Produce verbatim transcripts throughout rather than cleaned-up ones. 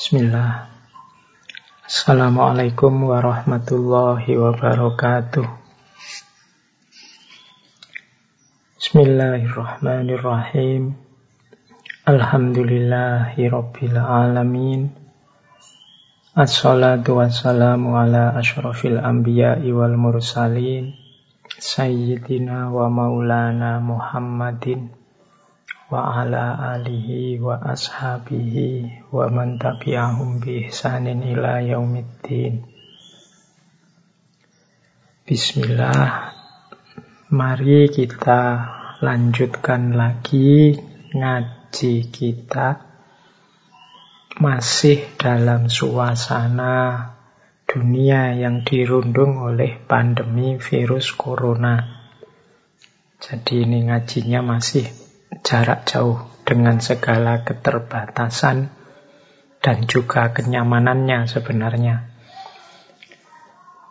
Bismillah. Assalamualaikum warahmatullahi wabarakatuh. Bismillahirrahmanirrahim. Alhamdulillahirabbil alamin. Assalatu wassalamu ala asyrafil anbiya'i wal mursalin sayyidina wa maulana Muhammadin wa ala alihi wa ashabihi wa man tabi'ahum bi ihsanin ila yaumiddin. Bismillah. Mari kita lanjutkan lagi ngaji kita, masih dalam suasana dunia yang dirundung oleh pandemi virus corona. Jadi ini ngajinya masih jarak jauh dengan segala keterbatasan dan juga kenyamanannya sebenarnya.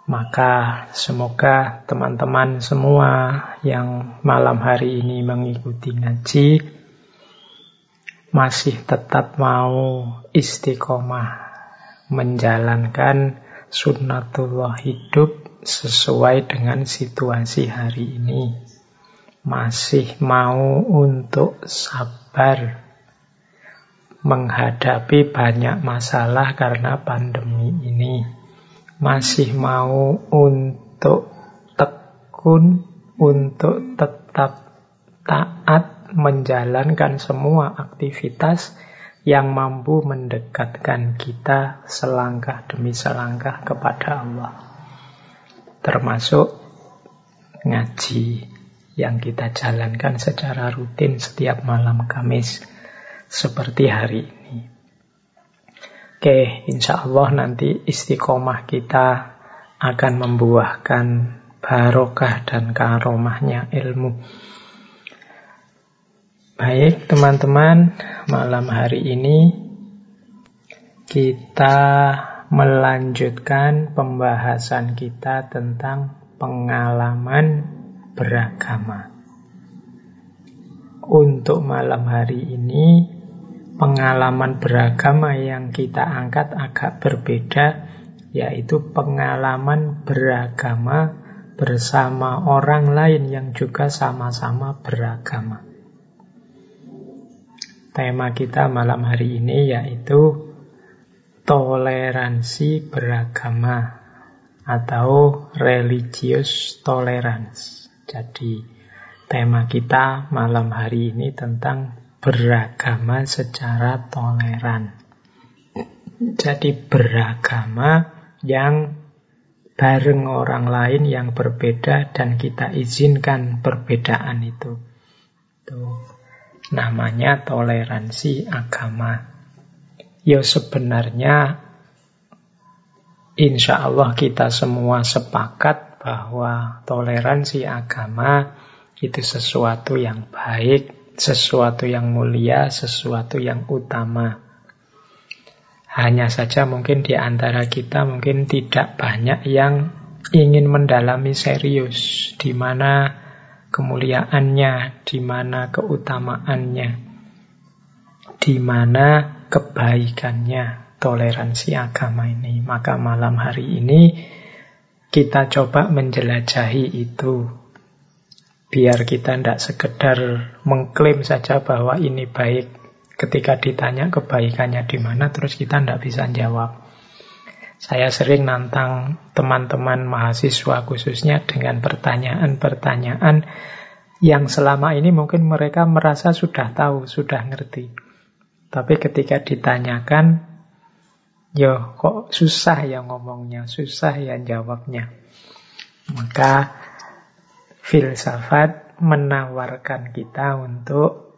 Maka semoga teman-teman semua yang malam hari ini mengikuti ngaji masih tetap mau istiqomah menjalankan sunnatullah hidup sesuai dengan situasi hari ini. Masih mau untuk sabar menghadapi banyak masalah karena pandemi ini. Masih mau untuk tekun, untuk tetap taat menjalankan semua aktivitas yang mampu mendekatkan kita selangkah demi selangkah kepada Allah, termasuk ngaji yang kita jalankan secara rutin setiap malam Kamis seperti hari ini. Oke, insya Allah nanti istiqomah kita akan membuahkan barokah dan karomahnya ilmu. Baik teman-teman, malam hari ini kita melanjutkan pembahasan kita tentang pengalaman beragama. Untuk malam hari ini, pengalaman beragama yang kita angkat agak berbeda, yaitu pengalaman beragama bersama orang lain yang juga sama-sama beragama. Tema kita malam hari ini yaitu toleransi beragama atau religious tolerance. Jadi tema kita malam hari ini tentang beragama secara toleran. Jadi beragama yang bareng orang lain yang berbeda dan kita izinkan perbedaan itu. Tuh. Namanya toleransi agama. Ya sebenarnya insya Allah kita semua sepakat bahwa toleransi agama itu sesuatu yang baik, sesuatu yang mulia, sesuatu yang utama. Hanya saja mungkin di antara kita mungkin tidak banyak yang ingin mendalami serius di mana kemuliaannya, di mana keutamaannya, di mana kebaikannya toleransi agama ini. Maka malam hari ini kita coba menjelajahi itu, biar kita tidak sekedar mengklaim saja bahwa ini baik. Ketika ditanya kebaikannya di mana, terus kita tidak bisa jawab. Saya sering nantang teman-teman mahasiswa khususnya dengan pertanyaan-pertanyaan yang selama ini mungkin mereka merasa sudah tahu, sudah ngerti. Tapi ketika ditanyakan, yo kok susah ya ngomongnya, susah ya jawabnya. Maka filsafat menawarkan kita untuk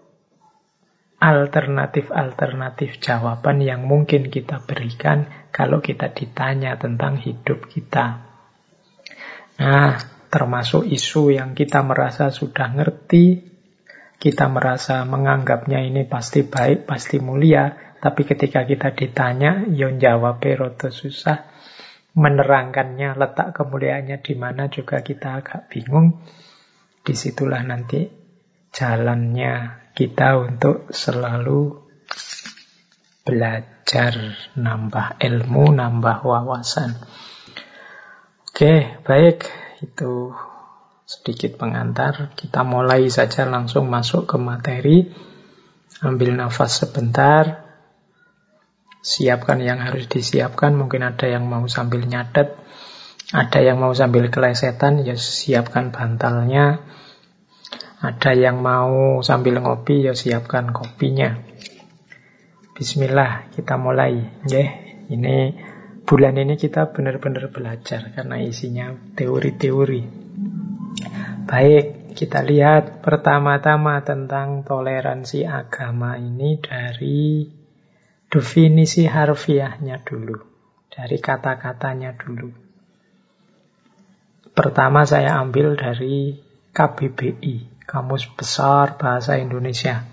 alternatif-alternatif jawaban yang mungkin kita berikan kalau kita ditanya tentang hidup kita. Nah, termasuk isu yang kita merasa sudah ngerti, kita merasa menganggapnya ini pasti baik, pasti mulia, tapi ketika kita ditanya, yang jawabnya roto susah, menerangkannya, letak kemuliaannya di mana juga kita agak bingung. Disitulah nanti jalannya kita untuk selalu belajar, nambah ilmu, nambah wawasan. Oke, baik. Itu sedikit pengantar. Kita mulai saja langsung masuk ke materi. Ambil nafas sebentar. Siapkan yang harus disiapkan. Mungkin ada yang mau sambil nyadet, ada yang mau sambil kelesetan, ya siapkan bantalnya. Ada yang mau sambil ngopi, ya siapkan kopinya. Bismillah, kita mulai. Nggih, ini bulan ini kita benar-benar belajar karena isinya teori-teori. Baik, kita lihat pertama-tama tentang toleransi agama ini dari definisi harfiahnya dulu, dari kata-katanya dulu. Pertama saya ambil dari K B B I, Kamus Besar Bahasa Indonesia.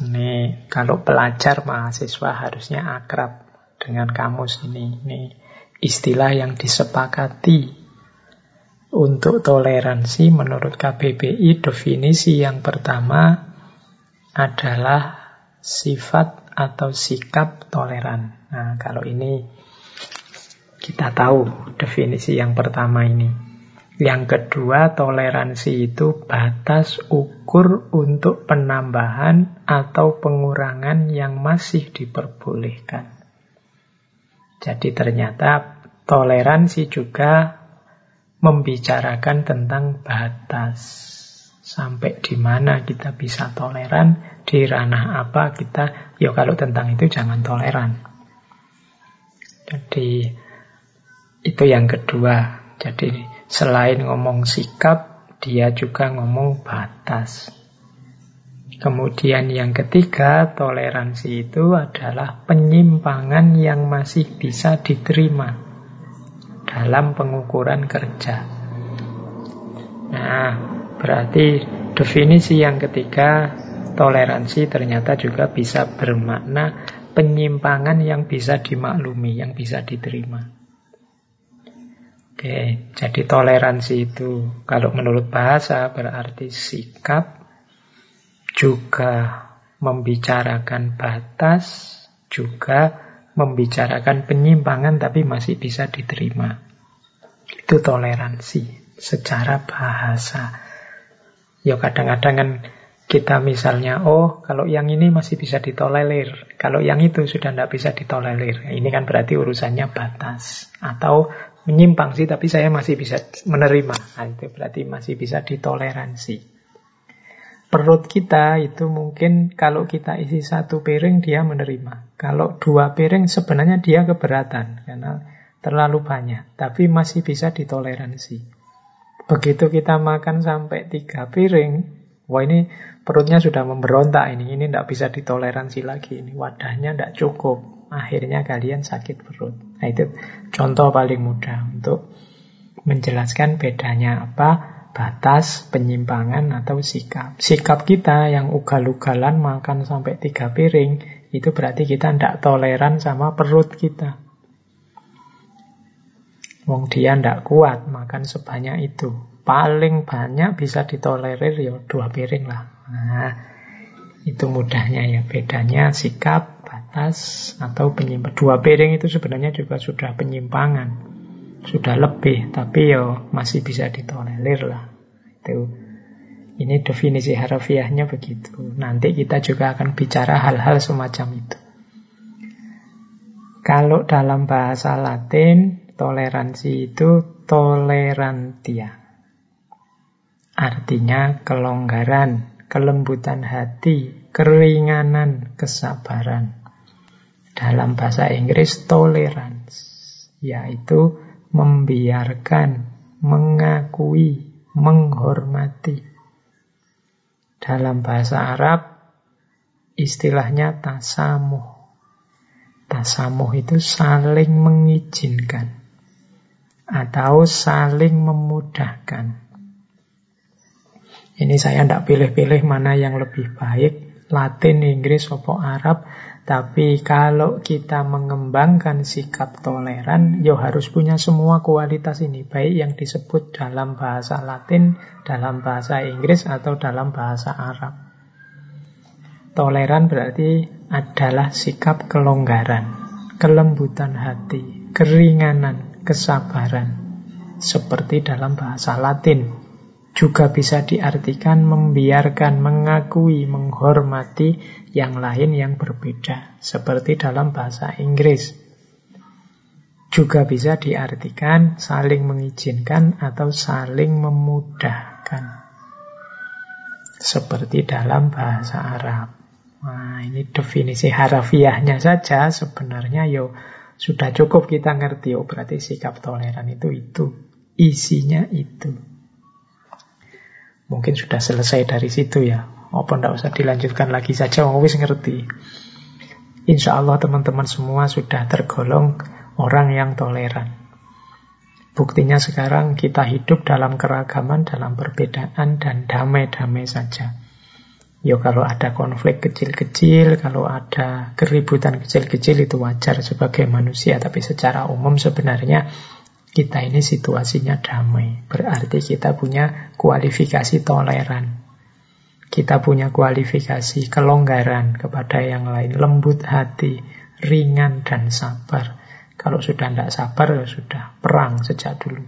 Ini kalau pelajar mahasiswa harusnya akrab dengan kamus ini. Ini istilah yang disepakati untuk toleransi menurut K B B I. Definisi yang pertama adalah sifat atau sikap toleran. Nah, kalau ini kita tahu definisi yang pertama ini. Yang kedua, toleransi itu batas ukur untuk penambahan atau pengurangan yang masih diperbolehkan. Jadi ternyata toleransi juga membicarakan tentang batas. Sampai di mana kita bisa toleran, di ranah apa kita, ya kalau tentang itu jangan toleran. Jadi itu yang kedua. Jadi selain ngomong sikap, dia juga ngomong batas. Kemudian yang ketiga, toleransi itu adalah penyimpangan yang masih bisa diterima dalam pengukuran kerja. Nah, berarti definisi yang ketiga, toleransi ternyata juga bisa bermakna penyimpangan yang bisa dimaklumi, yang bisa diterima. Oke, jadi toleransi itu kalau menurut bahasa berarti sikap, juga membicarakan batas, juga membicarakan penyimpangan tapi masih bisa diterima. Itu toleransi secara bahasa. Ya kadang-kadang kan kita misalnya, oh kalau yang ini masih bisa ditolerir, kalau yang itu sudah tidak bisa ditolerir. Ini kan berarti urusannya batas. Atau menyimpang sih, tapi saya masih bisa menerima. Nah, itu berarti masih bisa ditoleransi. Perut kita itu mungkin kalau kita isi satu piring dia menerima. Kalau dua piring sebenarnya dia keberatan karena terlalu banyak. Tapi masih bisa ditoleransi. Begitu kita makan sampai tiga piring, wah ini perutnya sudah memberontak ini, ini tidak bisa ditoleransi lagi, ini wadahnya tidak cukup, akhirnya kalian sakit perut. Nah, itu contoh paling mudah untuk menjelaskan bedanya apa batas, penyimpangan atau sikap. Sikap kita yang ugal-ugalan makan sampai tiga piring, itu berarti kita tidak toleran sama perut kita. Wong dia tidak kuat makan sebanyak itu. Paling banyak bisa ditolerir ya dua piring lah. Nah, itu mudahnya ya. Bedanya sikap, batas, atau penyimpangan. Dua piring itu sebenarnya juga sudah penyimpangan. Sudah lebih, tapi ya masih bisa ditolerir lah. Itu. Ini definisi harfiahnya begitu. Nanti kita juga akan bicara hal-hal semacam itu. Kalau dalam bahasa Latin, toleransi itu tolerantia. Artinya kelonggaran, kelembutan hati, keringanan, kesabaran. Dalam bahasa Inggris, tolerance, yaitu membiarkan, mengakui, menghormati. Dalam bahasa Arab, istilahnya tasamuh. Tasamuh itu saling mengizinkan atau saling memudahkan. Ini saya tidak pilih-pilih mana yang lebih baik, Latin, Inggris, atau Arab. Tapi kalau kita mengembangkan sikap toleran, ya harus punya semua kualitas ini. Baik yang disebut dalam bahasa Latin, dalam bahasa Inggris, atau dalam bahasa Arab. Toleran berarti adalah sikap kelonggaran, kelembutan hati, keringanan, kesabaran. Seperti dalam bahasa Latin. Juga bisa diartikan membiarkan, mengakui, menghormati yang lain yang berbeda. Seperti dalam bahasa Inggris. Juga bisa diartikan saling mengizinkan atau saling memudahkan. Seperti dalam bahasa Arab. Nah, ini definisi harafiahnya saja sebenarnya yo sudah cukup kita ngerti. Oh, berarti sikap toleran itu itu. Isinya itu. Mungkin sudah selesai dari situ ya. Apa enggak usah dilanjutkan lagi saja, wong wis ngerti. Insya Allah teman-teman semua sudah tergolong orang yang toleran. Buktinya sekarang kita hidup dalam keragaman, dalam perbedaan, dan damai-damai saja. Ya kalau ada konflik kecil-kecil, kalau ada keributan kecil-kecil itu wajar sebagai manusia. Tapi secara umum sebenarnya kita ini situasinya damai. Berarti kita punya kualifikasi toleran. Kita punya kualifikasi kelonggaran kepada yang lain. Lembut hati, ringan dan sabar. Kalau sudah tidak sabar, ya sudah perang sejak dulu.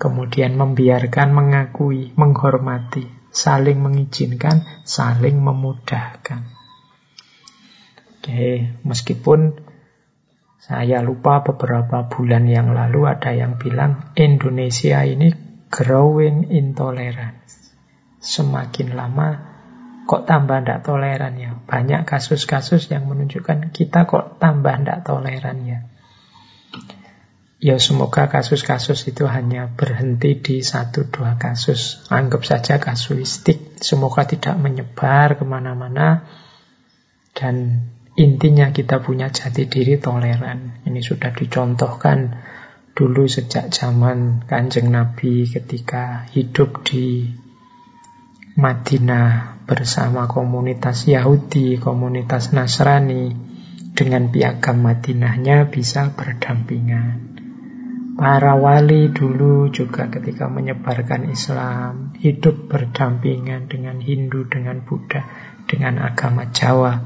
Kemudian membiarkan, mengakui, menghormati. Saling mengizinkan, saling memudahkan. Oke, meskipun saya lupa beberapa bulan yang lalu ada yang bilang Indonesia ini growing intolerant. Semakin lama kok tambah tidak toleran ya. Banyak kasus-kasus yang menunjukkan kita kok tambah tidak toleran ya. Ya semoga kasus-kasus itu hanya berhenti di satu dua kasus. Anggap saja kasuistik. Semoga tidak menyebar kemana-mana. Dan intinya kita punya jati diri toleran. Ini sudah dicontohkan dulu sejak zaman Kanjeng Nabi ketika hidup di Madinah bersama komunitas Yahudi, komunitas Nasrani. Dengan piagam Madinahnya bisa berdampingan. Para wali dulu juga ketika menyebarkan Islam, hidup berdampingan dengan Hindu, dengan Buddha, dengan agama Jawa.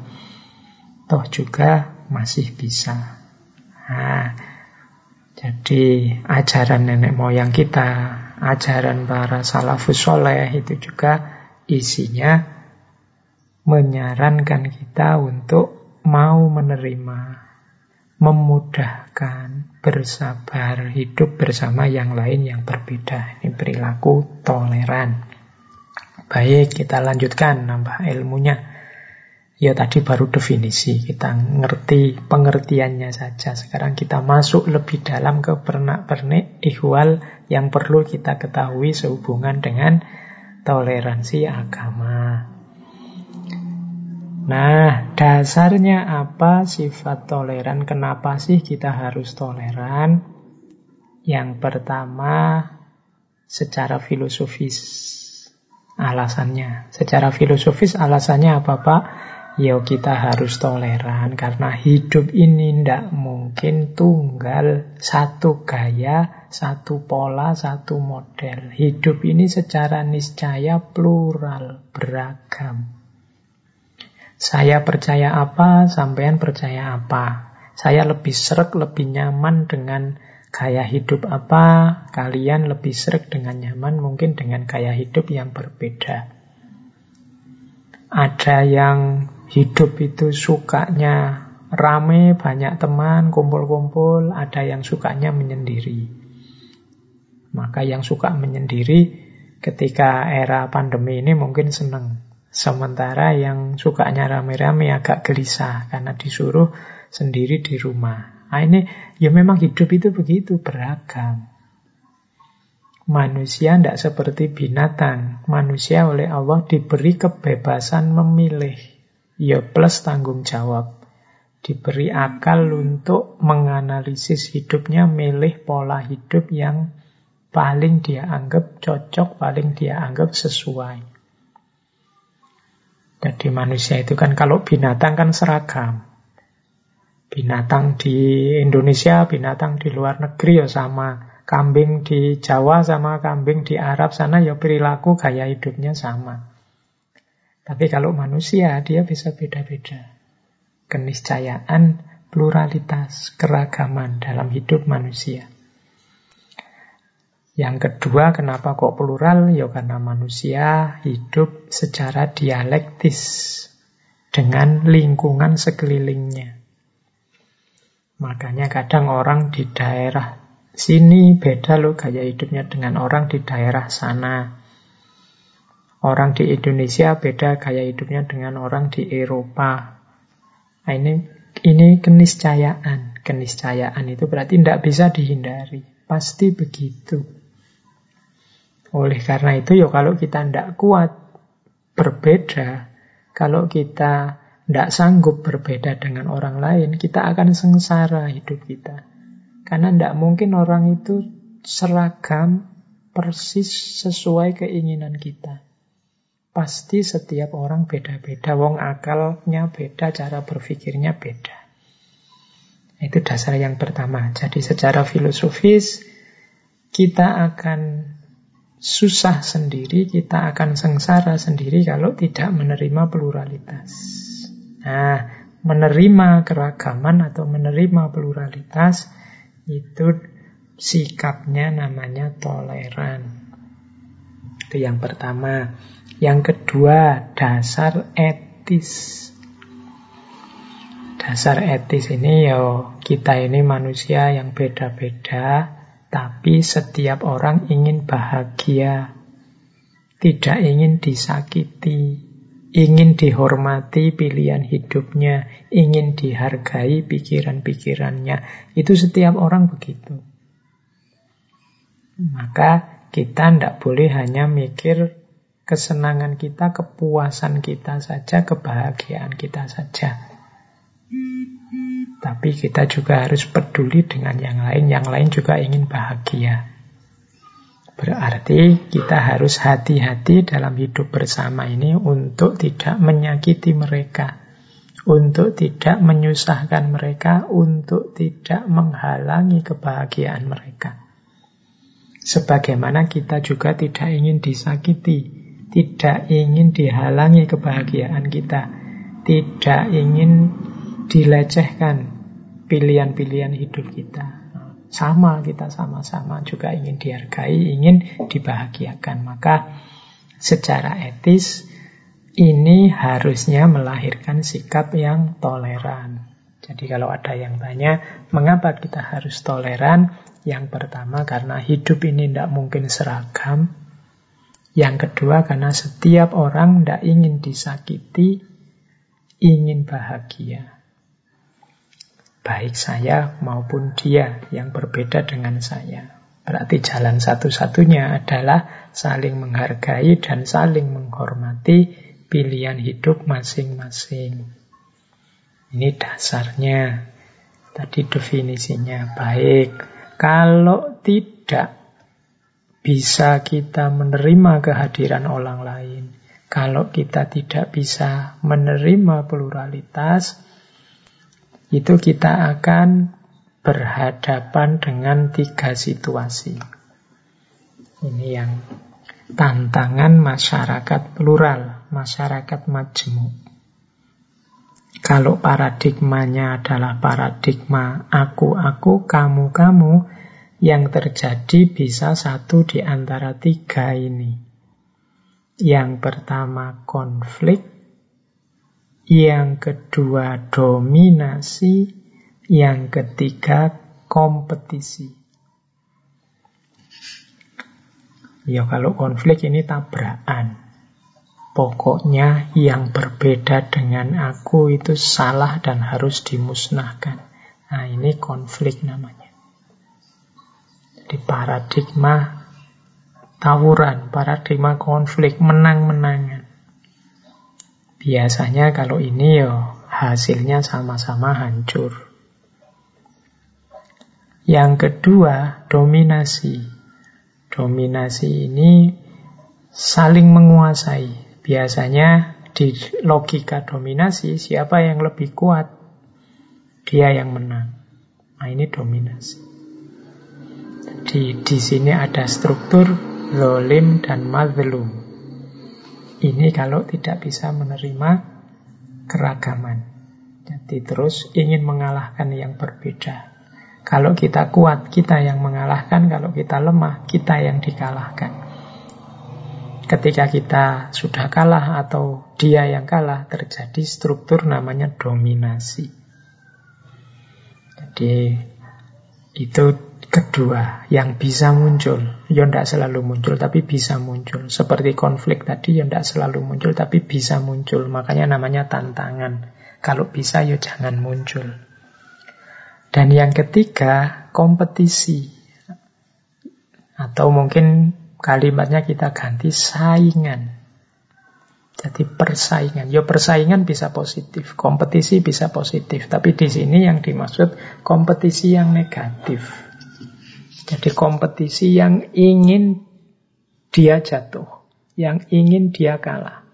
Toh juga masih bisa. Nah, jadi ajaran nenek moyang kita, ajaran para salafus soleh itu juga isinya menyarankan kita untuk mau menerima, memudahkan, bersabar, hidup bersama yang lain yang berbeda. Ini perilaku toleran. Baik, kita lanjutkan nambah ilmunya. Ya tadi baru definisi, kita ngerti pengertiannya saja. Sekarang kita masuk lebih dalam ke pernak-pernik ihwal yang perlu kita ketahui sehubungan dengan toleransi agama. Nah, dasarnya apa sifat toleran? Kenapa sih kita harus toleran? Yang pertama, secara filosofis alasannya. Secara filosofis alasannya apa, Pak? Ya, kita harus toleran karena hidup ini tidak mungkin tunggal satu gaya, satu pola, satu model. Hidup ini secara niscaya plural, beragam. Saya percaya apa, sampean percaya apa. Saya lebih sreg, lebih nyaman dengan gaya hidup apa, kalian lebih sreg dengan nyaman mungkin dengan gaya hidup yang berbeda. Ada yang hidup itu sukanya rame, banyak teman, kumpul-kumpul, ada yang sukanya menyendiri. Maka yang suka menyendiri ketika era pandemi ini mungkin seneng. Sementara yang sukanya rame-rame agak gelisah karena disuruh sendiri di rumah. Nah ini ya memang hidup itu begitu, beragam. Manusia tidak seperti binatang. Manusia oleh Allah diberi kebebasan memilih. Ya plus tanggung jawab. Diberi akal untuk menganalisis hidupnya, milih pola hidup yang paling dia anggap cocok, paling dia anggap sesuai. Jadi manusia itu kan kalau binatang kan seragam. Binatang di Indonesia, binatang di luar negeri ya sama. Kambing di Jawa sama kambing di Arab sana ya perilaku gaya hidupnya sama. Tapi kalau manusia, dia bisa beda-beda. Keniscayaan, pluralitas, keragaman dalam hidup manusia. Yang kedua, kenapa kok plural? Ya karena manusia hidup secara dialektis dengan lingkungan sekelilingnya. Makanya kadang orang di daerah sini beda loh gaya hidupnya dengan orang di daerah sana. Orang di Indonesia beda gaya hidupnya dengan orang di Eropa. Nah, ini ini keniscayaan. Keniscayaan itu berarti tidak bisa dihindari. Pasti begitu. Oleh karena itu, ya kalau kita tidak kuat berbeda, kalau kita tidak sanggup berbeda dengan orang lain, kita akan sengsara hidup kita. Karena tidak mungkin orang itu seragam, persis sesuai keinginan kita. Pasti setiap orang beda-beda, wong akalnya beda, cara berpikirnya beda. Itu dasar yang pertama. Jadi secara filosofis, kita akan susah sendiri, kita akan sengsara sendiri kalau tidak menerima pluralitas. Nah, menerima keragaman atau menerima pluralitas, itu sikapnya namanya toleran. Itu yang pertama. Yang kedua, dasar etis. Dasar etis ini ya kita ini manusia yang beda-beda, tapi setiap orang ingin bahagia, tidak ingin disakiti, ingin dihormati pilihan hidupnya, ingin dihargai pikiran-pikirannya. Itu setiap orang begitu. Maka kita tidak boleh hanya mikir kesenangan kita, kepuasan kita saja, kebahagiaan kita saja. Tapi kita juga harus peduli dengan yang lain. Yang lain juga ingin bahagia. Berarti kita harus hati-hati dalam hidup bersama ini untuk tidak menyakiti mereka, untuk tidak menyusahkan mereka, untuk tidak menghalangi kebahagiaan mereka. Sebagaimana kita juga tidak ingin disakiti, tidak ingin dihalangi kebahagiaan kita, tidak ingin dilecehkan pilihan-pilihan hidup kita. Sama, kita sama-sama juga ingin dihargai, ingin dibahagiakan. Maka secara etis ini harusnya melahirkan sikap yang toleran. Jadi kalau ada yang tanya, mengapa kita harus toleran? Yang pertama, karena hidup ini tidak mungkin seragam. Yang kedua, karena setiap orang tidak ingin disakiti, ingin bahagia. Baik saya maupun dia yang berbeda dengan saya. Berarti jalan satu-satunya adalah saling menghargai dan saling menghormati pilihan hidup masing-masing. Ini dasarnya. Tadi definisinya baik. Kalau tidak bisa kita menerima kehadiran orang lain, kalau kita tidak bisa menerima pluralitas, itu kita akan berhadapan dengan tiga situasi. Ini yang tantangan masyarakat plural, masyarakat majemuk. Kalau paradigmanya adalah paradigma aku-aku, kamu-kamu, yang terjadi bisa satu di antara tiga ini. Yang pertama konflik, yang kedua dominasi, yang ketiga kompetisi. Ya kalau konflik ini tabrakan. Pokoknya yang berbeda dengan aku itu salah dan harus dimusnahkan. Nah, ini konflik namanya. Jadi paradigma tawuran, paradigma konflik, menang-menangan. Biasanya kalau ini yo hasilnya sama-sama hancur. Yang kedua, dominasi. Dominasi ini saling menguasai. Biasanya di logika dominasi, siapa yang lebih kuat, dia yang menang. Nah, ini dominasi. Jadi di sini ada struktur zalim dan mazlum. Ini kalau tidak bisa menerima keragaman. Jadi terus ingin mengalahkan yang berbeda. Kalau kita kuat, kita yang mengalahkan. Kalau kita lemah, kita yang dikalahkan. Ketika kita sudah kalah atau dia yang kalah, terjadi struktur namanya dominasi. Jadi itu kedua yang bisa muncul. Ya tidak selalu muncul, tapi bisa muncul. Seperti konflik tadi, ya tidak selalu muncul, tapi bisa muncul. Makanya namanya tantangan. Kalau bisa, ya jangan muncul. Dan yang ketiga, kompetisi. Atau mungkin kalimatnya kita ganti saingan. Jadi persaingan. Ya persaingan bisa positif, kompetisi bisa positif. Tapi di sini yang dimaksud kompetisi yang negatif. Jadi kompetisi yang ingin dia jatuh, yang ingin dia kalah.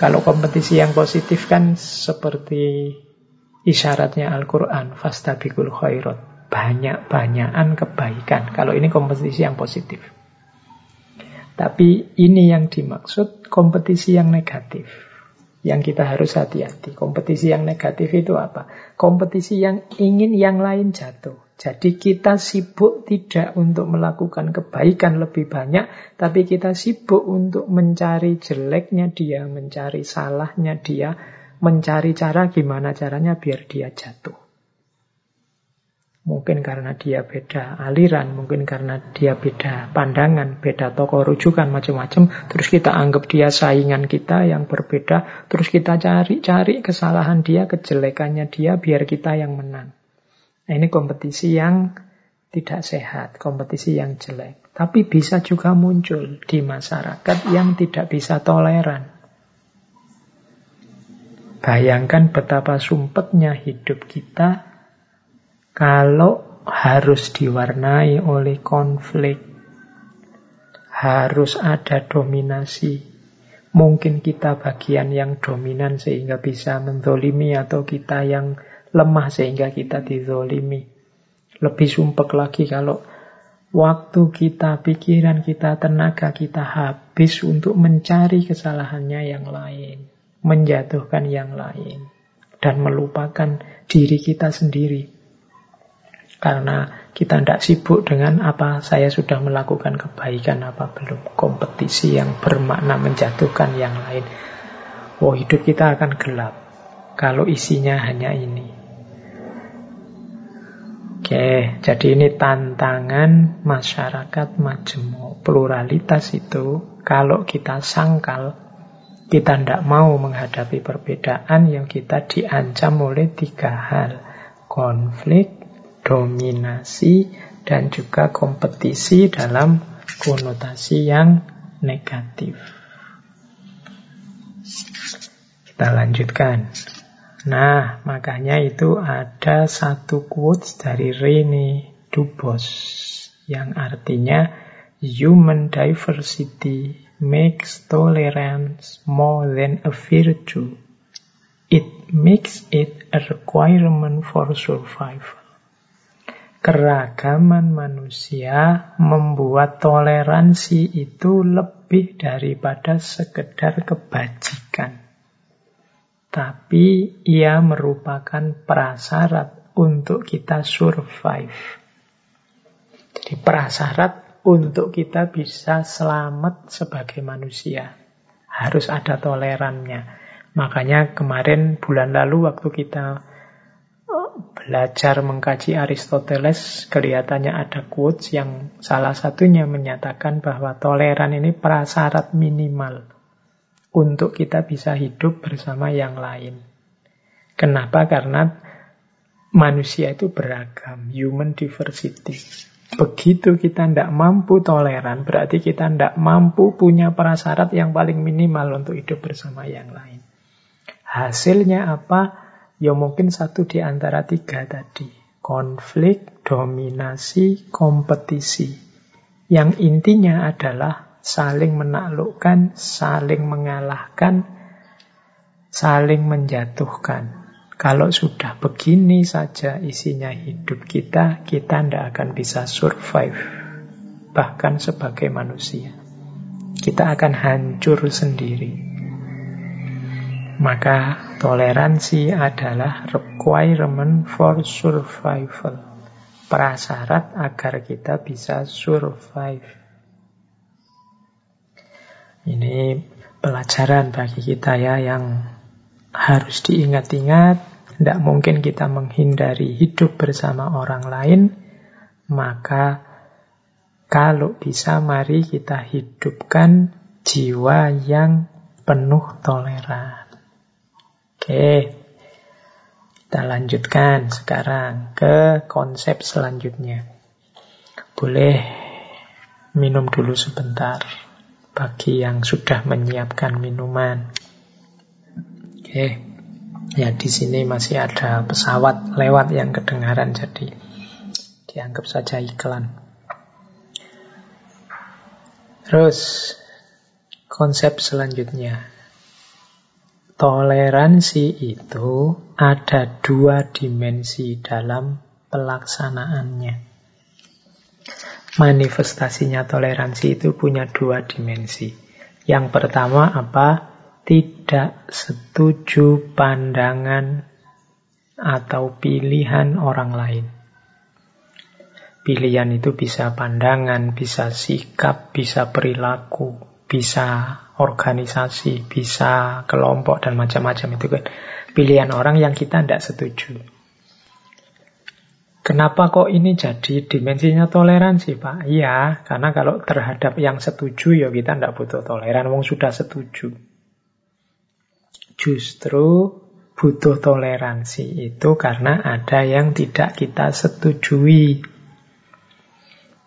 Kalau kompetisi yang positif kan seperti isyaratnya Al-Quran, fastabiqul khairat. Banyak-banyakan kebaikan. Kalau ini kompetisi yang positif. Tapi ini yang dimaksud kompetisi yang negatif. Yang kita harus hati-hati. Kompetisi yang negatif itu apa? Kompetisi yang ingin yang lain jatuh. Jadi kita sibuk tidak untuk melakukan kebaikan lebih banyak, tapi kita sibuk untuk mencari jeleknya dia, mencari salahnya dia, mencari cara gimana caranya biar dia jatuh. Mungkin karena dia beda aliran, mungkin karena dia beda pandangan, beda tokoh rujukan, macam-macam. Terus kita anggap dia saingan kita yang berbeda. Terus kita cari-cari kesalahan dia, kejelekannya dia, biar kita yang menang. Nah, ini kompetisi yang tidak sehat, kompetisi yang jelek. Tapi bisa juga muncul di masyarakat yang tidak bisa toleran. Bayangkan betapa sumpetnya hidup kita kalau harus diwarnai oleh konflik, harus ada dominasi. Mungkin kita bagian yang dominan sehingga bisa menzolimi, atau kita yang lemah sehingga kita dizolimi. Lebih sumpek lagi kalau waktu kita, pikiran kita, tenaga kita habis untuk mencari kesalahannya yang lain, menjatuhkan yang lain, dan melupakan diri kita sendiri. Karena kita tidak sibuk dengan apa saya sudah melakukan kebaikan, apa belum. Kompetisi yang bermakna menjatuhkan yang lain. Oh, hidup kita akan gelap kalau isinya hanya ini. Oke, jadi ini tantangan masyarakat majemuk. Pluralitas itu kalau kita sangkal, kita tidak mau menghadapi perbedaan, yang kita diancam oleh tiga hal. Konflik, dominasi, dan juga kompetisi dalam konotasi yang negatif. Kita lanjutkan. Nah, makanya itu ada satu quotes dari Rene Dubos yang artinya human diversity makes tolerance more than a virtue. It makes it a requirement for survival. Keragaman manusia membuat toleransi itu lebih daripada sekedar kebajikan. Tapi ia merupakan prasyarat untuk kita survive. Jadi prasyarat untuk kita bisa selamat sebagai manusia. Harus ada tolerannya. Makanya kemarin bulan lalu waktu kita belajar mengkaji Aristoteles, kelihatannya ada quotes yang salah satunya menyatakan bahwa toleran ini prasyarat minimal untuk kita bisa hidup bersama yang lain. Kenapa? Karena manusia itu beragam, human diversity. Begitu kita tidak mampu toleran, berarti kita tidak mampu punya prasyarat yang paling minimal untuk hidup bersama yang lain. Hasilnya apa? Ya mungkin satu di antara tiga tadi. Konflik, dominasi, kompetisi. Yang intinya adalah saling menaklukkan, saling mengalahkan, saling menjatuhkan. Kalau sudah begini saja isinya hidup kita, kita tidak akan bisa survive. Bahkan sebagai manusia. kita akan hancur sendiri. Maka toleransi adalah requirement for survival, prasyarat agar kita bisa survive. Ini pelajaran bagi kita ya yang harus diingat-ingat. Tidak mungkin kita menghindari hidup bersama orang lain, maka kalau bisa mari kita hidupkan jiwa yang penuh toleran. Oke, kita lanjutkan sekarang ke konsep selanjutnya. Boleh minum dulu sebentar bagi yang sudah menyiapkan minuman. Oke. Ya, di sini masih ada pesawat lewat yang kedengaran, jadi dianggap saja iklan. Terus, konsep selanjutnya. Toleransi itu ada dua dimensi dalam pelaksanaannya. Manifestasinya toleransi itu punya dua dimensi. Yang pertama apa? Tidak setuju pandangan atau pilihan orang lain. Pilihan itu bisa pandangan, bisa sikap, bisa perilaku, bisa organisasi, bisa kelompok, dan macam-macam itu kan. Pilihan orang yang kita tidak setuju. Kenapa kok ini jadi dimensinya toleransi, Pak? Iya, karena kalau terhadap yang setuju ya kita tidak butuh toleran, wong sudah setuju. Justru butuh toleransi itu karena ada yang tidak kita setujui.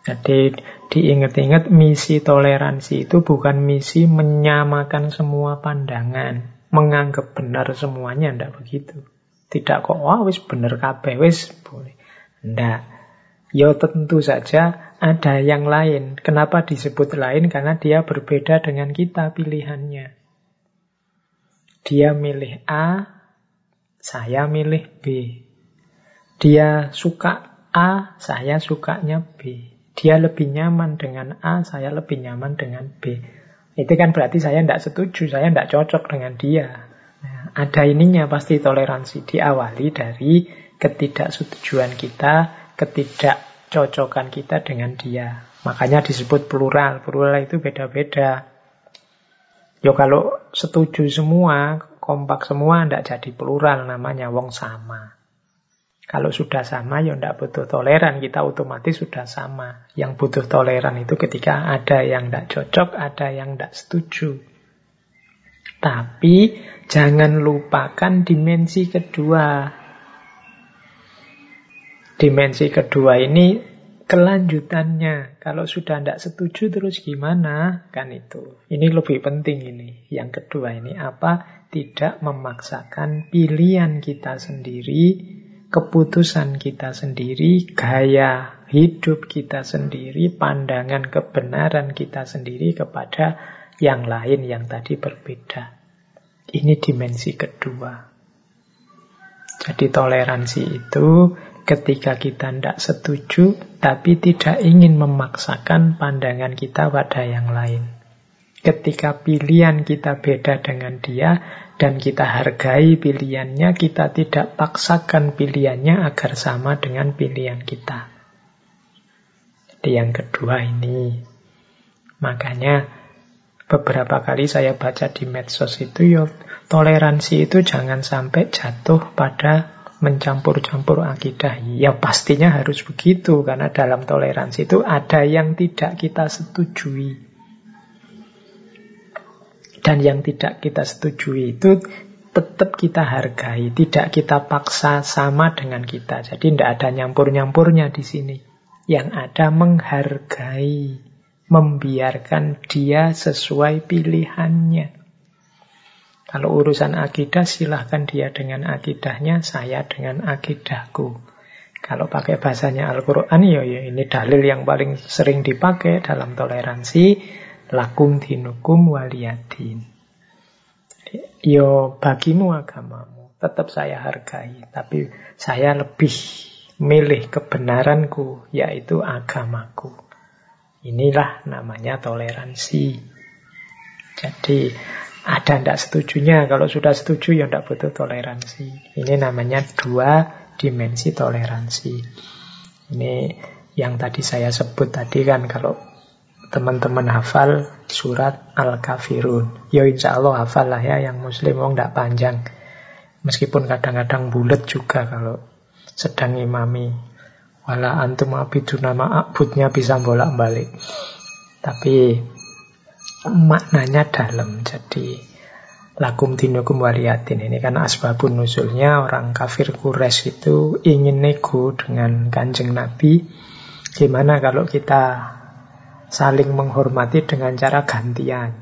Jadi diingat-ingat misi toleransi itu bukan misi menyamakan semua pandangan, menganggap benar semuanya, ndak begitu. Tidak kok wah wis bener kabeh wis boleh. Ndak. Ya tentu saja ada yang lain. Kenapa disebut lain? Karena dia berbeda dengan kita pilihannya. Dia milih A, saya milih B. Dia suka A, saya sukanya B. Dia lebih nyaman dengan A, saya lebih nyaman dengan B. Itu kan berarti saya tidak setuju, saya tidak cocok dengan dia. Nah, ada ininya pasti toleransi. Diawali dari ketidaksetujuan kita, ketidakcocokan kita dengan dia. Makanya disebut plural. Plural itu beda-beda. Yo kalau setuju semua, kompak semua, ndak jadi plural namanya, wong sama. Kalau sudah sama, yo ndak butuh toleran, kita otomatis sudah sama. Yang butuh toleran itu ketika ada yang ndak cocok, ada yang ndak setuju. Tapi jangan lupakan dimensi kedua. Dimensi kedua ini kelanjutannya, kalau sudah tidak setuju terus gimana, kan itu. Ini lebih penting ini. Yang kedua ini apa? Tidak memaksakan pilihan kita sendiri, keputusan kita sendiri, gaya hidup kita sendiri, pandangan kebenaran kita sendiri kepada yang lain yang tadi berbeda. Ini dimensi kedua. Jadi toleransi itu ketika kita tidak setuju, tapi tidak ingin memaksakan pandangan kita pada yang lain. Ketika pilihan kita beda dengan dia, dan kita hargai pilihannya, kita tidak paksakan pilihannya agar sama dengan pilihan kita. Jadi yang kedua ini. Makanya beberapa kali saya baca di medsos itu, yo, toleransi itu jangan sampai jatuh pada mencampur-campur akidah. Ya pastinya harus begitu, karena dalam toleransi itu ada yang tidak kita setujui. Dan yang tidak kita setujui itu tetap kita hargai, tidak kita paksa sama dengan kita. Jadi tidak ada nyampur-nyampurnya di sini. Yang ada menghargai, membiarkan dia sesuai pilihannya. Kalau urusan akidah, silahkan dia dengan akidahnya, saya dengan akidahku. Kalau pakai bahasanya Al-Quran, ya, ya ini dalil yang paling sering dipakai dalam toleransi, lakum dinukum waliyadin. Yo bagimu agamamu, tetap saya hargai, tapi saya lebih milih kebenaranku, yaitu agamaku. Inilah namanya toleransi. Jadi ada tidak setujunya, kalau sudah setuju ya tidak butuh toleransi. Ini namanya dua dimensi toleransi. Ini yang tadi saya sebut tadi kan, kalau teman-teman hafal surat Al-Kafirun, ya insya Allah hafal lah ya, yang muslim wong tidak panjang. Meskipun kadang-kadang bulet juga kalau sedang imami. Wala antum abidun nama abudnya bisa bolak-balik. Tapi maknanya dalam. Jadi lakum dinukum waliyatin, ini kan asbabun nuzulnya orang kafir Quraisy itu ingin nego dengan Kanjeng Nabi. Gimana kalau kita saling menghormati dengan cara gantian?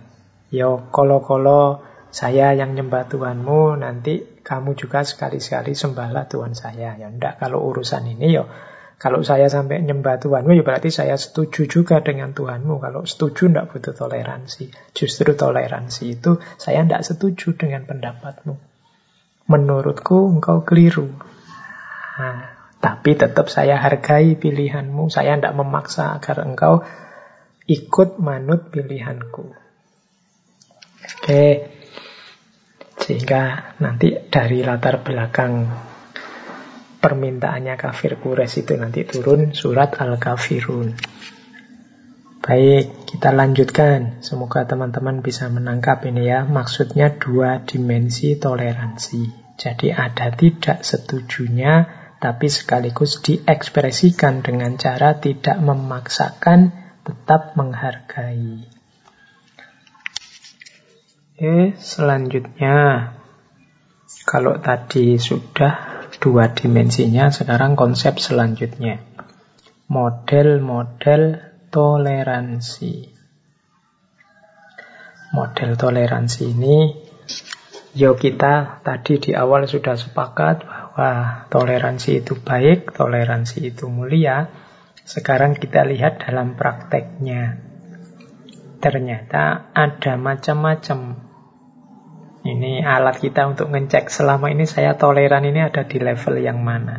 Yo kolo-kolo saya yang nyembah Tuhanmu, nanti kamu juga sekali-sekali sembahlah Tuhan saya. Ya enggak, kalau urusan ini yo, kalau saya sampai nyembah Tuhanmu, ya berarti saya setuju juga dengan Tuhanmu. Kalau setuju, tidak butuh toleransi. Justru toleransi itu, saya tidak setuju dengan pendapatmu. Menurutku, engkau keliru. Nah, tapi tetap saya hargai pilihanmu. Saya tidak memaksa agar engkau ikut manut pilihanku. Oke. Sehingga nanti dari latar belakang permintaannya kafir Quraisy itu nanti turun surat Al-Kafirun. Baik, kita lanjutkan. Semoga teman-teman bisa menangkap ini ya. Maksudnya dua dimensi toleransi. Jadi ada tidak setujunya, tapi sekaligus diekspresikan dengan cara tidak memaksakan, tetap menghargai. Oke, selanjutnya. Kalau tadi sudah dua dimensinya, sekarang konsep selanjutnya. Model-model toleransi. Model toleransi ini, yo kita tadi di awal sudah sepakat bahwa toleransi itu baik, toleransi itu mulia. Sekarang kita lihat dalam prakteknya. Ternyata ada macam-macam. Ini alat kita untuk ngecek selama ini saya toleran ini ada di level yang mana.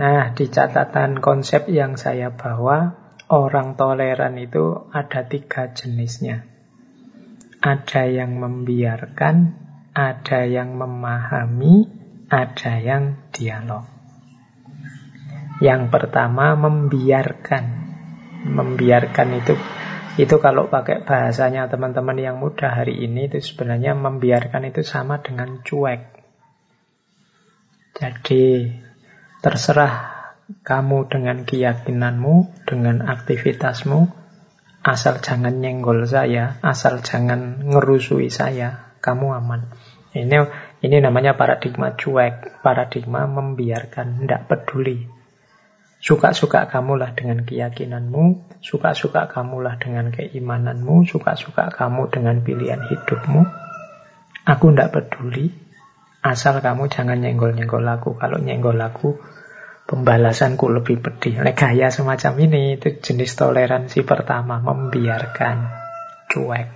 Nah, di catatan konsep yang saya bawa, orang toleran itu ada tiga jenisnya. Ada yang membiarkan, ada yang memahami, ada yang dialog. Yang pertama membiarkan. Membiarkan itu Itu kalau pakai bahasanya teman-teman yang muda hari ini, itu sebenarnya membiarkan itu sama dengan cuek. Jadi terserah kamu dengan keyakinanmu, dengan aktivitasmu, asal jangan nyenggol saya, asal jangan ngerusui saya, kamu aman. Ini ini namanya paradigma cuek, paradigma membiarkan, tidak peduli. Suka-suka kamulah dengan keyakinanmu, suka-suka kamulah dengan keimananmu, suka-suka kamu dengan pilihan hidupmu. Aku tidak peduli, asal kamu jangan nyenggol-nyenggol aku. Kalau nyenggol aku, pembalasanku lebih pedih. Gaya semacam ini, itu jenis toleransi pertama, membiarkan, cuek.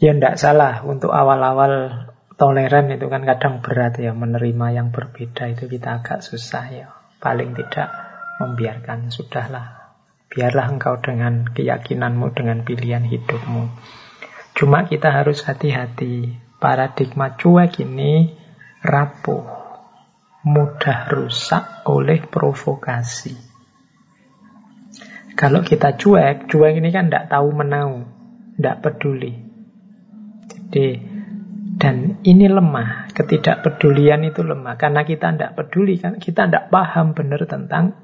Ya tidak salah, untuk awal-awal toleran itu kan kadang berat ya, menerima yang berbeda itu kita agak susah ya. Paling tidak membiarkan, sudahlah. Biarlah engkau dengan keyakinanmu, dengan pilihan hidupmu. Cuma kita harus hati-hati. Paradigma cuek ini rapuh, mudah rusak oleh provokasi. Kalau kita cuek, cuek ini kan tidak tahu menau, tidak peduli. Jadi dan ini lemah, ketidakpedulian itu lemah. Karena kita tidak peduli, kita tidak paham benar tentang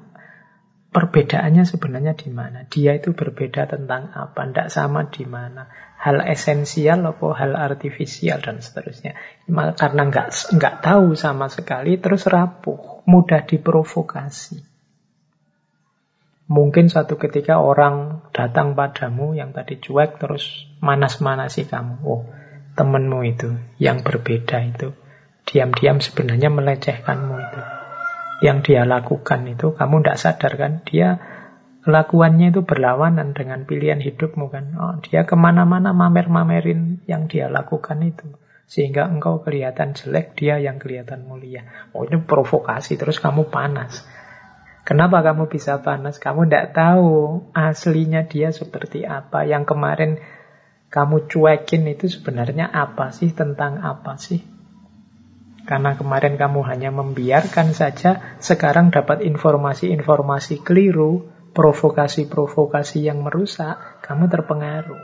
perbedaannya sebenarnya di mana. Dia itu berbeda tentang apa, tidak sama di mana. Hal esensial atau hal artifisial dan seterusnya. Karena nggak nggak tahu sama sekali, terus rapuh, mudah diprovokasi. Mungkin suatu ketika orang datang padamu yang tadi cuek, terus manas-manasi kamu. Oh, temanmu itu, yang berbeda itu, diam-diam sebenarnya melecehkanmu itu. Yang dia lakukan itu, kamu tidak sadar kan, dia kelakuannya itu berlawanan dengan pilihan hidupmu kan. Oh, dia kemana-mana mamer-mamerin yang dia lakukan itu. Sehingga engkau kelihatan jelek, dia yang kelihatan mulia. Oh, itu provokasi, terus kamu panas. Kenapa kamu bisa panas? Kamu tidak tahu aslinya dia seperti apa. Yang kemarin kamu cuekin itu sebenarnya apa sih, tentang apa sih? Karena kemarin kamu hanya membiarkan saja, sekarang dapat informasi-informasi keliru, provokasi-provokasi yang merusak, kamu terpengaruh.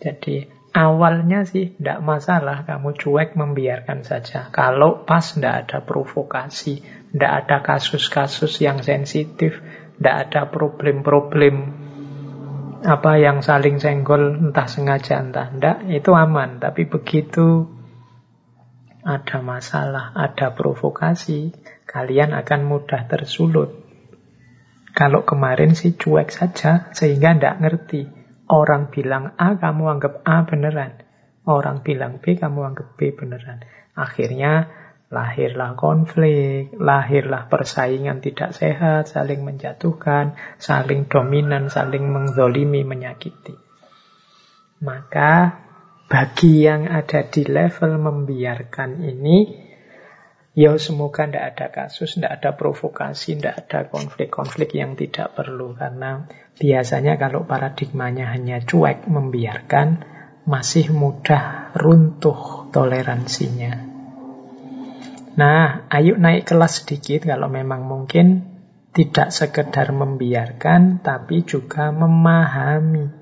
Jadi awalnya sih tidak masalah, kamu cuek membiarkan saja. Kalau pas tidak ada provokasi, tidak ada kasus-kasus yang sensitif, tidak ada problem-problem apa yang saling senggol entah sengaja entah tidak, itu aman. Tapi begitu ada masalah, ada provokasi, kalian akan mudah tersulut. Kalau kemarin sih cuek saja sehingga tidak ngerti. Orang bilang A, kamu anggap A beneran. Orang bilang B, kamu anggap B beneran. Akhirnya lahirlah konflik, lahirlah persaingan tidak sehat, saling menjatuhkan, saling dominan, saling menzolimi, menyakiti. Maka bagi yang ada di level membiarkan ini, ya semoga tidak ada kasus, tidak ada provokasi, tidak ada konflik-konflik yang tidak perlu. Karena biasanya kalau paradigmanya hanya cuek, membiarkan, masih mudah runtuh toleransinya. Nah, ayo naik kelas sedikit kalau memang mungkin, tidak sekedar membiarkan, tapi juga memahami.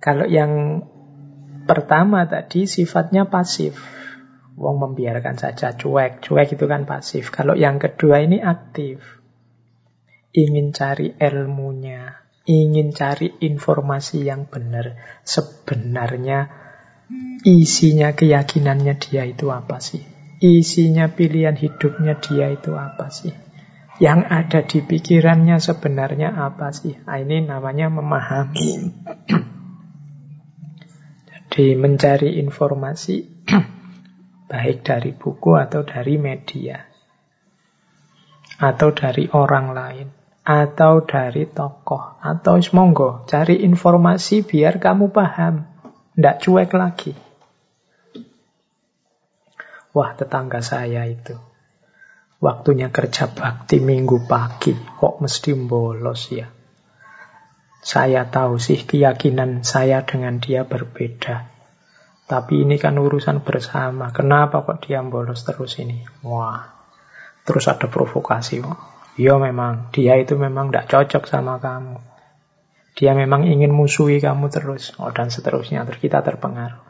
Kalau yang pertama tadi sifatnya pasif. Wong membiarkan saja, cuek. Cuek itu kan pasif. Kalau yang kedua ini aktif. Ingin cari ilmunya. Ingin cari informasi yang benar. Sebenarnya isinya keyakinannya dia itu apa sih? Isinya pilihan hidupnya dia itu apa sih? Yang ada di pikirannya sebenarnya apa sih? Nah, ini namanya memahami. Jadi mencari informasi baik dari buku atau dari media, atau dari orang lain, atau dari tokoh, atau monggo, cari informasi biar kamu paham, ndak cuek lagi. Wah, tetangga saya itu waktunya kerja bakti minggu pagi, kok mesti bolos ya? Saya tahu sih keyakinan saya dengan dia berbeda, tapi ini kan urusan bersama. Kenapa kok dia bolos terus ini? Wah, terus ada provokasi. Ya memang, dia itu memang tidak cocok sama kamu. Dia memang ingin musuhi kamu terus. Oh, dan seterusnya, terus kita terpengaruh.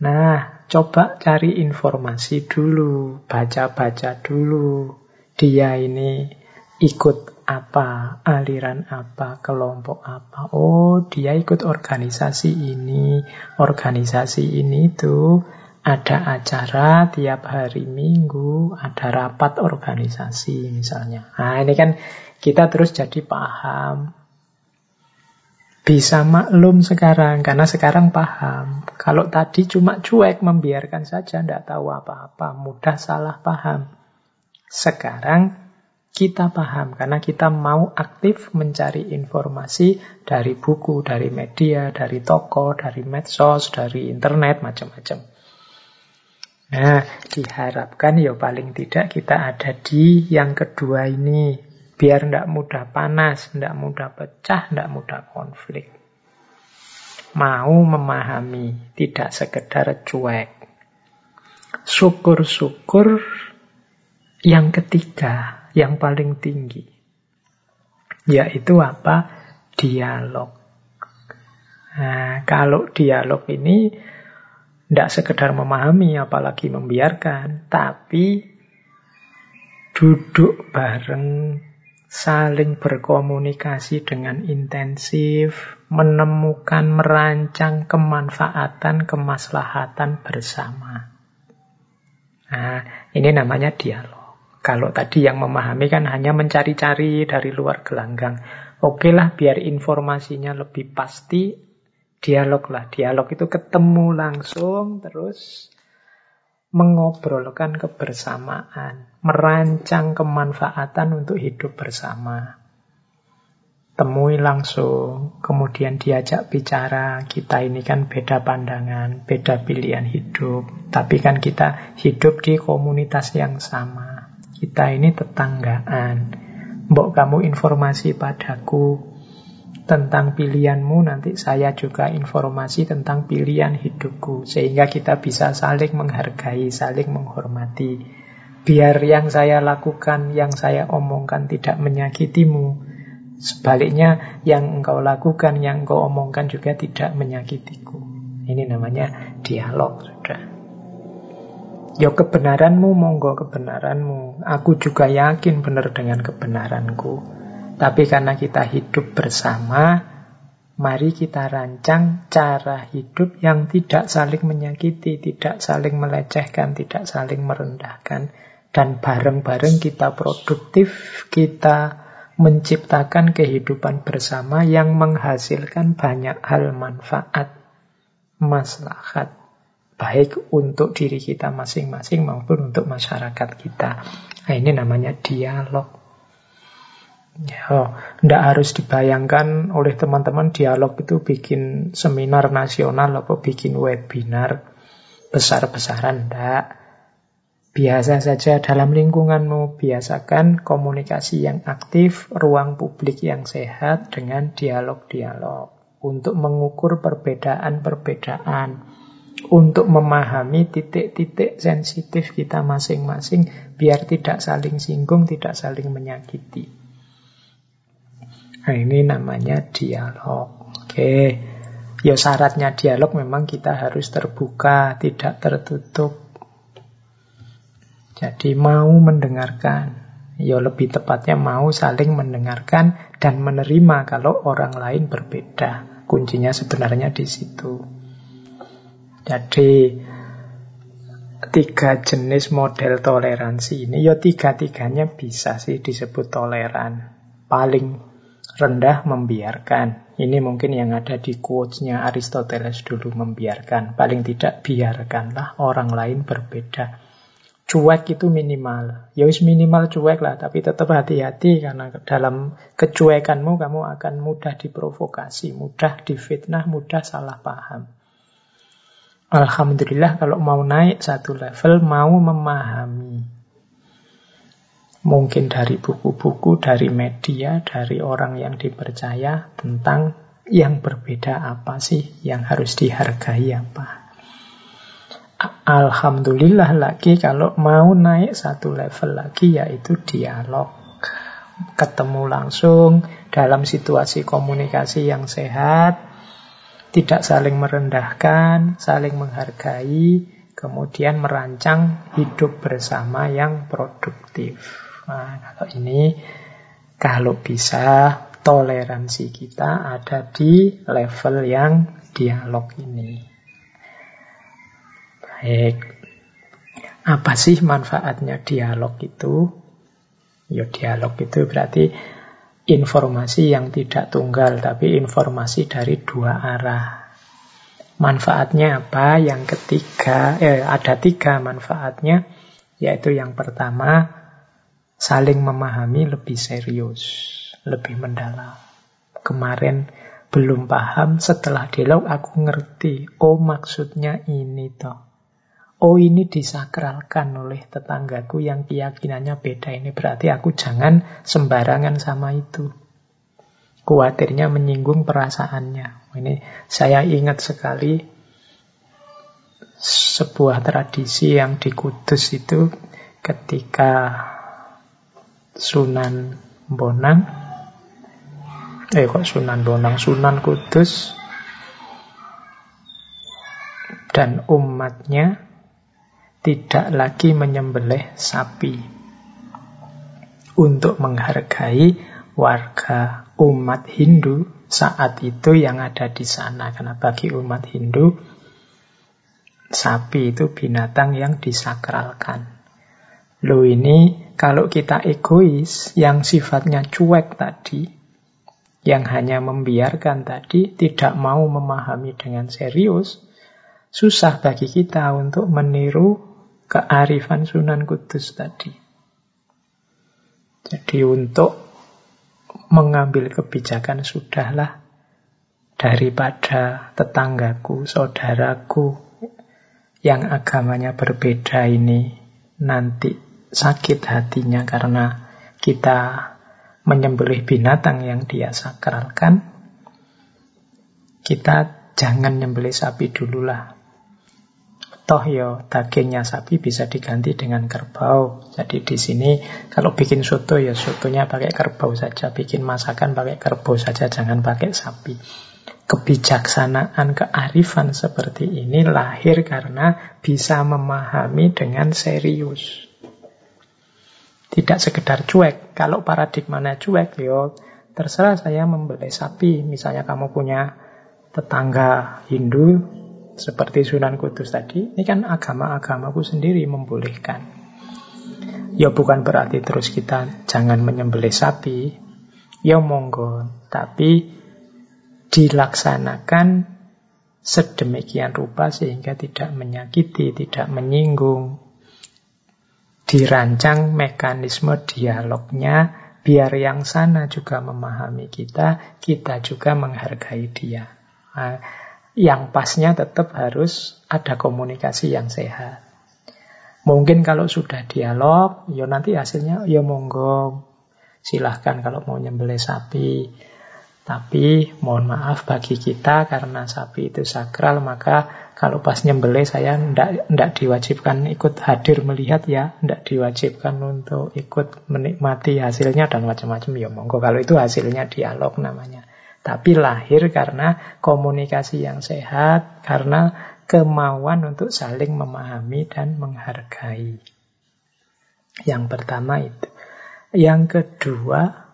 Nah, coba cari informasi dulu. Baca-baca dulu. Dia ini ikut apa? Aliran apa? Kelompok apa? Oh, dia ikut organisasi ini, organisasi ini itu. Ada acara tiap hari Minggu, ada rapat organisasi misalnya. Nah, ini kan kita terus jadi paham. Bisa maklum sekarang, karena sekarang paham. Kalau tadi cuma cuek, membiarkan saja, tidak tahu apa-apa, mudah salah paham. Sekarang kita paham, karena kita mau aktif mencari informasi dari buku, dari media, dari toko, dari medsos, dari internet, macam-macam. Nah, diharapkan ya paling tidak kita ada di yang kedua ini. Biar tidak mudah panas, tidak mudah pecah, tidak mudah konflik. Mau memahami, tidak sekedar cuek. Syukur-syukur yang ketiga, yang paling tinggi. Yaitu apa? Dialog. Nah, kalau dialog ini tidak sekedar memahami, apalagi membiarkan, tapi duduk bareng, saling berkomunikasi dengan intensif, menemukan, merancang kemanfaatan, kemaslahatan bersama. Nah, ini namanya dialog. Kalau tadi yang memahami kan hanya mencari-cari dari luar gelanggang. Oke lah, biar informasinya lebih pasti, dialog lah. Dialog itu ketemu langsung, terus mengobrolkan kebersamaan, merancang kemanfaatan untuk hidup bersama. Temui langsung, kemudian diajak bicara. Kita ini kan beda pandangan, beda pilihan hidup, tapi kan kita hidup di komunitas yang sama. kita ini tetanggaan. Mbok kamu informasi padaku tentang pilihanmu, nanti saya juga informasi tentang pilihan hidupku, sehingga kita bisa saling menghargai, saling menghormati. Biar yang saya lakukan, yang saya omongkan tidak menyakitimu, sebaliknya yang engkau lakukan, yang engkau omongkan juga tidak menyakitiku. Ini namanya dialog, sudah. Ya kebenaranmu, monggo kebenaranmu, aku juga yakin benar dengan kebenaranku. Tapi karena kita hidup bersama, mari kita rancang cara hidup yang tidak saling menyakiti, tidak saling melecehkan, tidak saling merendahkan. Dan bareng-bareng kita produktif, kita menciptakan kehidupan bersama yang menghasilkan banyak hal manfaat, maslahat. Baik untuk diri kita masing-masing maupun untuk masyarakat kita. Nah, ini namanya dialog. Ya, ndak harus dibayangkan oleh teman-teman dialog itu bikin seminar nasional atau bikin webinar besar-besaran, ndak. Biasa saja dalam lingkunganmu, biasakan komunikasi yang aktif, ruang publik yang sehat dengan dialog-dialog untuk mengukur perbedaan-perbedaan, untuk memahami titik-titik sensitif kita masing-masing biar tidak saling singgung, tidak saling menyakiti. Nah, ini namanya dialog. Oke. Ya, syaratnya dialog memang kita harus terbuka, tidak tertutup. Jadi mau mendengarkan. Ya, lebih tepatnya mau saling mendengarkan dan menerima kalau orang lain berbeda. Kuncinya sebenarnya di situ. Jadi tiga jenis model toleransi ini, ya tiga-tiganya bisa sih disebut toleran. Paling rendah membiarkan. Ini mungkin yang ada di quotes-nya Aristoteles dulu, membiarkan. Paling tidak biarkanlah orang lain berbeda. Cuek itu minimal. Ya wis minimal cuek lah, tapi tetap hati-hati karena dalam kecuekanmu kamu akan mudah diprovokasi, mudah difitnah, mudah salah paham. Alhamdulillah kalau mau naik satu level, mau memahami. Mungkin dari buku-buku, dari media, dari orang yang dipercaya tentang yang berbeda apa sih, yang harus dihargai apa. Alhamdulillah lagi kalau mau naik satu level lagi yaitu dialog. Ketemu langsung dalam situasi komunikasi yang sehat, tidak saling merendahkan, saling menghargai, kemudian merancang hidup bersama yang produktif. Nah, kalau ini, kalau bisa toleransi kita ada di level yang dialog ini. Baik. Apa sih manfaatnya dialog itu? Ya, dialog itu berarti informasi yang tidak tunggal, tapi informasi dari dua arah. Manfaatnya apa? Yang ketiga, eh, ada tiga manfaatnya, yaitu yang pertama, saling memahami lebih serius, lebih mendalam. Kemarin belum paham, setelah dialog aku ngerti. Oh, maksudnya ini toh. Oh, ini disakralkan oleh tetanggaku yang keyakinannya beda ini. Berarti aku jangan sembarangan sama itu. Kuatirnya menyinggung perasaannya. Ini saya ingat sekali sebuah tradisi yang di Kudus itu ketika Sunan Bonang eh kok Sunan Bonang Sunan Kudus dan umatnya tidak lagi menyembelih sapi untuk menghargai warga umat Hindu saat itu yang ada di sana, karena bagi umat Hindu sapi itu binatang yang disakralkan. Loh, ini kalau kita egois, yang sifatnya cuek tadi, yang hanya membiarkan tadi, tidak mau memahami dengan serius, susah bagi kita untuk meniru kearifan Sunan Kudus tadi. Jadi untuk mengambil kebijakan, sudahlah, daripada tetanggaku, saudaraku yang agamanya berbeda ini, nanti sakit hatinya karena kita menyembelih binatang yang dia sakralkan, kita jangan nyembelih sapi dululah. Toh yo dagingnya sapi bisa diganti dengan kerbau. Jadi di sini kalau bikin soto ya sotonya pakai kerbau saja, bikin masakan pakai kerbau saja, jangan pakai sapi. Kebijaksanaan, kearifan seperti ini lahir karena bisa memahami dengan serius. Tidak sekedar cuek. Kalau paradigmanya cuek, yo terserah saya membelai sapi. Misalnya kamu punya tetangga Hindu seperti Sunan Kudus tadi, ini kan agama-agamaku sendiri membolehkan. Ya bukan berarti terus kita jangan menyembelih sapi, ya monggo, tapi dilaksanakan sedemikian rupa sehingga tidak menyakiti, tidak menyinggung. Dirancang mekanisme dialognya biar yang sana juga memahami kita, kita juga menghargai dia. Nah, yang pasnya tetap harus ada komunikasi yang sehat. Mungkin kalau sudah dialog, ya nanti hasilnya ya monggo, silahkan kalau mau nyembelih sapi. Tapi mohon maaf bagi kita karena sapi itu sakral, maka kalau pas nyembelih saya ndak ndak diwajibkan ikut hadir melihat ya, ndak diwajibkan untuk ikut menikmati hasilnya dan macam-macam. Ya monggo, kalau itu hasilnya dialog namanya. Tapi lahir karena komunikasi yang sehat, karena kemauan untuk saling memahami dan menghargai. Yang pertama itu. Yang kedua,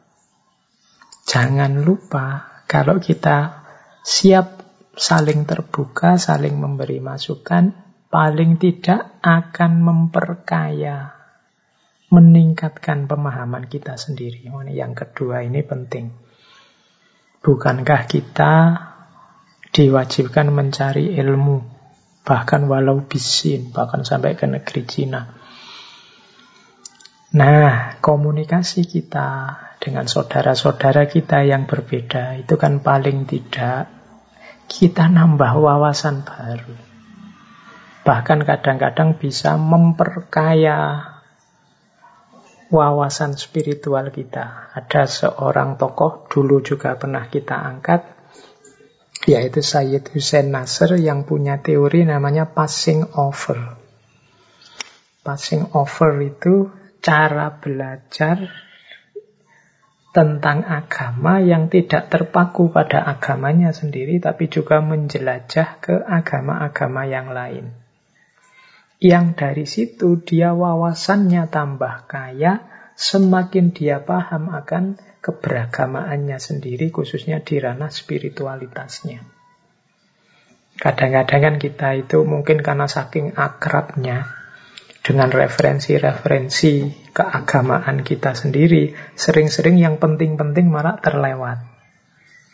jangan lupa kalau kita siap saling terbuka, saling memberi masukan, paling tidak akan memperkaya, meningkatkan pemahaman kita sendiri. Yang kedua ini penting. Bukankah kita diwajibkan mencari ilmu, bahkan walau bisin, bahkan sampai ke negeri Cina. Nah, komunikasi kita dengan saudara-saudara kita yang berbeda, itu kan paling tidak kita nambah wawasan baru. Bahkan kadang-kadang bisa memperkaya wawasan spiritual kita. Ada seorang tokoh dulu juga pernah kita angkat, yaitu Sayyid Hussein Nasr yang punya teori namanya passing over. Passing over itu cara belajar tentang agama yang tidak terpaku pada agamanya sendiri, tapi juga menjelajah ke agama-agama yang lain. Yang dari situ dia wawasannya tambah kaya, semakin dia paham akan keberagamaannya sendiri, khususnya di ranah spiritualitasnya. Kadang-kadang kan kita itu mungkin karena saking akrabnya dengan referensi-referensi keagamaan kita sendiri, sering-sering yang penting-penting malah terlewat.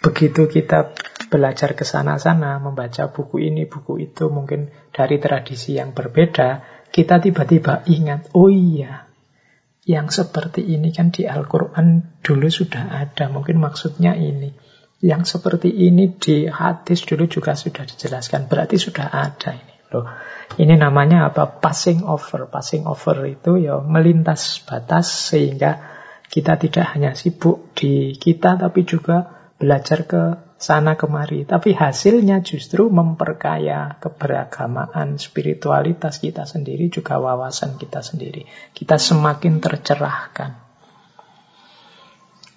Begitu kita belajar ke sana-sana, membaca buku ini, buku itu, mungkin dari tradisi yang berbeda, kita tiba-tiba ingat, oh iya, yang seperti ini kan di Al-Quran dulu sudah ada, mungkin maksudnya ini. Yang seperti ini di hadis dulu juga sudah dijelaskan, berarti sudah ada ini. Loh, ini namanya apa? Passing over. Passing over itu ya melintas batas sehingga kita tidak hanya sibuk di kita, tapi juga belajar ke sana kemari, tapi hasilnya justru memperkaya keberagamaan spiritualitas kita sendiri, juga wawasan kita sendiri. Kita semakin tercerahkan.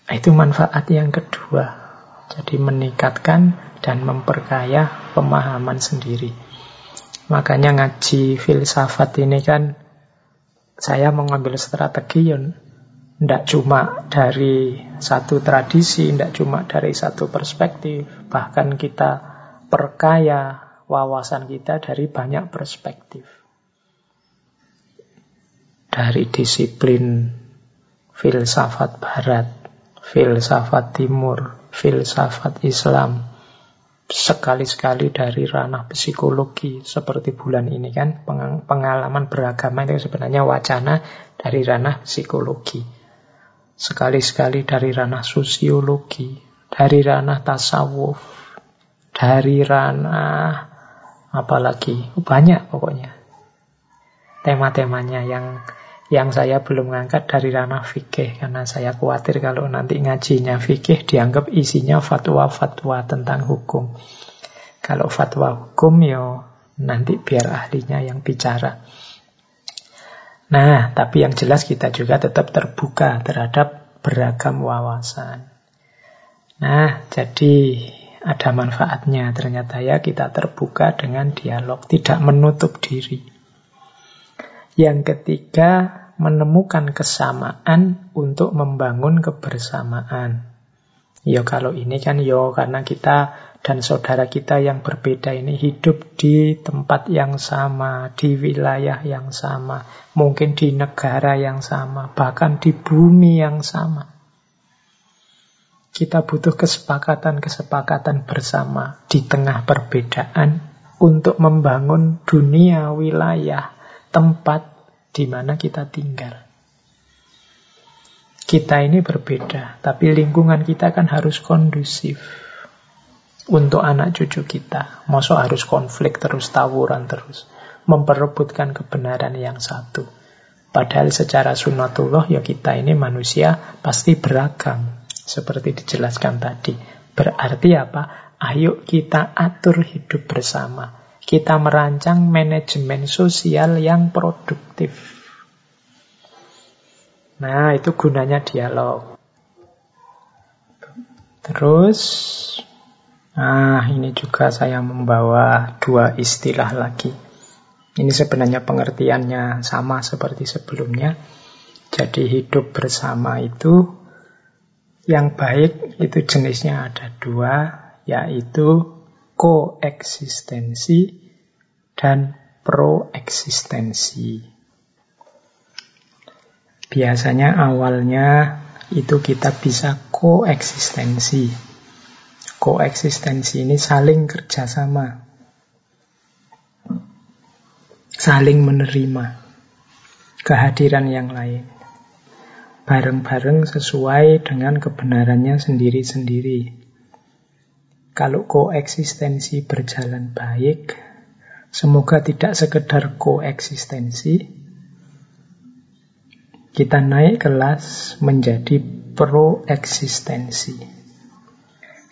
Itu manfaat yang kedua. Jadi meningkatkan dan memperkaya pemahaman sendiri. Makanya ngaji filsafat ini kan, saya mengambil strategi yang tidak cuma dari satu tradisi, tidak cuma dari satu perspektif, bahkan kita perkaya wawasan kita dari banyak perspektif. Dari disiplin filsafat barat, filsafat timur, filsafat Islam, sekali-sekali dari ranah psikologi seperti bulan ini kan, pengalaman beragama itu sebenarnya wacana dari ranah psikologi. Sekali-sekali dari ranah sosiologi, dari ranah tasawuf, dari ranah apalagi, banyak pokoknya. Tema-temanya yang yang saya belum angkat dari ranah fikih, karena saya khawatir kalau nanti ngajinya fikih dianggap isinya fatwa-fatwa tentang hukum. Kalau fatwa hukum yo nanti biar ahlinya yang bicara. Nah, tapi yang jelas kita juga tetap terbuka terhadap beragam wawasan. Nah, jadi ada manfaatnya ternyata ya kita terbuka dengan dialog, tidak menutup diri. Yang ketiga, menemukan kesamaan untuk membangun kebersamaan. Ya kalau ini kan ya karena kita dan saudara kita yang berbeda ini hidup di tempat yang sama, di wilayah yang sama, mungkin di negara yang sama, bahkan di bumi yang sama. Kita butuh kesepakatan-kesepakatan bersama di tengah perbedaan untuk membangun dunia, wilayah, tempat di mana kita tinggal. Kita ini berbeda, tapi lingkungan kita kan harus kondusif untuk anak cucu kita. Masa harus konflik terus, tawuran terus, memperebutkan kebenaran yang satu. Padahal secara sunatullah ya kita ini manusia pasti beragam, seperti dijelaskan tadi. Berarti apa? Ayo kita atur hidup bersama. Kita merancang manajemen sosial yang produktif. Nah, itu gunanya dialog. Terus, nah ini juga saya membawa dua istilah lagi. Ini sebenarnya pengertiannya sama seperti sebelumnya. Jadi hidup bersama itu, yang baik itu jenisnya ada dua, yaitu koeksistensi dan proeksistensi. Biasanya awalnya itu kita bisa koeksistensi. Koeksistensi ini saling kerjasama, saling menerima kehadiran yang lain, bareng-bareng sesuai dengan kebenarannya sendiri-sendiri. Kalau koeksistensi berjalan baik, semoga tidak sekedar koeksistensi, kita naik kelas menjadi proeksistensi.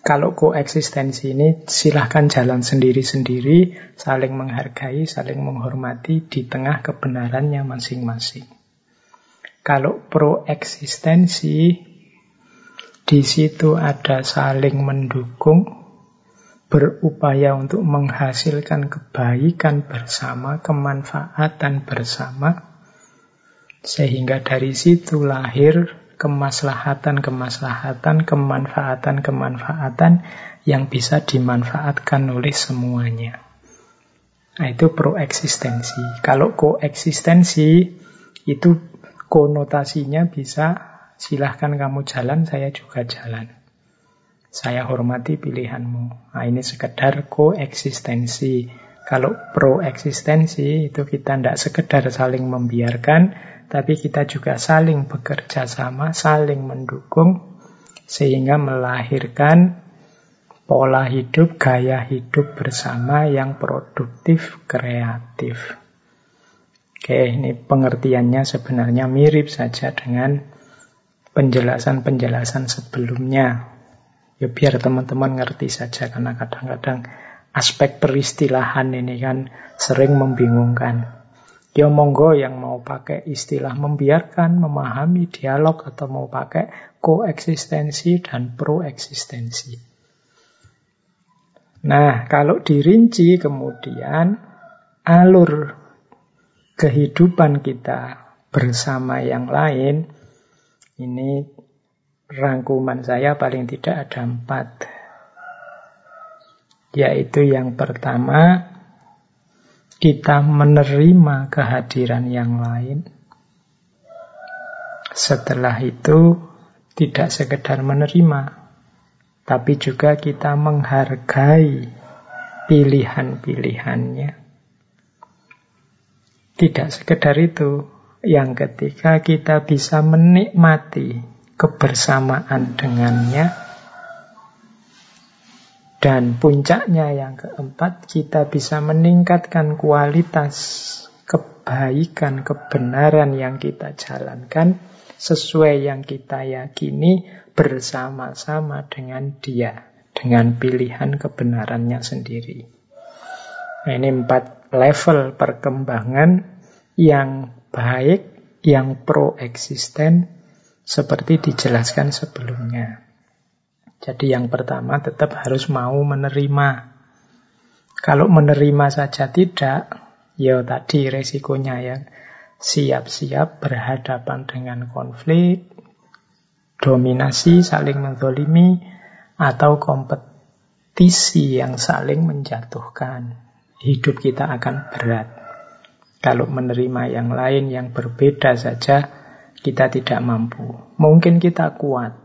Kalau koeksistensi ini silahkan jalan sendiri-sendiri, saling menghargai, saling menghormati di tengah kebenarannya masing-masing. Kalau proeksistensi, di situ ada saling mendukung, berupaya untuk menghasilkan kebaikan bersama, kemanfaatan bersama, sehingga dari situ lahir kemaslahatan-kemaslahatan, kemanfaatan-kemanfaatan yang bisa dimanfaatkan oleh semuanya. Nah, itu proeksistensi. Kalau koeksistensi, itu konotasinya bisa silahkan kamu jalan, saya juga jalan. Saya hormati pilihanmu. Nah, ini sekedar koeksistensi. Kalau proeksistensi, itu kita tidak sekedar saling membiarkan, tapi kita juga saling bekerja sama, saling mendukung, sehingga melahirkan pola hidup, gaya hidup bersama yang produktif, kreatif. Oke, ini pengertiannya sebenarnya mirip saja dengan penjelasan-penjelasan sebelumnya. Ya biar teman-teman ngerti saja, karena kadang-kadang aspek peristilahan ini kan sering membingungkan. Ya monggo yang mau pakai istilah membiarkan, memahami dialog, atau mau pakai koeksistensi dan proeksistensi. Nah, kalau dirinci kemudian alur kehidupan kita bersama yang lain, ini rangkuman saya paling tidak ada empat. Yaitu yang pertama, kita menerima kehadiran yang lain. Setelah itu, tidak sekedar menerima, tapi juga kita menghargai pilihan-pilihannya. Tidak sekedar itu. Yang ketiga, kita bisa menikmati kebersamaan dengannya, dan puncaknya yang keempat, kita bisa meningkatkan kualitas kebaikan, kebenaran yang kita jalankan sesuai yang kita yakini bersama-sama dengan dia, dengan pilihan kebenarannya sendiri. Nah, ini empat level perkembangan yang baik, yang pro-eksisten seperti dijelaskan sebelumnya. Jadi yang pertama tetap harus mau menerima. Kalau menerima saja tidak, ya tadi resikonya ya. Siap-siap berhadapan dengan konflik, dominasi saling menzalimi, atau kompetisi yang saling menjatuhkan. Hidup kita akan berat. Kalau menerima yang lain yang berbeda saja, kita tidak mampu. Mungkin kita kuat,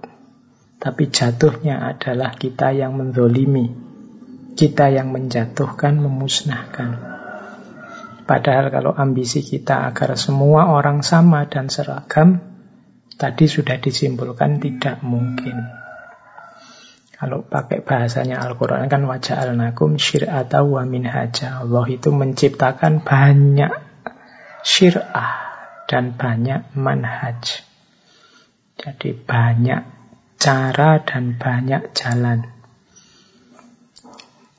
tapi jatuhnya adalah kita yang menzalimi, kita yang menjatuhkan, memusnahkan. Padahal kalau ambisi kita agar semua orang sama dan seragam, tadi sudah disimpulkan tidak mungkin. Kalau pakai bahasanya Al-Quran kan waja'alnakum syir'ata wa minhaja. Allah itu menciptakan banyak syir'ah dan banyak manhaj. Jadi banyak cara dan banyak jalan.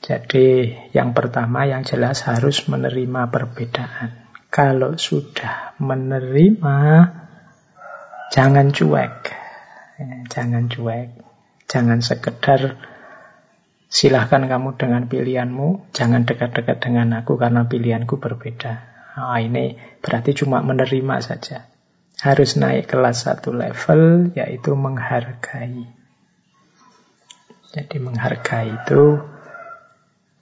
Jadi yang pertama yang jelas harus menerima perbedaan. Kalau sudah menerima, jangan cuek. Jangan cuek. Jangan sekedar silahkan kamu dengan pilihanmu, jangan dekat-dekat dengan aku karena pilihanku berbeda. Nah, ini berarti cuma menerima saja. Harus naik kelas satu level, yaitu menghargai. Jadi menghargai itu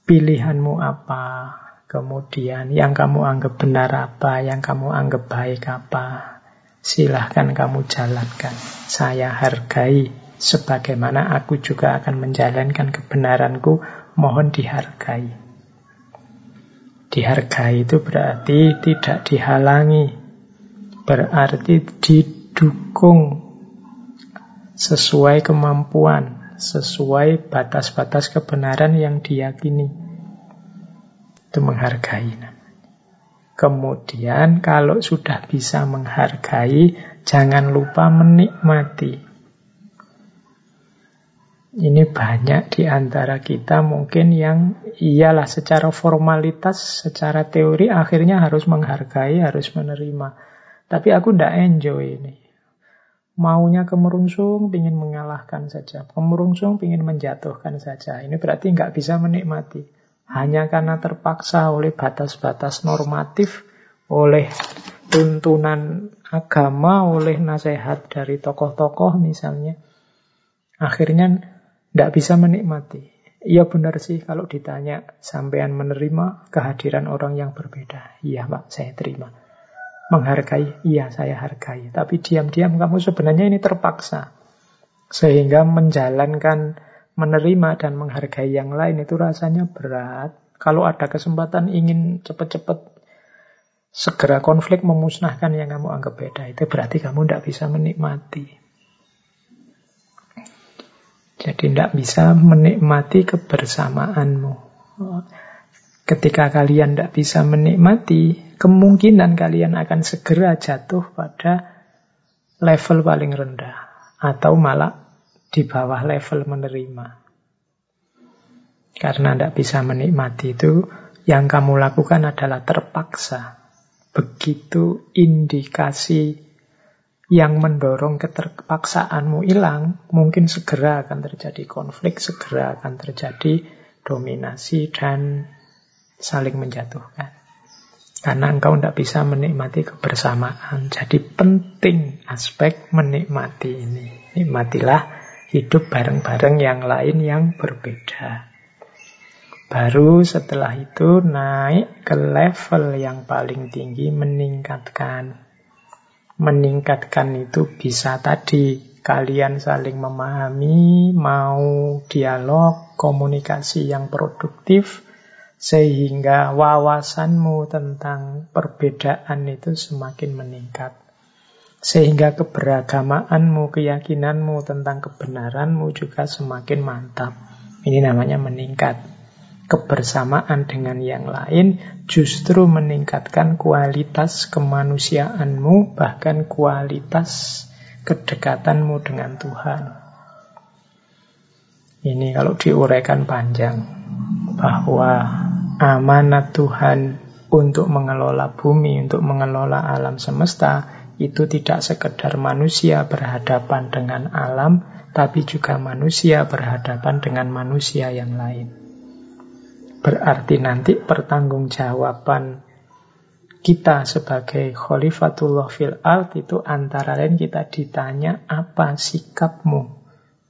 pilihanmu apa, kemudian yang kamu anggap benar apa, yang kamu anggap baik apa, silahkan kamu jalankan. Saya hargai, sebagaimana aku juga akan menjalankan kebenaranku, mohon dihargai. Dihargai itu berarti tidak dihalangi, berarti didukung sesuai kemampuan, sesuai batas-batas kebenaran yang diyakini. Itu menghargai namanya. Kemudian kalau sudah bisa menghargai, jangan lupa menikmati. Ini banyak di antara kita mungkin yang iyalah secara formalitas, secara teori akhirnya harus menghargai, harus menerima. Tapi aku tidak enjoy ini. Maunya kemerungsung, ingin mengalahkan saja. Kemerungsung, ingin menjatuhkan saja. Ini berarti nggak bisa menikmati. Hanya karena terpaksa oleh batas-batas normatif, oleh tuntunan agama, oleh nasihat dari tokoh-tokoh misalnya. Akhirnya nggak bisa menikmati. Iya benar sih kalau ditanya, sampean menerima kehadiran orang yang berbeda. Iya Pak, saya terima. Menghargai, iya saya hargai. Tapi diam-diam kamu sebenarnya ini terpaksa. Sehingga menjalankan, menerima dan menghargai yang lain itu rasanya berat. Kalau ada kesempatan ingin cepat-cepat segera konflik memusnahkan yang kamu anggap beda, itu berarti kamu tidak bisa menikmati. Jadi tidak bisa menikmati kebersamaanmu. Ketika kalian tidak bisa menikmati, kemungkinan kalian akan segera jatuh pada level paling rendah atau malah di bawah level menerima. Karena tidak bisa menikmati itu, yang kamu lakukan adalah terpaksa. Begitu indikasi yang mendorong keterpaksaanmu hilang, mungkin segera akan terjadi konflik, segera akan terjadi dominasi dan saling menjatuhkan. Karena engkau tidak bisa menikmati kebersamaan. Jadi penting aspek menikmati ini. Nikmatilah hidup bareng-bareng yang lain yang berbeda. Baru setelah itu naik ke level yang paling tinggi, meningkatkan. Meningkatkan itu bisa tadi kalian saling memahami, mau dialog, komunikasi yang produktif, sehingga wawasanmu tentang perbedaan itu semakin meningkat. Sehingga keberagamaanmu, keyakinanmu tentang kebenaranmu juga semakin mantap. Ini namanya meningkat. kebersamaan dengan yang lain justru meningkatkan kualitas kemanusiaanmu, bahkan kualitas kedekatanmu dengan Tuhan. Ini kalau diuraikan panjang, bahwa amanat Tuhan untuk mengelola bumi, untuk mengelola alam semesta, itu tidak sekedar manusia berhadapan dengan alam, tapi juga manusia berhadapan dengan manusia yang lain. Berarti nanti pertanggungjawaban kita sebagai Khalifatullah fil ard itu antara lain kita ditanya apa sikapmu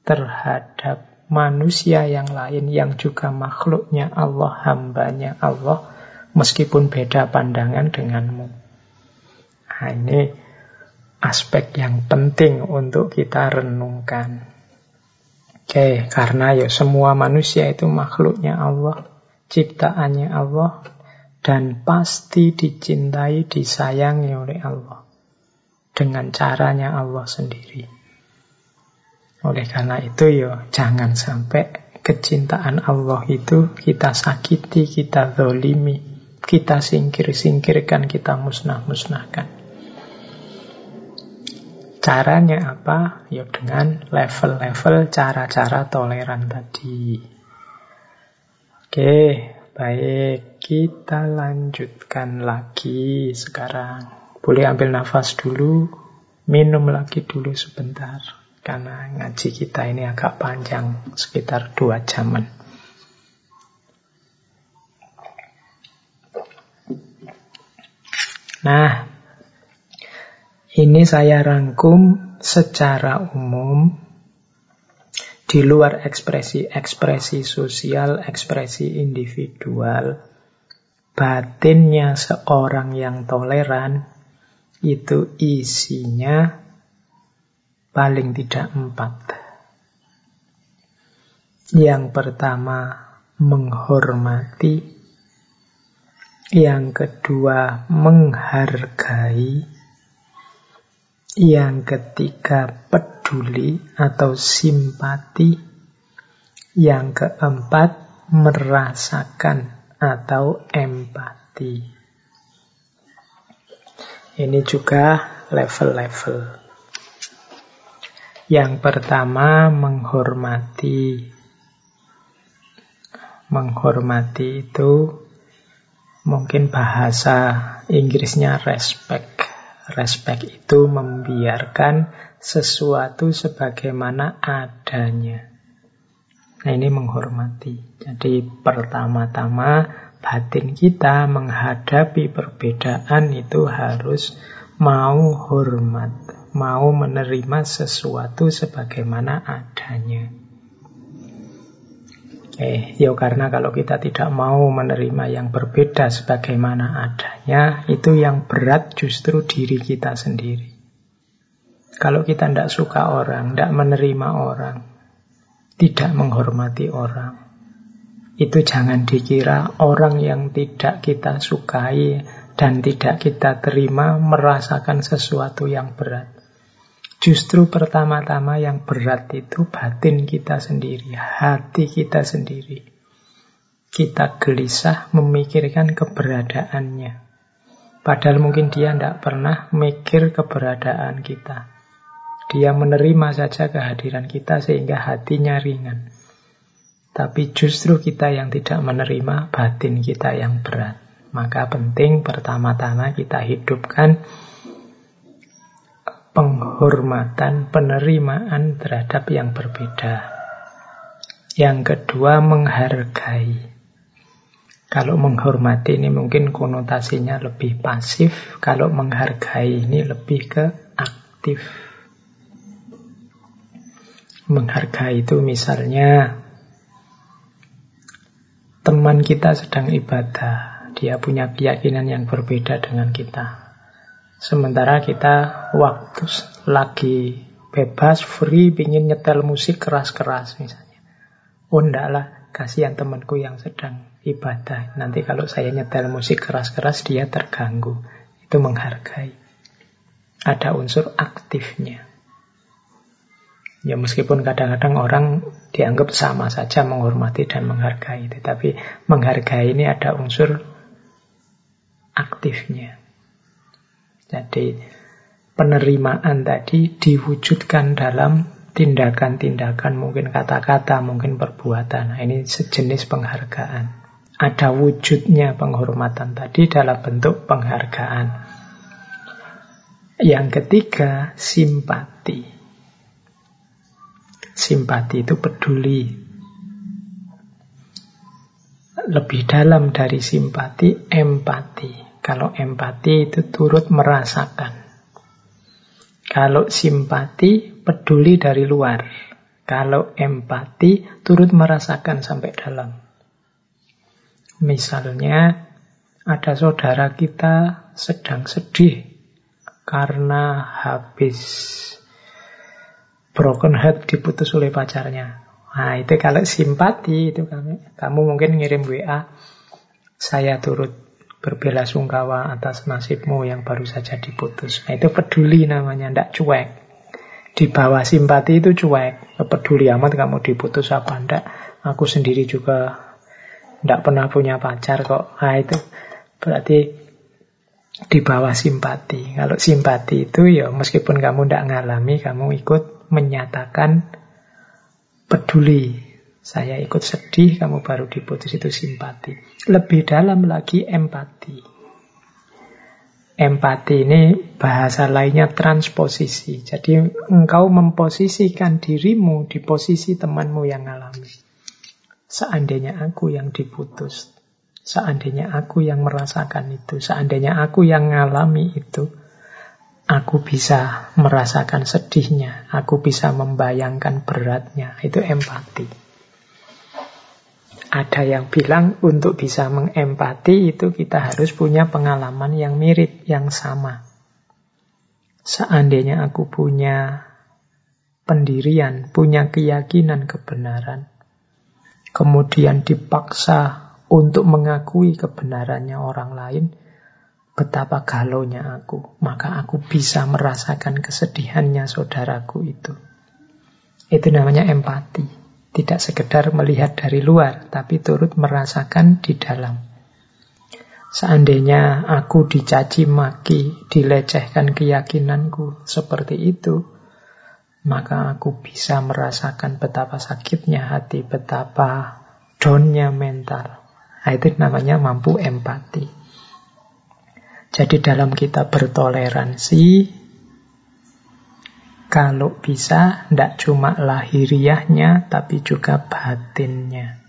terhadap manusia yang lain yang juga makhluknya Allah, hambanya Allah, meskipun beda pandangan denganmu. Nah, ini aspek yang penting untuk kita renungkan. Oke, karena ya semua manusia itu makhluknya Allah, ciptaannya Allah, dan pasti dicintai, disayangi oleh Allah dengan caranya Allah sendiri. Oleh karena itu yo, jangan sampai kecintaan Allah itu kita sakiti, kita zalimi, kita singkir-singkirkan, kita musnah-musnahkan. Caranya apa? Ya dengan level-level cara-cara toleran tadi. Oke, baik. Kita lanjutkan lagi sekarang. Boleh ambil nafas dulu, minum lagi dulu sebentar. Karena ngaji kita ini agak panjang, sekitar dua jaman. Nah, ini saya rangkum secara umum. Di luar ekspresi-ekspresi sosial, ekspresi individual, batinnya seorang yang toleran itu isinya paling tidak empat. Yang pertama, menghormati. Yang kedua, menghargai. Yang ketiga, peduli. Peduli atau simpati. Yang keempat, merasakan atau empati. Ini juga level-level. Yang pertama, menghormati. Menghormati itu mungkin bahasa Inggrisnya respect. Respect itu membiarkan sesuatu sebagaimana adanya. Nah, ini menghormati. Jadi pertama-tama batin kita menghadapi perbedaan itu harus mau hormat, mau menerima sesuatu sebagaimana adanya. Eh, ya karena kalau kita tidak mau menerima yang berbeda sebagaimana adanya, itu yang berat justru diri kita sendiri. Kalau kita tidak suka orang, tidak menerima orang, tidak menghormati orang, itu jangan dikira orang yang tidak kita sukai dan tidak kita terima merasakan sesuatu yang berat. Justru pertama-tama yang berat itu batin kita sendiri, hati kita sendiri. Kita gelisah memikirkan keberadaannya. Padahal mungkin dia tidak pernah mikir keberadaan kita. Dia menerima saja kehadiran kita sehingga hatinya ringan. Tapi justru kita yang tidak menerima, batin kita yang berat. Maka penting pertama-tama kita hidupkan penghormatan, penerimaan terhadap yang berbeda. Yang kedua, menghargai. Kalau menghormati ini mungkin konotasinya lebih pasif, kalau menghargai ini lebih ke aktif. Menghargai itu misalnya teman kita sedang ibadah, dia punya keyakinan yang berbeda dengan kita. Sementara kita waktu lagi bebas, free, pingin nyetel musik keras-keras misalnya. Oh ndaklah, kasihan temanku yang sedang ibadah. Nanti kalau saya nyetel musik keras-keras dia terganggu. Itu menghargai. Ada unsur aktifnya. Ya meskipun kadang-kadang orang dianggap sama saja menghormati dan menghargai, tetapi menghargai ini ada unsur aktifnya. Jadi penerimaan tadi diwujudkan dalam tindakan-tindakan, mungkin kata-kata, mungkin perbuatan. Nah, ini sejenis penghargaan. Ada wujudnya penghormatan tadi dalam bentuk penghargaan. Yang ketiga, simpati. Simpati itu peduli. Lebih dalam dari simpati, empati. Kalau empati itu turut merasakan. Kalau simpati, peduli dari luar. Kalau empati, turut merasakan sampai dalam. Misalnya, ada saudara kita sedang sedih karena habis broken heart, diputus oleh pacarnya. Nah, itu kalau simpati, itu kamu, kamu mungkin ngirim W A, saya turut berbela sungkawa atas nasibmu yang baru saja diputus. Nah, itu peduli namanya, ndak cuek. Di bawah simpati itu cuek, peduli amat kamu diputus apa ndak. Aku sendiri juga ndak pernah punya pacar kok. Nah, itu berarti di bawah simpati. Kalau simpati itu ya meskipun kamu ndak ngalami, kamu ikut menyatakan peduli. Saya ikut sedih, kamu baru diputus, itu simpati. Lebih dalam lagi empati. Empati ini bahasa lainnya transposisi. Jadi engkau memposisikan dirimu di posisi temanmu yang alami. Seandainya aku yang diputus, seandainya aku yang merasakan itu, seandainya aku yang ngalami itu, aku bisa merasakan sedihnya, aku bisa membayangkan beratnya. Itu empati. Ada yang bilang untuk bisa mengempati itu kita harus punya pengalaman yang mirip, yang sama. Seandainya aku punya pendirian, punya keyakinan kebenaran, kemudian dipaksa untuk mengakui kebenarannya orang lain, betapa galaunya aku, maka aku bisa merasakan kesedihannya saudaraku itu. Itu namanya empati. Tidak sekedar melihat dari luar, tapi turut merasakan di dalam. Seandainya aku dicaci maki, dilecehkan keyakinanku seperti itu, maka aku bisa merasakan betapa sakitnya hati, betapa down-nya mental. Nah, itu namanya mampu empati. Jadi dalam kita bertoleransi, kalau bisa, tidak cuma lahiriahnya, tapi juga batinnya.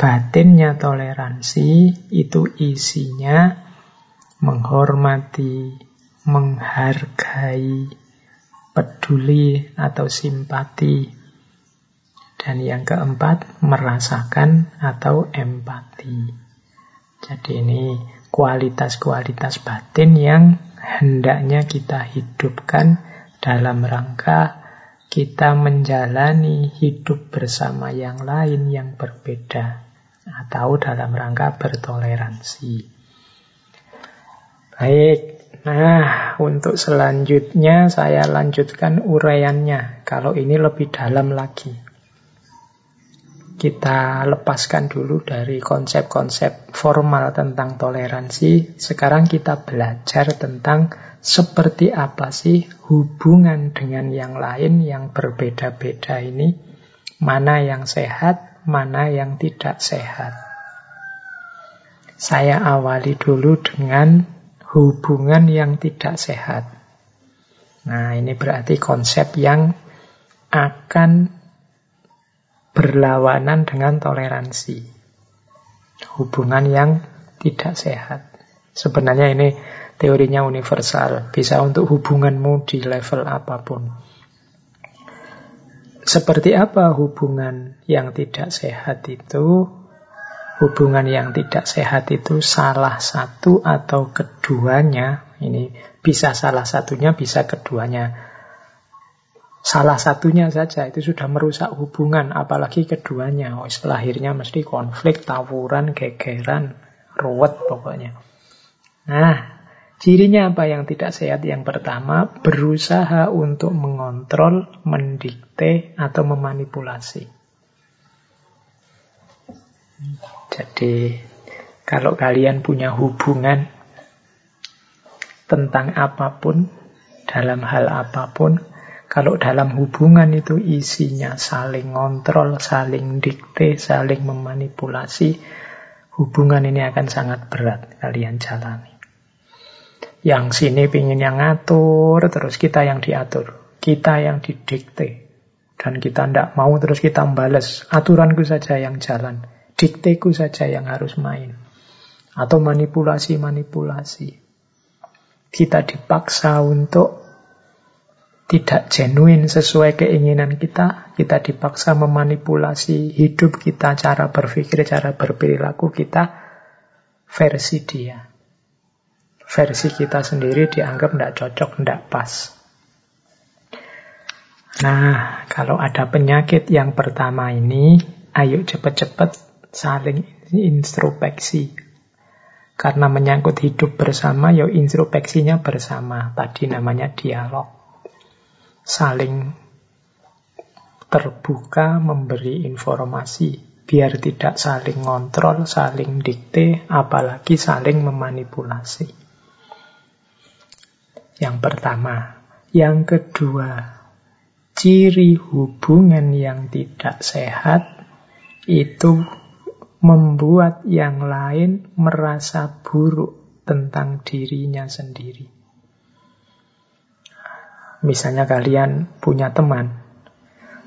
Batinnya toleransi, itu isinya menghormati, menghargai, peduli atau simpati. Dan yang keempat, merasakan atau empati. Jadi ini kualitas-kualitas batin yang hendaknya kita hidupkan dalam rangka kita menjalani hidup bersama yang lain yang berbeda, atau dalam rangka bertoleransi. Baik, nah untuk selanjutnya saya lanjutkan uraiannya. Kalau ini lebih dalam lagi. Kita lepaskan dulu dari konsep-konsep formal tentang toleransi. Sekarang kita belajar tentang seperti apa sih hubungan dengan yang lain yang berbeda-beda ini. Mana yang sehat, mana yang tidak sehat. Saya awali dulu dengan hubungan yang tidak sehat. Nah, ini berarti konsep yang akan berlawanan dengan toleransi. Hubungan yang tidak sehat. Sebenarnya ini teorinya universal. Bisa untuk hubunganmu di level apapun. Seperti apa hubungan yang tidak sehat itu? Hubungan yang tidak sehat itu salah satu atau keduanya. Ini bisa salah satunya, bisa keduanya. Salah satunya saja itu sudah merusak hubungan, apalagi keduanya. Oh, lahirnya mesti konflik, tawuran, gegeran, ruwet pokoknya. Nah, Cirinya apa yang tidak sehat? Yang pertama, berusaha untuk mengontrol, mendikte, atau memanipulasi. Jadi, kalau kalian punya hubungan tentang apapun, dalam hal apapun, kalau dalam hubungan itu isinya saling ngontrol, saling dikte, saling memanipulasi, hubungan ini akan sangat berat kalian jalani. Yang sini pinginnya ngatur, terus kita yang diatur. Kita yang didikte. Dan kita tidak mau, terus kita membalas. Aturanku saja yang jalan. Dikteku saja yang harus main. Atau manipulasi-manipulasi. Kita dipaksa untuk tidak genuine sesuai keinginan kita. Kita dipaksa memanipulasi hidup kita, cara berpikir, cara berperilaku kita versi dia. Versi kita sendiri dianggap tidak cocok, tidak pas. Nah, kalau ada penyakit yang pertama ini, ayo cepat-cepat saling introspeksi. Karena menyangkut hidup bersama, ya introspeksinya bersama. Tadi namanya dialog. Saling terbuka memberi informasi, biar tidak saling ngontrol, saling dikte, apalagi saling memanipulasi. Yang pertama. Yang kedua, ciri hubungan yang tidak sehat itu membuat yang lain merasa buruk tentang dirinya sendiri. Misalnya kalian punya teman,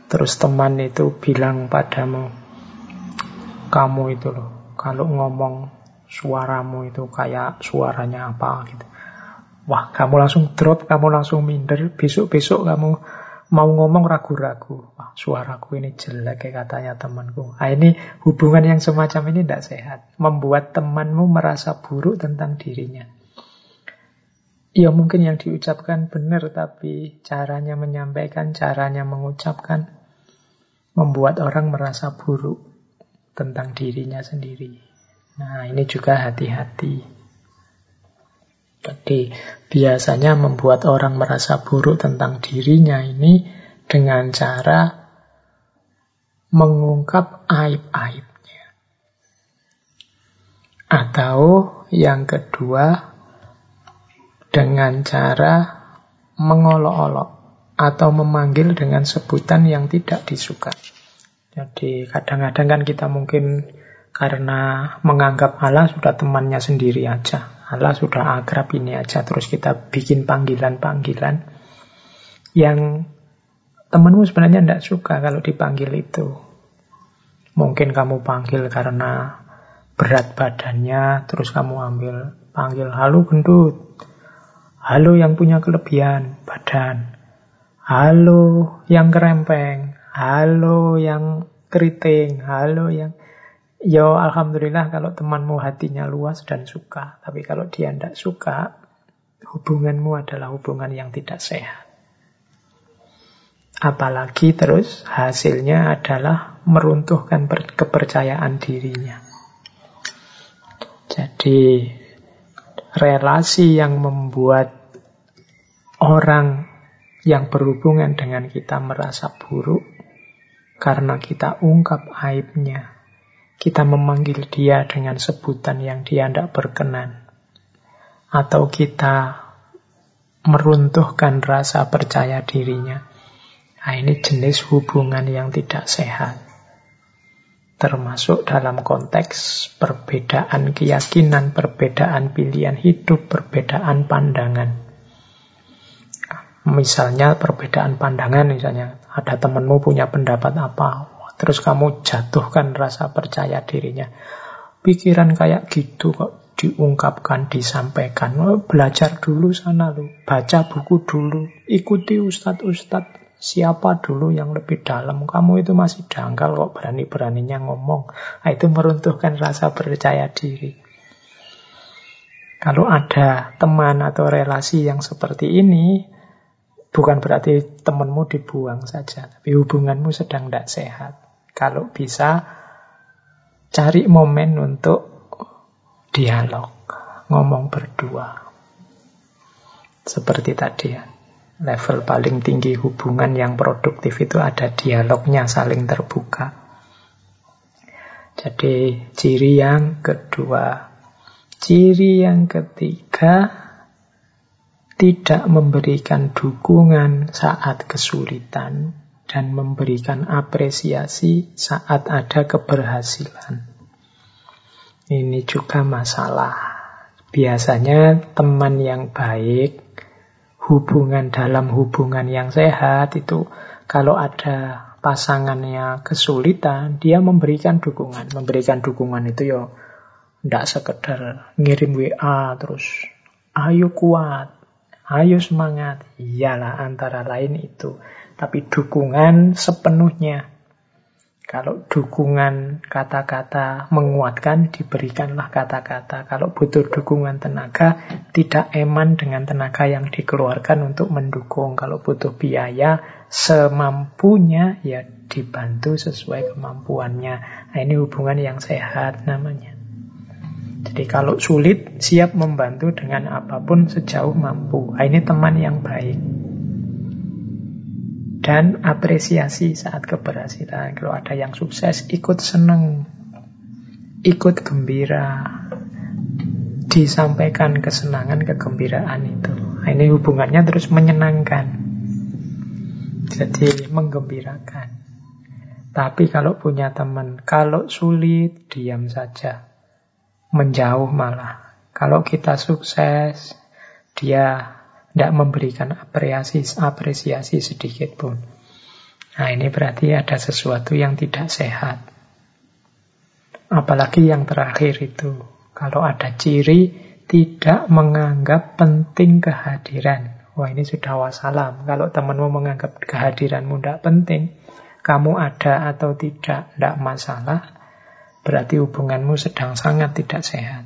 terus teman itu bilang padamu, kamu itu loh, kalau ngomong suaramu itu kayak suaranya apa gitu. Wah, kamu langsung drop, kamu langsung minder. Besok-besok kamu mau ngomong ragu-ragu. Wah, suaraku ini jelek ya katanya temanku. Ah, ini hubungan yang semacam ini tidak sehat. Membuat temanmu merasa buruk tentang dirinya. Ya mungkin yang diucapkan benar, tapi caranya menyampaikan, caranya mengucapkan, membuat orang merasa buruk tentang dirinya sendiri. Nah, ini juga hati-hati. Jadi biasanya membuat orang merasa buruk tentang dirinya ini dengan cara mengungkap aib-aibnya. Atau yang kedua, dengan cara mengolok-olok atau memanggil dengan sebutan yang tidak disuka. Jadi kadang-kadang kan kita mungkin karena menganggap Allah sudah temannya sendiri aja. Allah sudah akrab ini aja, terus kita bikin panggilan-panggilan yang temanmu sebenarnya tidak suka kalau dipanggil itu. Mungkin kamu panggil karena berat badannya, terus kamu ambil panggil, halo gendut, halo yang punya kelebihan badan, halo yang kerempeng, halo yang keriting, halo yang... Yo, alhamdulillah kalau temanmu hatinya luas dan suka. Tapi kalau dia tidak suka, hubunganmu adalah hubungan yang tidak sehat. Apalagi terus hasilnya adalah meruntuhkan kepercayaan dirinya. Jadi, relasi yang membuat orang yang berhubungan dengan kita merasa buruk karena kita ungkap aibnya. Kita memanggil dia dengan sebutan yang dia tidak berkenan. Atau kita meruntuhkan rasa percaya dirinya. Nah, ini jenis hubungan yang tidak sehat. Termasuk dalam konteks perbedaan keyakinan, perbedaan pilihan hidup, perbedaan pandangan. Misalnya perbedaan pandangan, misalnya ada temanmu punya pendapat apa, terus kamu jatuhkan rasa percaya dirinya. Pikiran kayak gitu kok diungkapkan, disampaikan. Oh, belajar dulu sana lu, baca buku dulu, ikuti ustadz-ustadz siapa dulu yang lebih dalam. Kamu itu masih dangkal kok berani-beraninya ngomong. Nah, itu meruntuhkan rasa percaya diri. Kalau ada teman atau relasi yang seperti ini, bukan berarti temanmu dibuang saja, tapi hubunganmu sedang tidak sehat. Kalau bisa, cari momen untuk dialog, ngomong berdua. Seperti tadi ya, level paling tinggi hubungan yang produktif itu ada dialognya, saling terbuka. Jadi ciri yang kedua. Ciri yang ketiga, tidak memberikan dukungan saat kesulitan dan memberikan apresiasi saat ada keberhasilan. Ini juga masalah. Biasanya teman yang baik, hubungan dalam hubungan yang sehat itu kalau ada pasangannya kesulitan, dia memberikan dukungan. Memberikan dukungan itu ya tidak sekedar ngirim W A terus ayo kuat, ayo semangat. Iyalah, antara lain itu. Tapi dukungan sepenuhnya. Kalau dukungan kata-kata menguatkan, diberikanlah kata-kata. Kalau butuh dukungan tenaga, tidak eman dengan tenaga yang dikeluarkan untuk mendukung. Kalau butuh biaya, semampunya ya dibantu sesuai kemampuannya. Nah, ini hubungan yang sehat namanya. Jadi kalau sulit, siap membantu dengan apapun sejauh mampu. Nah, ini teman yang baik. Dan apresiasi saat keberhasilan. Kalau ada yang sukses, ikut seneng, ikut gembira. Disampaikan kesenangan, kegembiraan itu. Nah, ini hubungannya terus menyenangkan. Jadi menggembirakan. Tapi kalau punya teman, kalau sulit, diam saja. Menjauh malah. Kalau kita sukses, dia tidak memberikan apresiasi, apresiasi sedikit pun. Nah, ini berarti ada sesuatu yang tidak sehat. Apalagi yang terakhir itu. Kalau ada ciri, tidak menganggap penting kehadiran. Wah, ini sudah wassalam. Kalau temanmu menganggap kehadiranmu tidak penting, kamu ada atau tidak, tidak masalah, berarti hubunganmu sedang sangat tidak sehat.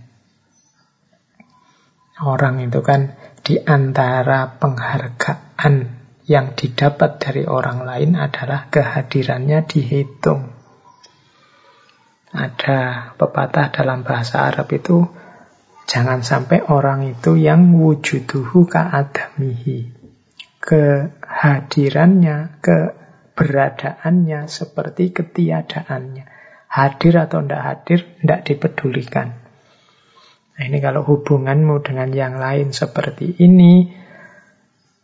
Orang itu kan, di antara penghargaan yang didapat dari orang lain adalah kehadirannya dihitung. Ada pepatah dalam bahasa Arab itu, jangan sampai orang itu yang wujuduhu ka'adamihi. Kehadirannya, keberadaannya seperti ketiadaannya. Hadir atau tidak hadir, tidak dipedulikan. Nah, ini kalau hubunganmu dengan yang lain seperti ini,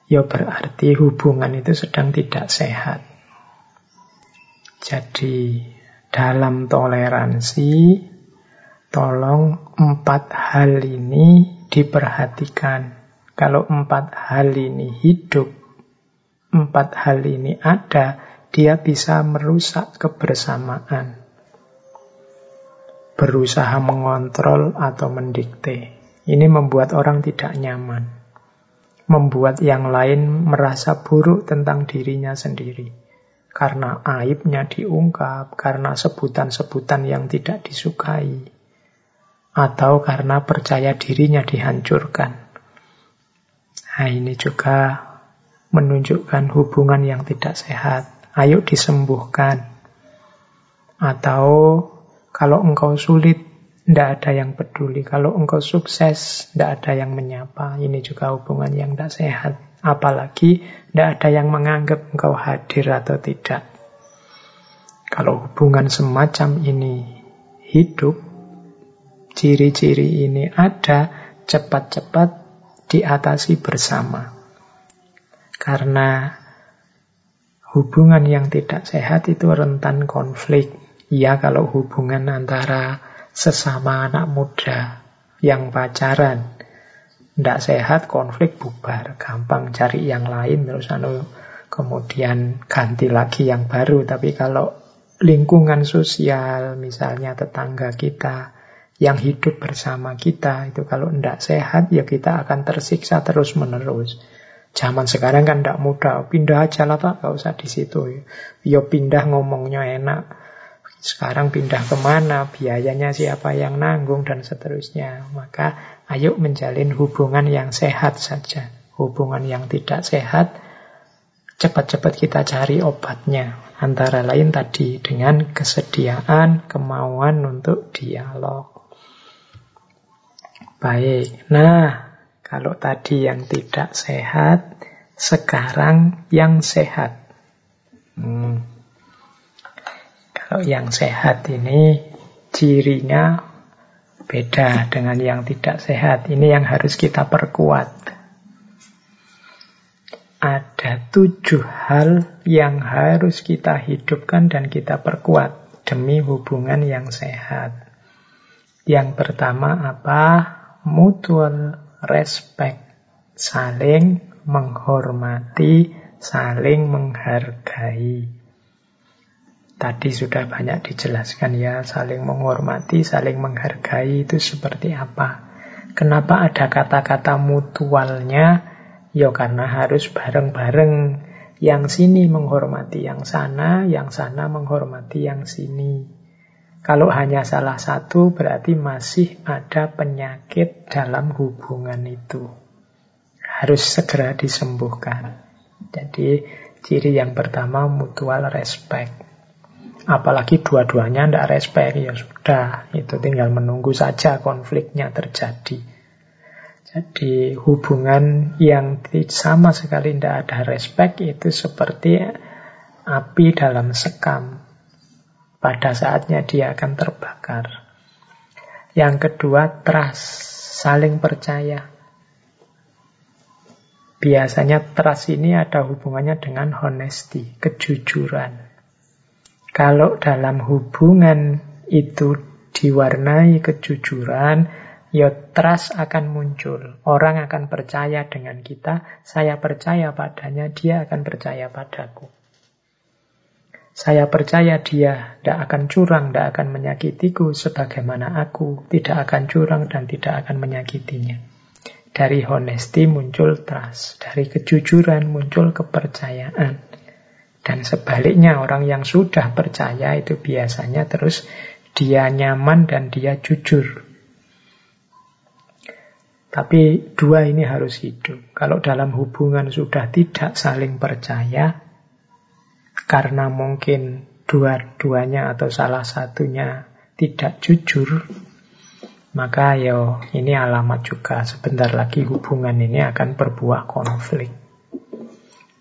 ya berarti hubungan itu sedang tidak sehat. Jadi dalam toleransi, tolong empat hal ini diperhatikan. Kalau empat hal ini hidup, empat hal ini ada, dia bisa merusak kebersamaan. Berusaha mengontrol atau mendikte. Ini membuat orang tidak nyaman. Membuat yang lain merasa buruk tentang dirinya sendiri. Karena aibnya diungkap, karena sebutan-sebutan yang tidak disukai. Atau karena percaya dirinya dihancurkan. Nah, ini juga menunjukkan hubungan yang tidak sehat. Ayo disembuhkan. Atau kalau engkau sulit, tidak ada yang peduli. Kalau engkau sukses, tidak ada yang menyapa. Ini juga hubungan yang tidak sehat. Apalagi tidak ada yang menganggap engkau hadir atau tidak. Kalau hubungan semacam ini hidup, ciri-ciri ini ada, cepat-cepat diatasi bersama. Karena hubungan yang tidak sehat itu rentan konflik. Ya, kalau hubungan antara sesama anak muda yang pacaran tidak sehat, konflik bubar, gampang cari yang lain, terus anu kemudian ganti lagi yang baru. Tapi kalau lingkungan sosial, misalnya tetangga kita yang hidup bersama kita, itu kalau tidak sehat, ya kita akan tersiksa terus-menerus. Zaman sekarang kan tidak mudah, pindah aja lah Pak, nggak usah di situ. Yo pindah ngomongnya enak. Sekarang pindah kemana, biayanya siapa yang nanggung, dan seterusnya. Maka ayo menjalin hubungan yang sehat saja. Hubungan yang tidak sehat, cepat-cepat kita cari obatnya. Antara lain tadi, dengan kesediaan, kemauan untuk dialog. Baik, nah Kalau tadi yang tidak sehat, sekarang yang sehat. Hmm. Kalau yang sehat ini cirinya beda dengan yang tidak sehat. Ini yang harus kita perkuat. Ada tujuh hal yang harus kita hidupkan dan kita perkuat demi hubungan yang sehat. Yang pertama apa? Mutual respect. Saling menghormati, saling menghargai. Tadi sudah banyak dijelaskan ya, saling menghormati, saling menghargai itu seperti apa. Kenapa ada kata-kata mutualnya? Ya karena harus bareng-bareng. Yang sini menghormati yang sana, yang sana menghormati yang sini. Kalau hanya salah satu berarti masih ada penyakit dalam hubungan itu. Harus segera disembuhkan. Jadi ciri yang pertama mutual respect. Apalagi dua-duanya tidak respect, ya sudah, itu tinggal menunggu saja konfliknya terjadi. Jadi hubungan yang sama sekali tidak ada respect itu seperti api dalam sekam. Pada saatnya dia akan terbakar. Yang kedua, trust, saling percaya. Biasanya trust ini ada hubungannya dengan honesty, kejujuran. Kalau dalam hubungan itu diwarnai kejujuran, ya trust akan muncul. Orang akan percaya dengan kita, saya percaya padanya, dia akan percaya padaku. Saya percaya dia tidak akan curang, tidak akan menyakitiku sebagaimana aku tidak akan curang dan tidak akan menyakitinya. Dari honesty muncul trust, dari kejujuran muncul kepercayaan. Dan sebaliknya, orang yang sudah percaya itu biasanya terus dia nyaman dan dia jujur. Tapi dua ini harus hidup. Kalau dalam hubungan sudah tidak saling percaya, karena mungkin dua-duanya atau salah satunya tidak jujur, maka yo ini alamat juga sebentar lagi hubungan ini akan berbuah konflik.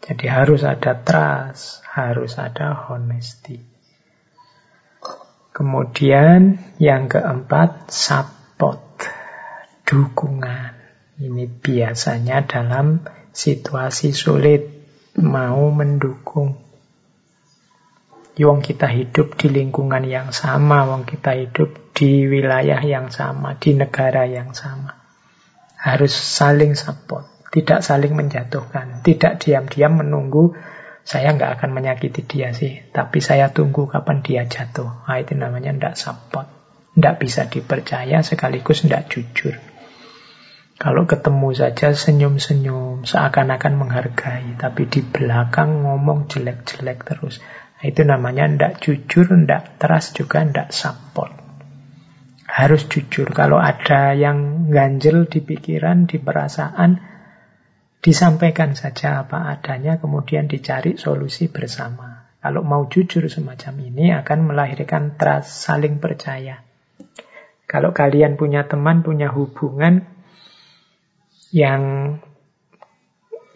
Jadi harus ada trust, harus ada honesty. Kemudian yang keempat, support, dukungan. Ini biasanya dalam situasi sulit, mau mendukung. Wong kita hidup di lingkungan yang sama, wong kita hidup di wilayah yang sama, di negara yang sama. Harus saling support. Tidak saling menjatuhkan, tidak diam-diam menunggu, saya nggak akan menyakiti dia sih, tapi saya tunggu kapan dia jatuh. Nah, itu namanya nggak support, nggak bisa dipercaya sekaligus nggak jujur. Kalau ketemu saja senyum-senyum, seakan-akan menghargai, tapi di belakang ngomong jelek-jelek terus. Nah, itu namanya nggak jujur, nggak trust juga nggak support. Harus jujur, kalau ada yang ganjel di pikiran, di perasaan, disampaikan saja apa adanya, kemudian dicari solusi bersama. Kalau mau jujur semacam ini akan melahirkan trust, saling percaya. Kalau kalian punya teman, punya hubungan yang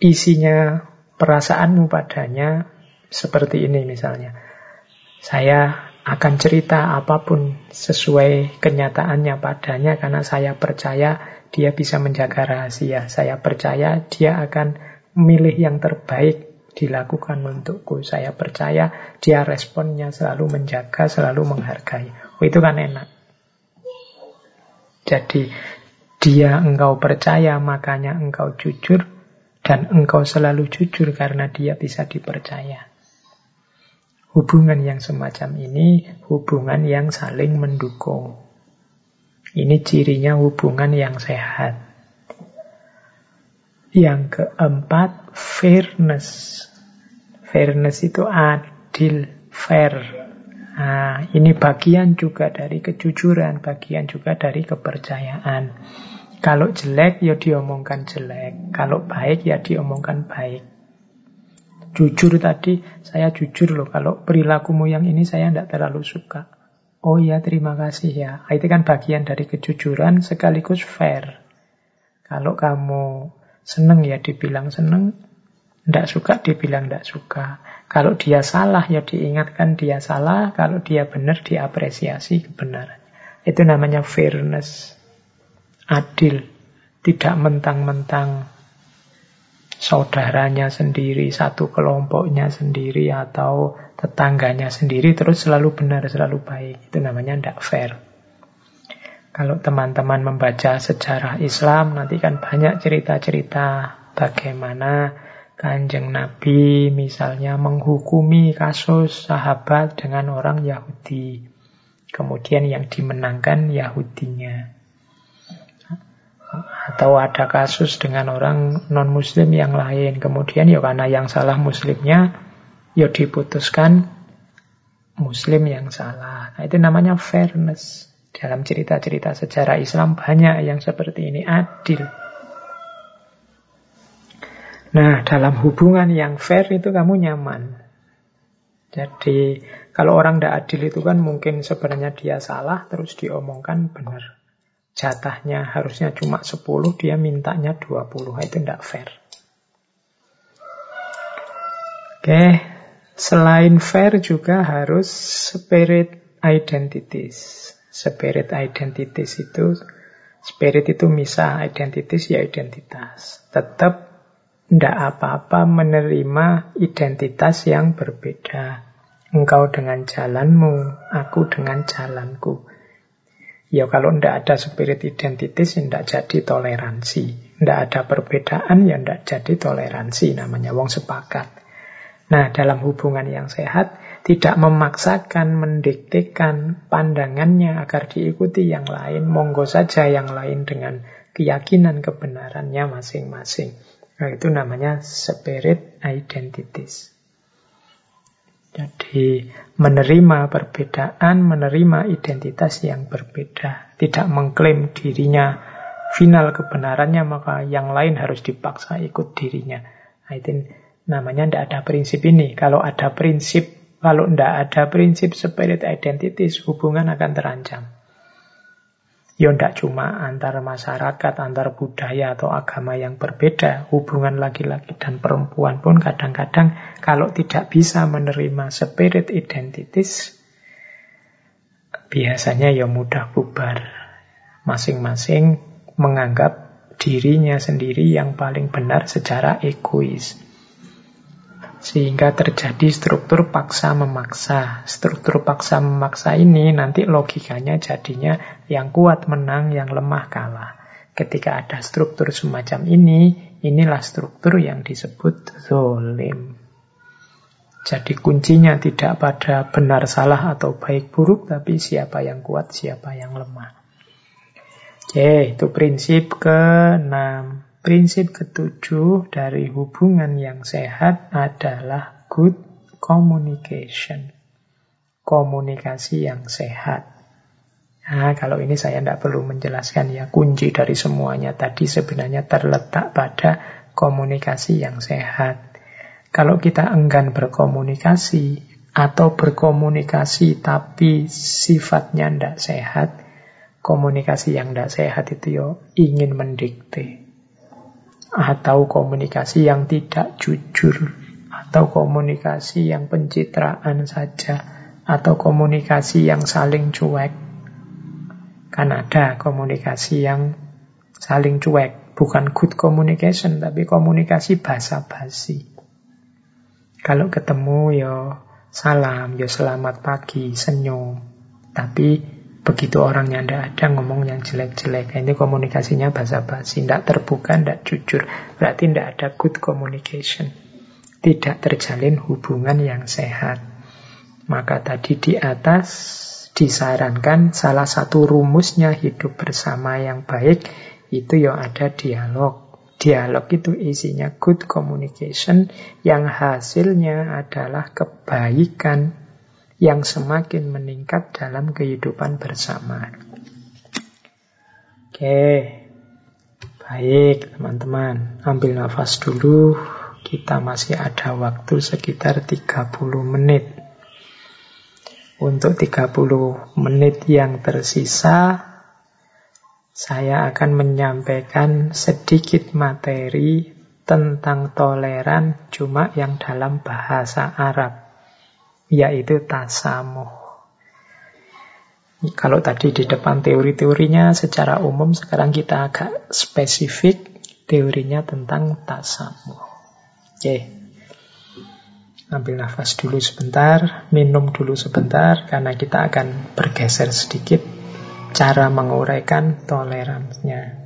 isinya perasaanmu padanya seperti ini misalnya. Saya akan cerita apapun sesuai kenyataannya padanya karena saya percaya dia bisa menjaga rahasia. Saya percaya dia akan memilih yang terbaik dilakukan untukku. Saya percaya dia responnya selalu menjaga, selalu menghargai. Oh, itu kan enak. Jadi, dia engkau percaya, makanya engkau jujur. Dan engkau selalu jujur karena dia bisa dipercaya. Hubungan yang semacam ini, hubungan yang saling mendukung. Ini cirinya hubungan yang sehat. Yang keempat, fairness. Fairness itu adil, fair. Nah, ini bagian juga dari kejujuran, bagian juga dari kepercayaan. Kalau jelek, ya diomongkan jelek. Kalau baik, ya diomongkan baik. Jujur tadi, saya jujur loh. Kalau perilakumu yang ini saya tidak terlalu suka. Oh ya, terima kasih ya. Itu kan bagian dari kejujuran sekaligus fair. Kalau kamu seneng ya dibilang seneng, tidak suka dibilang tidak suka. Kalau dia salah ya diingatkan dia salah, kalau dia benar diapresiasi kebenarannya. Itu namanya fairness, adil. Tidak mentang-mentang saudaranya sendiri, satu kelompoknya sendiri, atau tetangganya sendiri, terus selalu benar, selalu baik. Itu namanya tidak fair. Kalau teman-teman membaca sejarah Islam, nanti kan banyak cerita-cerita bagaimana Kanjeng Nabi misalnya menghukumi kasus sahabat dengan orang Yahudi. Kemudian yang dimenangkan Yahudinya. Atau ada kasus dengan orang non-muslim yang lain. Kemudian ya karena yang salah muslimnya, ya diputuskan muslim yang salah. Nah, itu namanya fairness. Dalam cerita-cerita sejarah Islam banyak yang seperti ini, adil. Nah, dalam hubungan yang fair itu kamu nyaman. Jadi, kalau orang tidak adil itu kan mungkin sebenarnya dia salah, terus diomongkan benar. Jatahnya harusnya cuma sepuluh, dia mintanya dua puluh. Itu tidak fair. Oke, selain fair juga harus spirit identities. Spirit identities itu, spirit itu misah, identities ya identitas. Tetap tidak apa-apa menerima identitas yang berbeda. Engkau dengan jalanmu, aku dengan jalanku. Ya kalau tidak ada spirit identitas, tidak jadi toleransi. Tidak ada perbedaan, ya tidak jadi toleransi. Namanya wong sepakat. Nah, dalam hubungan yang sehat, tidak memaksakan, mendiktekan pandangannya agar diikuti yang lain. Monggo saja yang lain dengan keyakinan kebenarannya masing-masing. Nah, itu namanya spirit identitas. Jadi menerima perbedaan, menerima identitas yang berbeda. Tidak mengklaim dirinya final kebenarannya, maka yang lain harus dipaksa ikut dirinya. Nah, itu namanya tidak ada prinsip ini. Kalau ada prinsip, kalau tidak ada prinsip spirit identities, hubungan akan terancam. Ya tidak cuma antar masyarakat, antar budaya atau agama yang berbeda, hubungan laki-laki dan perempuan pun kadang-kadang kalau tidak bisa menerima spirit identities, biasanya ya mudah bubar. Masing-masing menganggap dirinya sendiri yang paling benar secara egois. Sehingga terjadi struktur paksa-memaksa. Struktur paksa-memaksa ini nanti logikanya jadinya yang kuat menang, yang lemah kalah. Ketika ada struktur semacam ini, inilah struktur yang disebut zolim. Jadi kuncinya tidak pada benar salah atau baik buruk, tapi siapa yang kuat, siapa yang lemah. Oke, itu prinsip keenam. Prinsip ketujuh dari hubungan yang sehat adalah good communication. Komunikasi yang sehat. Nah, kalau ini saya tidak perlu menjelaskan ya, kunci dari semuanya tadi sebenarnya terletak pada komunikasi yang sehat. Kalau kita enggan berkomunikasi atau berkomunikasi tapi sifatnya tidak sehat, komunikasi yang tidak sehat itu yo ingin mendikte. Atau komunikasi yang tidak jujur, atau komunikasi yang pencitraan saja, atau komunikasi yang saling cuek. Kan ada komunikasi yang saling cuek, bukan good communication, tapi komunikasi basa-basi. Kalau ketemu ya salam, ya selamat pagi, senyum, tapi begitu orangnya tidak ada, ngomong yang jelek-jelek. Ini komunikasinya basa-basi, tidak terbuka, tidak jujur. Berarti tidak ada good communication. Tidak terjalin hubungan yang sehat. Maka tadi di atas disarankan salah satu rumusnya hidup bersama yang baik, itu yang ada dialog. Dialog itu isinya good communication, yang hasilnya adalah kebaikan yang semakin meningkat dalam kehidupan bersama. Oke, baik teman-teman, ambil nafas dulu, kita masih ada waktu sekitar tiga puluh menit. Untuk tiga puluh menit yang tersisa, Saya akan menyampaikan sedikit materi tentang toleran, cuma yang dalam bahasa Arab, yaitu tasamuh. Kalau tadi di depan teori-teorinya secara umum, sekarang kita agak spesifik teorinya tentang tasamuh. Oke, ambil nafas dulu sebentar, minum dulu sebentar, karena kita akan bergeser sedikit cara menguraikan toleransinya.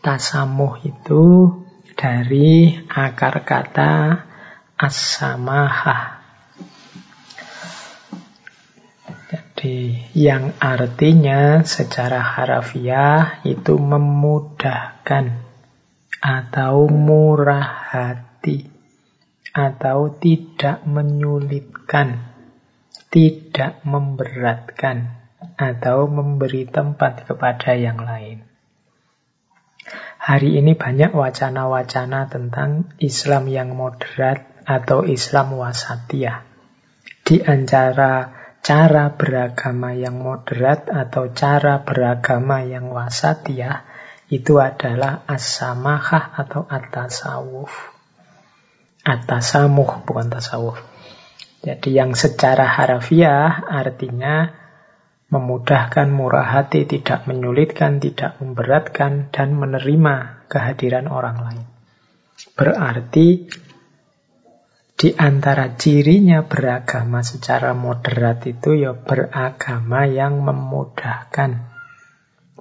Tasamuh itu dari akar kata as-samahah. Jadi yang artinya secara harafiah itu memudahkan atau murah hati, atau tidak menyulitkan, tidak memberatkan, atau memberi tempat kepada yang lain. Hari ini banyak wacana-wacana tentang Islam yang moderat atau Islam wasatiyah. Di antara cara beragama yang moderat atau cara beragama yang wasatiyah, itu adalah as-samahah atau at-tasawuf. At-tasamuh, bukan tasawuf. Jadi yang secara harafiah artinya memudahkan, murah hati, tidak menyulitkan, tidak memberatkan, dan menerima kehadiran orang lain. Berarti di antara cirinya beragama secara moderat itu ya beragama yang memudahkan,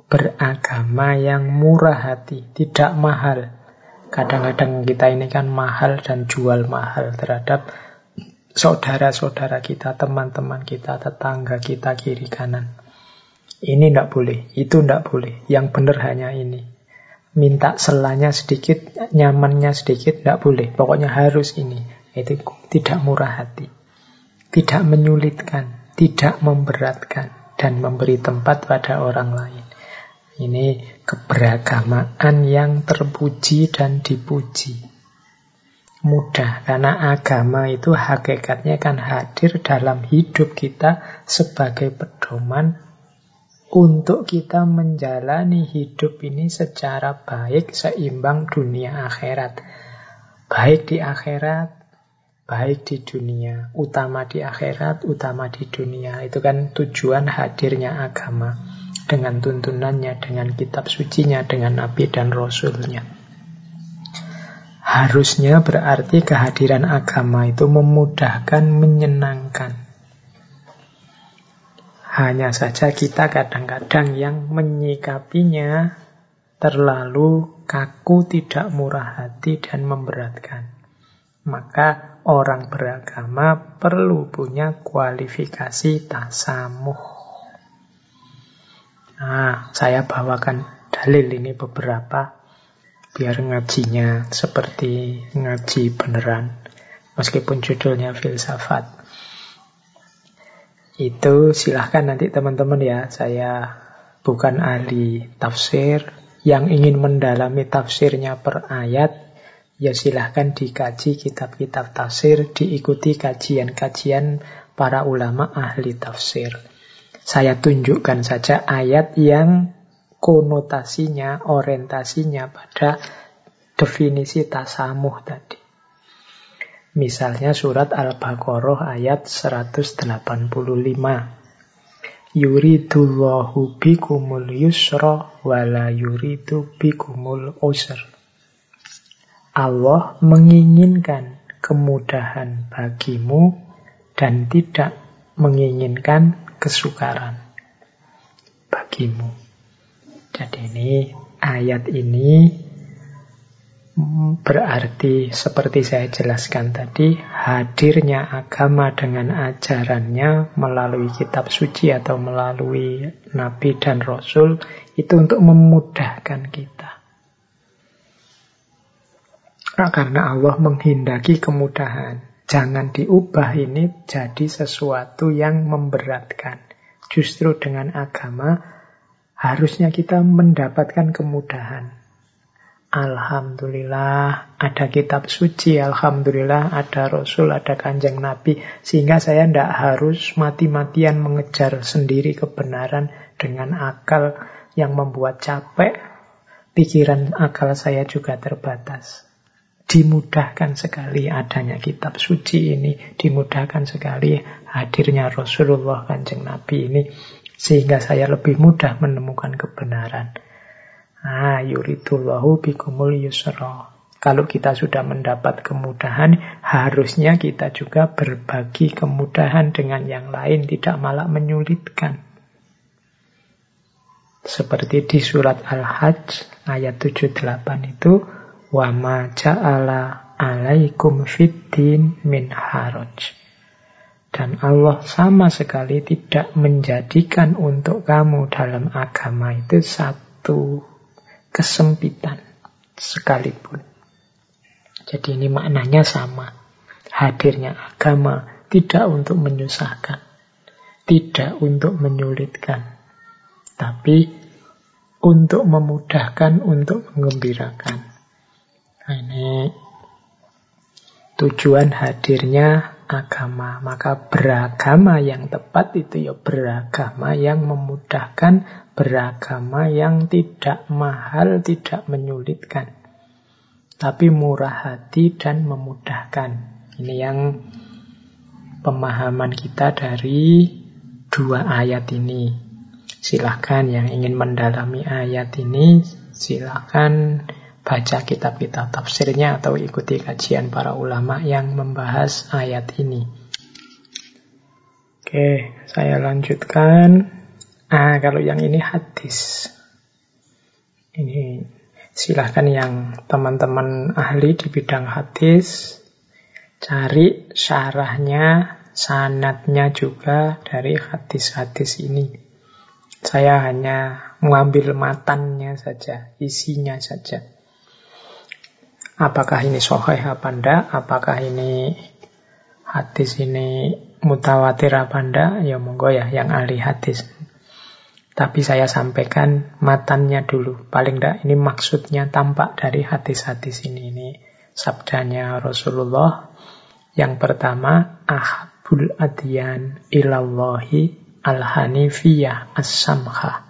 beragama yang murah hati, tidak mahal. Kadang-kadang kita ini kan mahal dan jual mahal terhadap saudara-saudara kita, teman-teman kita, tetangga kita, kiri kanan. Ini tidak boleh, itu tidak boleh. Yang benar hanya ini. Minta selanya sedikit, nyamannya sedikit, tidak boleh. Pokoknya harus ini. Itu tidak murah hati, tidak menyulitkan, tidak memberatkan, dan memberi tempat pada orang lain. Ini keberagamaan yang terpuji dan dipuji. Mudah, karena agama itu hakikatnya kan hadir dalam hidup kita sebagai pedoman untuk kita menjalani hidup ini secara baik, seimbang dunia akhirat. Baik di akhirat, baik di dunia. Utama di akhirat, utama di dunia. Itu kan tujuan hadirnya agama, dengan tuntunannya, dengan kitab sucinya, dengan nabi dan rasulnya. Harusnya berarti kehadiran agama itu memudahkan, menyenangkan. Hanya saja kita kadang-kadang yang menyikapinya terlalu kaku, tidak murah hati, dan memberatkan. Maka orang beragama perlu punya kualifikasi tasamuh. Nah, saya bawakan dalil ini beberapa biar ngajinya seperti ngaji beneran, meskipun judulnya filsafat. Itu silahkan nanti teman-teman ya, saya bukan ahli tafsir. Yang ingin mendalami tafsirnya per ayat, ya silahkan dikaji kitab-kitab tafsir, diikuti kajian-kajian para ulama ahli tafsir. Saya tunjukkan saja ayat yang konotasinya, orientasinya pada definisi tasamuh tadi. Misalnya surat Al-Baqarah ayat seratus delapan puluh lima. Yuridullahu bikumul yusra wala yuridu bikumul usr. Allah menginginkan kemudahan bagimu dan tidak menginginkan kesukaran bagimu. Jadi ini ayat ini berarti seperti saya jelaskan tadi, hadirnya agama dengan ajarannya melalui kitab suci atau melalui nabi dan rasul itu untuk memudahkan kita. Nah, karena Allah menghendaki kemudahan. Jangan diubah ini jadi sesuatu yang memberatkan. Justru dengan agama harusnya kita mendapatkan kemudahan. Alhamdulillah ada kitab suci, Alhamdulillah ada Rasul, ada Kanjeng Nabi. Sehingga saya tidak harus mati-matian mengejar sendiri kebenaran dengan akal yang membuat capek. Pikiran akal saya juga terbatas. Dimudahkan sekali adanya kitab suci ini, dimudahkan sekali hadirnya Rasulullah Kanjeng Nabi ini. Sehingga saya lebih mudah menemukan kebenaran. Ah, yuridullahu bikumul yusra. Kalau kita sudah mendapat kemudahan, harusnya kita juga berbagi kemudahan dengan yang lain, tidak malah menyulitkan. Seperti di surat Al-Hajj ayat tujuh puluh delapan itu, wa ma ja'ala 'alaikum fid-din min haraj. Dan Allah sama sekali tidak menjadikan untuk kamu dalam agama itu satu kesempitan sekalipun. Jadi ini maknanya sama. Hadirnya agama tidak untuk menyusahkan, tidak untuk menyulitkan, tapi untuk memudahkan, untuk menggembirakan. Nah, ini tujuan hadirnya agama. Maka beragama yang tepat itu ya beragama yang memudahkan, beragama yang tidak mahal, tidak menyulitkan, tapi murah hati dan memudahkan. Ini yang pemahaman kita dari dua ayat ini. Silahkan yang ingin mendalami ayat ini, silahkan baca kitab-kitab tafsirnya atau ikuti kajian para ulama yang membahas ayat ini. Oke, saya lanjutkan. Nah, kalau yang ini hadis. Ini silahkan yang teman-teman ahli di bidang hadis cari syarahnya, sanadnya juga dari hadis-hadis ini. Saya hanya mengambil matannya saja, isinya saja. Apakah ini sahih apa enggak? Apakah ini hadis ini mutawatir apa enggak? Ya monggo ya yang ahli hadis. Tapi saya sampaikan matannya dulu. Paling tidak ini maksudnya tampak dari hadis-hadis ini. Ini sabdanya Rasulullah. Yang pertama, ahabul adyan ilallahi al-hanifiyah as-samha.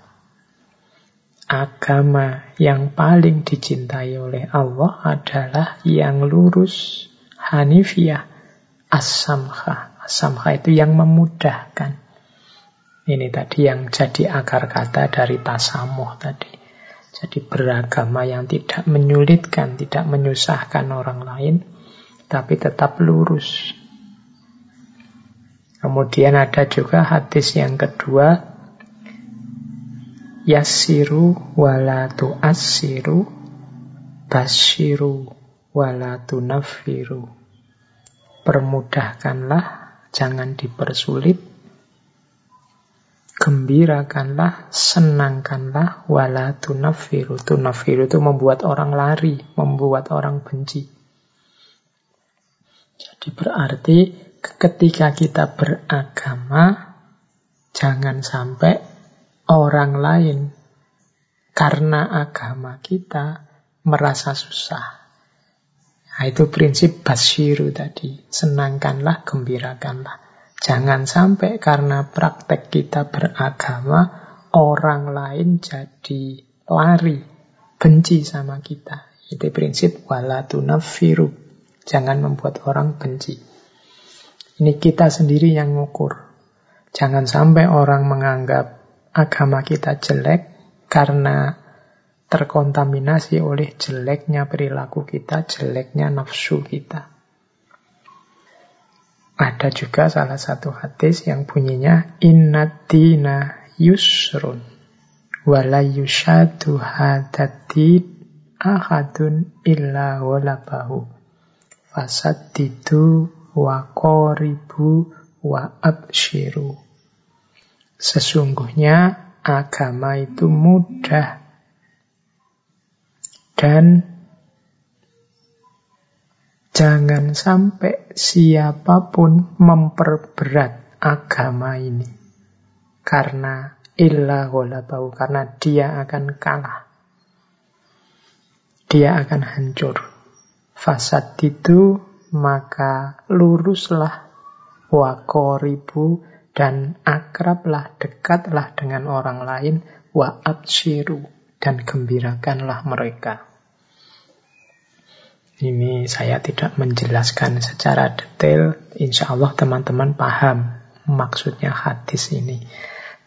Agama yang paling dicintai oleh Allah adalah yang lurus, hanifiyah as-samha. As-samha itu yang memudahkan. Ini tadi yang jadi akar kata dari tasamuh tadi. Jadi beragama yang tidak menyulitkan, tidak menyusahkan orang lain, tapi tetap lurus. Kemudian ada juga hadis yang kedua, yassiru wala tu'assiru, basyiru wala tunaffiru. Permudahkanlah, jangan dipersulit. Gembirakanlah, senangkanlah, wala tunafiru. Tunafiru itu membuat orang lari, membuat orang benci. Jadi berarti ketika kita beragama, jangan sampai orang lain karena agama kita merasa susah. Nah, itu prinsip basyiru tadi, senangkanlah, gembirakanlah. Jangan sampai karena praktek kita beragama, orang lain jadi lari, benci sama kita. Itu prinsip wala tunaffiru. Jangan membuat orang benci. Ini kita sendiri yang ngukur. Jangan sampai orang menganggap agama kita jelek karena terkontaminasi oleh jeleknya perilaku kita, jeleknya nafsu kita. Ada juga salah satu hadis yang bunyinya innad dina yusrun wala yushadu hadadid ahadun illa walabahu fasaddidu wa qoribu wa abshiru. Sesungguhnya agama itu mudah dan jangan sampai siapapun memperberat agama ini. Karena illa ghalabahu, karena dia akan kalah. dia akan hancur. Fasad itu, maka luruslah, wakoribu, dan akrablah, dekatlah dengan orang lain, wa abshiru, dan gembirakanlah mereka. Ini saya tidak menjelaskan secara detail, insya Allah teman-teman paham maksudnya hadis ini.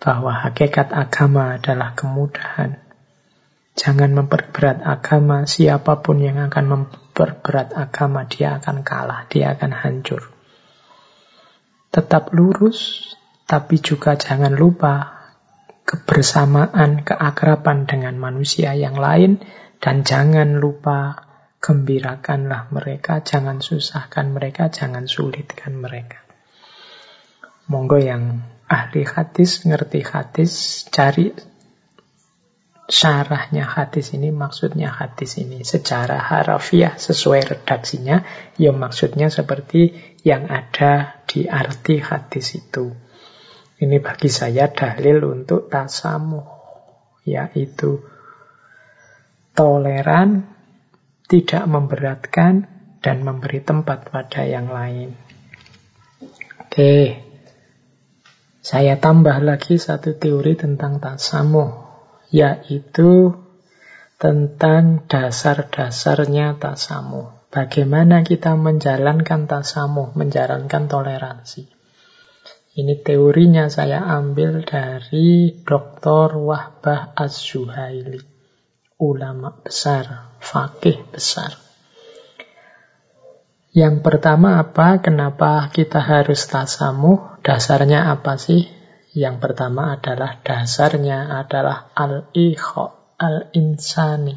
Bahwa hakikat agama adalah kemudahan. Jangan memperberat agama, siapapun yang akan memperberat agama, dia akan kalah, dia akan hancur. Tetap lurus, tapi juga jangan lupa kebersamaan, keakraban dengan manusia yang lain, dan jangan lupa gembirakanlah mereka, jangan susahkan mereka, jangan sulitkan mereka. Monggo yang ahli hadis, ngerti hadis, cari syarahnya hadis ini, maksudnya hadis ini. Secara harafiah sesuai redaksinya, ya maksudnya seperti yang ada di arti hadis itu. Ini bagi saya dalil untuk tasamuh, yaitu toleran, tidak memberatkan, dan memberi tempat pada yang lain. Oke. Saya tambah lagi satu teori tentang tasamuh, yaitu tentang dasar-dasarnya tasamuh. Bagaimana kita menjalankan tasamuh, menjalankan toleransi. Ini teorinya saya ambil dari Doktor Wahbah Az-Zuhaili, ulama besar, fakih besar. Yang pertama apa? Kenapa kita harus tasamuh? Dasarnya apa sih? Yang pertama adalah dasarnya adalah al-ikho, al-insani.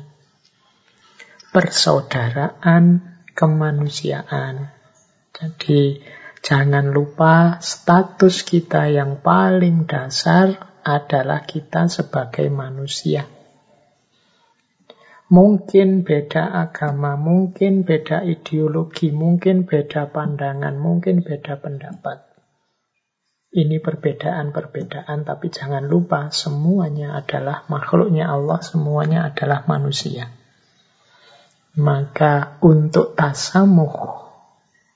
Persaudaraan, kemanusiaan. Jadi jangan lupa status kita yang paling dasar adalah kita sebagai manusia. Mungkin beda agama, mungkin beda ideologi, mungkin beda pandangan, mungkin beda pendapat. Ini perbedaan-perbedaan, tapi jangan lupa semuanya adalah makhluknya Allah, semuanya adalah manusia. Maka untuk tasamuh,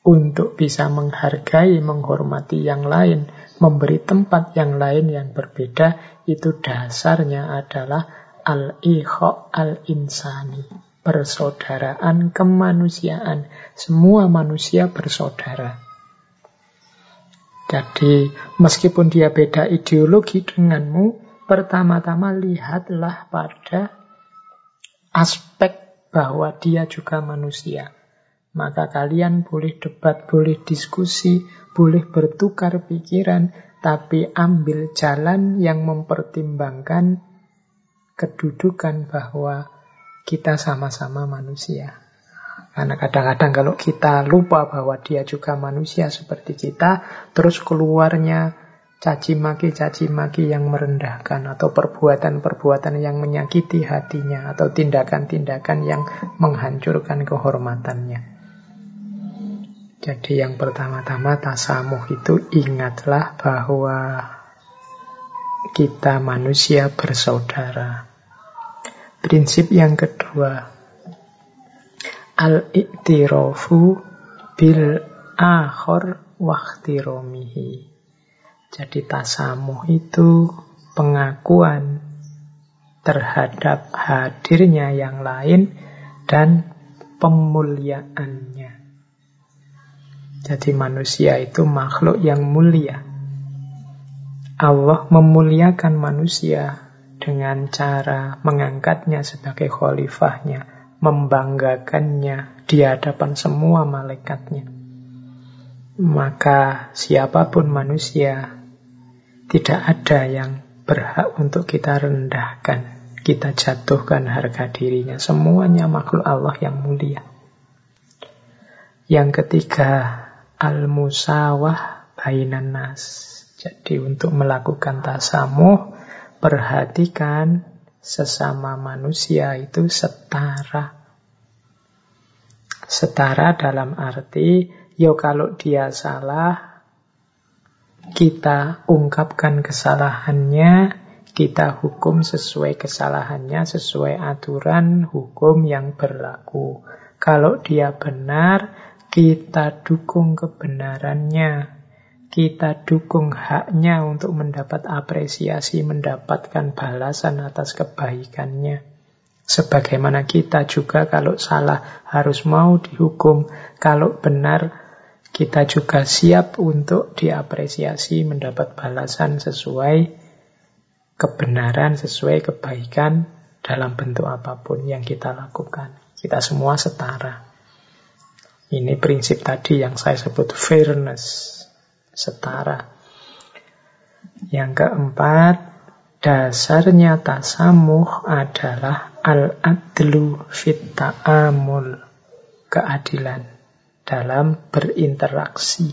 untuk bisa menghargai, menghormati yang lain, memberi tempat yang lain yang berbeda, itu dasarnya adalah al-ikho al-insani, persaudaraan kemanusiaan. Semua manusia bersaudara. Jadi meskipun dia beda ideologi denganmu, pertama-tama lihatlah pada aspek bahwa dia juga manusia. Maka kalian boleh debat, boleh diskusi, boleh bertukar pikiran, tapi ambil jalan yang mempertimbangkan kedudukan bahwa kita sama-sama manusia. Karena kadang-kadang kalau kita lupa bahwa dia juga manusia seperti kita, terus keluarnya caci maki-caci maki yang merendahkan, atau perbuatan-perbuatan yang menyakiti hatinya, atau tindakan-tindakan yang menghancurkan kehormatannya. Jadi yang pertama-tama tasamuh itu ingatlah bahwa kita manusia bersaudara. Prinsip yang kedua, al-iktirafu bil-akhor wakhtiromihi. Jadi tasamuh itu pengakuan terhadap hadirnya yang lain dan pemuliaannya. Jadi manusia itu makhluk yang mulia. Allah memuliakan manusia dengan cara mengangkatnya sebagai khalifahnya, membanggakannya di hadapan semua malaikatnya. Maka siapapun manusia, tidak ada yang berhak untuk kita rendahkan, kita jatuhkan harga dirinya. Semuanya makhluk Allah yang mulia. Yang ketiga, al-musawah bainan nas. Jadi untuk melakukan tasamuh, perhatikan sesama manusia itu setara. Setara dalam arti, yo kalau dia salah, kita ungkapkan kesalahannya, kita hukum sesuai kesalahannya, sesuai aturan hukum yang berlaku. Kalau dia benar, kita dukung kebenarannya. Kita dukung haknya untuk mendapat apresiasi, mendapatkan balasan atas kebaikannya. Sebagaimana kita juga kalau salah harus mau dihukum, kalau benar kita juga siap untuk diapresiasi, mendapat balasan sesuai kebenaran, sesuai kebaikan dalam bentuk apapun yang kita lakukan. Kita semua setara. Ini prinsip tadi yang saya sebut fairness. Setara. Yang keempat, dasarnya tasamuh adalah al-adlu fit ta'amul, keadilan dalam berinteraksi.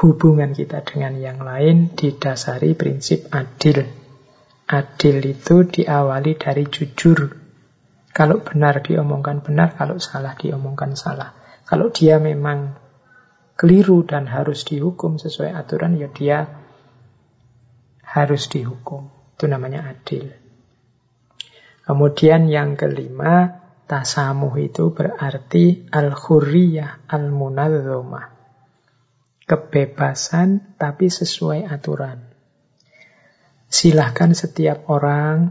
Hubungan kita dengan yang lain didasari prinsip adil. Adil itu diawali dari jujur. Kalau benar diomongkan benar, kalau salah diomongkan salah. Kalau dia memang keliru dan harus dihukum sesuai aturan, ya dia harus dihukum. Itu namanya adil. Kemudian yang kelima, tasamuh itu berarti al-hurriyah al-munazomah. Kebebasan tapi sesuai aturan. Silahkan setiap orang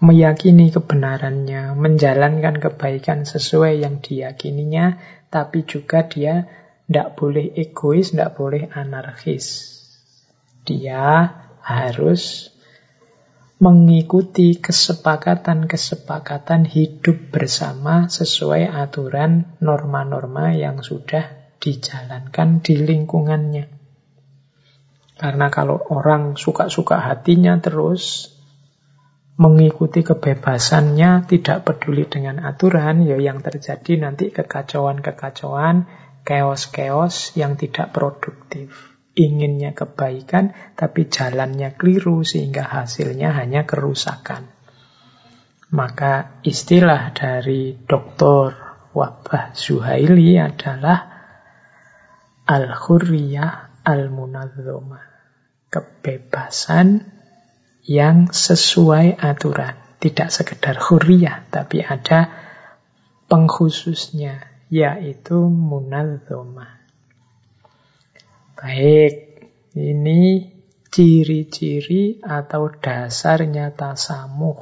meyakini kebenarannya, menjalankan kebaikan sesuai yang diyakininya, tapi juga dia tidak boleh egois, tidak boleh anarkis. Dia harus mengikuti kesepakatan-kesepakatan hidup bersama sesuai aturan norma-norma yang sudah dijalankan di lingkungannya. Karena kalau orang suka-suka hatinya terus, mengikuti kebebasannya, tidak peduli dengan aturan, ya yang terjadi nanti kekacauan-kekacauan, keos-keos yang tidak produktif. Inginnya kebaikan, tapi jalannya keliru sehingga hasilnya hanya kerusakan. Maka istilah dari Doktor Wahbah Zuhaili adalah al-hurriyah al-munazomah. Kebebasan yang sesuai aturan. Tidak sekedar hurriyah, tapi ada pengkhususnya, yaitu munazomah. Baik, ini ciri-ciri atau dasarnya tasamuh.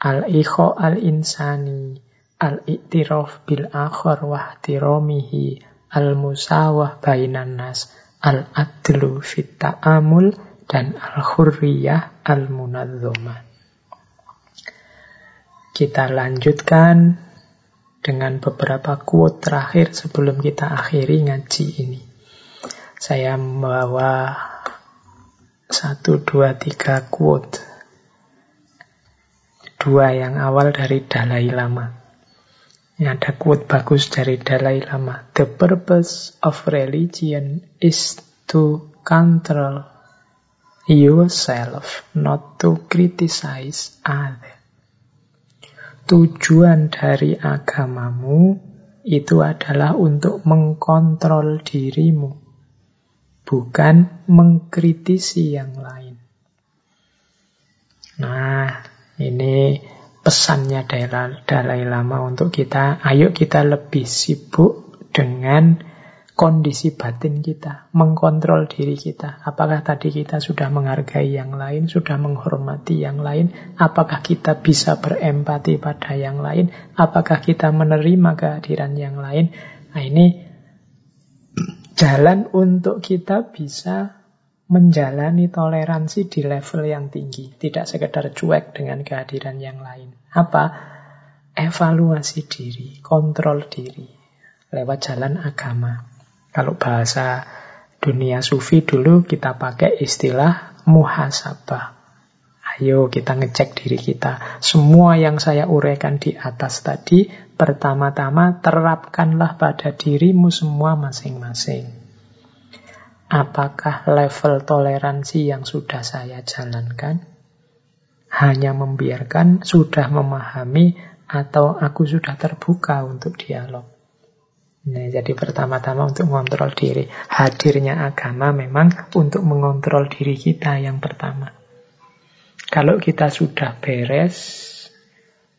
Al-ikho al-insani, al-iktirof bil-akhor wahtiromihi, al-musawah bainan nas, al-adlu fit ta'amul, dan al-hurriyah al-munazomah. Kita lanjutkan dengan beberapa quote terakhir sebelum kita akhiri ngaji ini. Saya membawa satu, dua, tiga quote. Dua yang awal dari Dalai Lama. Ini ada quote bagus dari Dalai Lama. The purpose of religion is to control yourself, not to criticize others. Tujuan dari agamamu itu adalah untuk mengkontrol dirimu, bukan mengkritisi yang lain. Nah, ini pesannya Dalai Lama untuk kita. Ayo kita lebih sibuk dengan kondisi batin kita, mengkontrol diri kita. Apakah tadi kita sudah menghargai yang lain, sudah menghormati yang lain? Apakah kita bisa berempati pada yang lain? Apakah kita menerima kehadiran yang lain? Nah, ini jalan untuk kita bisa menjalani toleransi di level yang tinggi. Tidak sekedar cuek dengan kehadiran yang lain. Apa? Evaluasi diri, kontrol diri lewat jalan agama. Kalau bahasa dunia sufi dulu kita pakai istilah muhasabah. Ayo kita ngecek diri kita. Semua yang saya uraikan di atas tadi, pertama-tama terapkanlah pada dirimu semua masing-masing. Apakah level toleransi yang sudah saya jalankan? Hanya membiarkan, sudah memahami, atau aku sudah terbuka untuk dialog? Nah, jadi pertama-tama untuk mengontrol diri. Hadirnya agama memang untuk mengontrol diri kita yang pertama. Kalau kita sudah beres,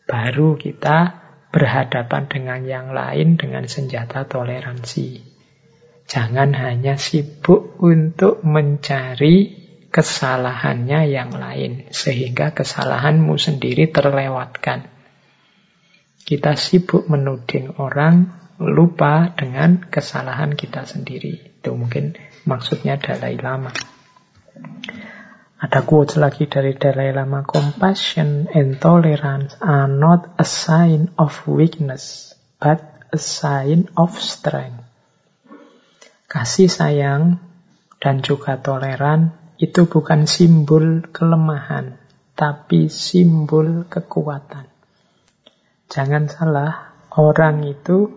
baru kita berhadapan dengan yang lain dengan senjata toleransi. Jangan hanya sibuk untuk mencari kesalahannya yang lain, sehingga kesalahanmu sendiri terlewatkan. Kita sibuk menuding orang, lupa dengan kesalahan kita sendiri. Itu mungkin maksudnya Dalai Lama. Ada quotes lagi dari Dalai Lama, compassion and tolerance are not a sign of weakness, but a sign of strength. Kasih sayang dan juga toleran itu bukan simbol kelemahan, tapi simbol kekuatan. Jangan salah, orang itu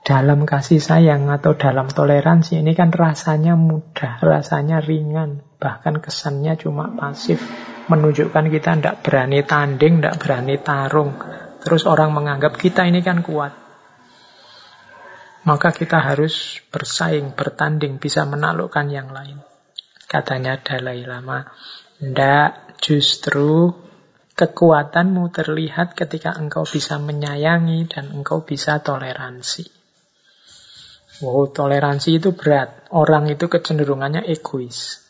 dalam kasih sayang atau dalam toleransi ini kan rasanya mudah, rasanya ringan. Bahkan kesannya cuma pasif, menunjukkan kita tidak berani tanding, tidak berani tarung. Terus orang menganggap kita ini kan kuat. Maka kita harus bersaing, bertanding, bisa menaklukkan yang lain. Katanya Dalai Lama, tidak, justru kekuatanmu terlihat ketika engkau bisa menyayangi dan engkau bisa toleransi. Wow, toleransi itu berat. Orang itu kecenderungannya egois.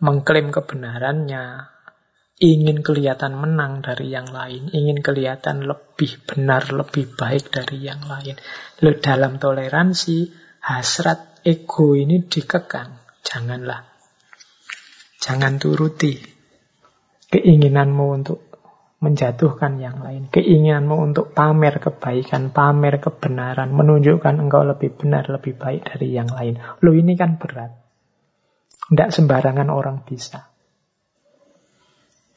Mengklaim kebenarannya, ingin kelihatan menang dari yang lain, ingin kelihatan lebih benar, lebih baik dari yang lain. Lalu dalam toleransi, hasrat ego ini dikekang. Janganlah, jangan turuti keinginanmu untuk menjatuhkan yang lain, keinginanmu untuk pamer kebaikan, pamer kebenaran, menunjukkan engkau lebih benar, lebih baik dari yang lain. Loh, ini kan berat. Tidak sembarangan orang bisa.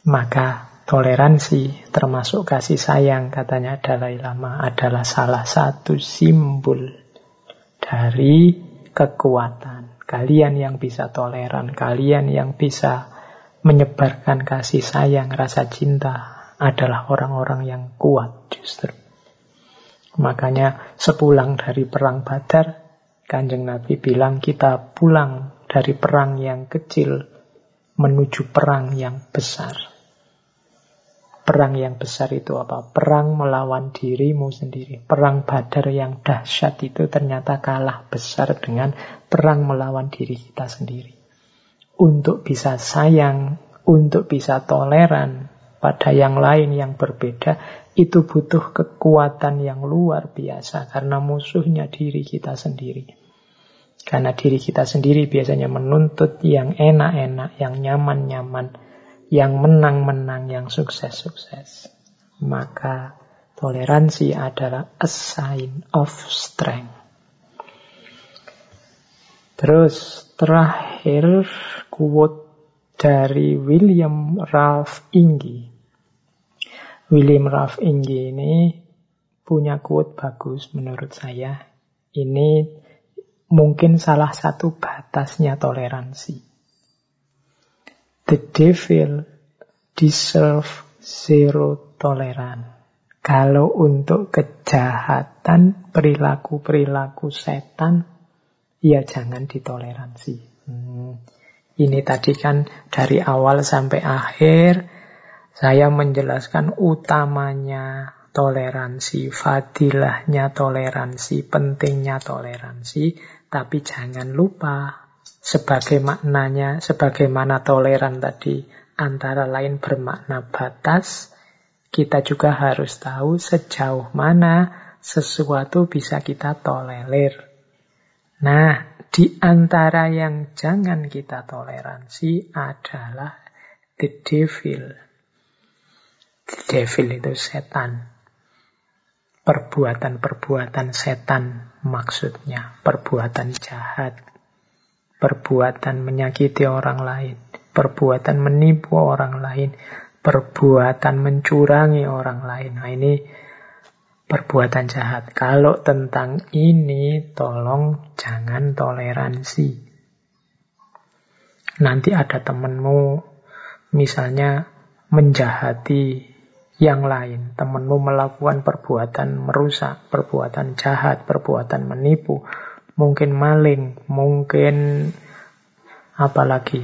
Maka toleransi termasuk kasih sayang, katanya Dalai Lama, adalah salah satu simbol dari kekuatan. Kalian yang bisa toleran, kalian yang bisa menyebarkan kasih sayang, rasa cinta, adalah orang-orang yang kuat justru. Makanya sepulang dari perang Badar, Kanjeng Nabi bilang kita pulang dari perang yang kecil menuju perang yang besar. Perang yang besar itu apa? Perang melawan dirimu sendiri. Perang Badar yang dahsyat itu ternyata kalah besar dengan perang melawan diri kita sendiri. Untuk bisa sayang, untuk bisa toleran pada yang lain yang berbeda, itu butuh kekuatan yang luar biasa karena musuhnya diri kita sendiri. Karena diri kita sendiri biasanya menuntut yang enak-enak, yang nyaman-nyaman, yang menang-menang, yang sukses-sukses. Maka toleransi adalah a sign of strength. Terus terakhir quote dari William Ralph Inge. William Ralph Inge ini punya quote bagus menurut saya. Ini mungkin salah satu batasnya toleransi. The devil deserves zero tolerance. Kalau untuk kejahatan, perilaku-perilaku setan, ya jangan ditoleransi. Hmm. Ini tadi kan dari awal sampai akhir, saya menjelaskan utamanya toleransi, fadilahnya toleransi, pentingnya toleransi. Tapi jangan lupa, sebagai maknanya, sebagaimana toleran tadi antara lain bermakna batas, kita juga harus tahu sejauh mana sesuatu bisa kita tolerir. Nah, di antara yang jangan kita toleransi adalah the devil. The devil itu setan. Perbuatan-perbuatan setan maksudnya, perbuatan jahat, perbuatan menyakiti orang lain, perbuatan menipu orang lain, perbuatan mencurangi orang lain. Nah, ini perbuatan jahat. Kalau tentang ini, tolong jangan toleransi. Nanti ada temanmu, misalnya menjahati yang lain, temanmu melakukan perbuatan merusak, perbuatan jahat, perbuatan menipu, mungkin maling, mungkin apalagi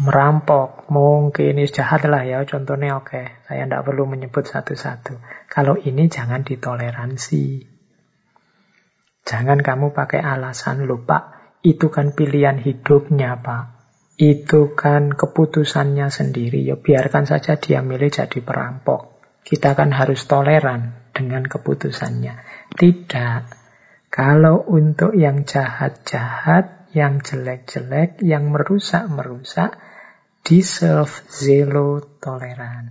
merampok, mungkin jahat lah ya contohnya, oke okay. Saya tidak perlu menyebut satu-satu. Kalau ini jangan ditoleransi. Jangan kamu pakai alasan loh Pak, itu kan pilihan hidupnya Pak, itu kan keputusannya sendiri, ya biarkan saja dia milih jadi perampok. Kita kan harus toleran dengan keputusannya. Tidak. Kalau untuk yang jahat-jahat, yang jelek-jelek, yang merusak-merusak, deserve zero toleran.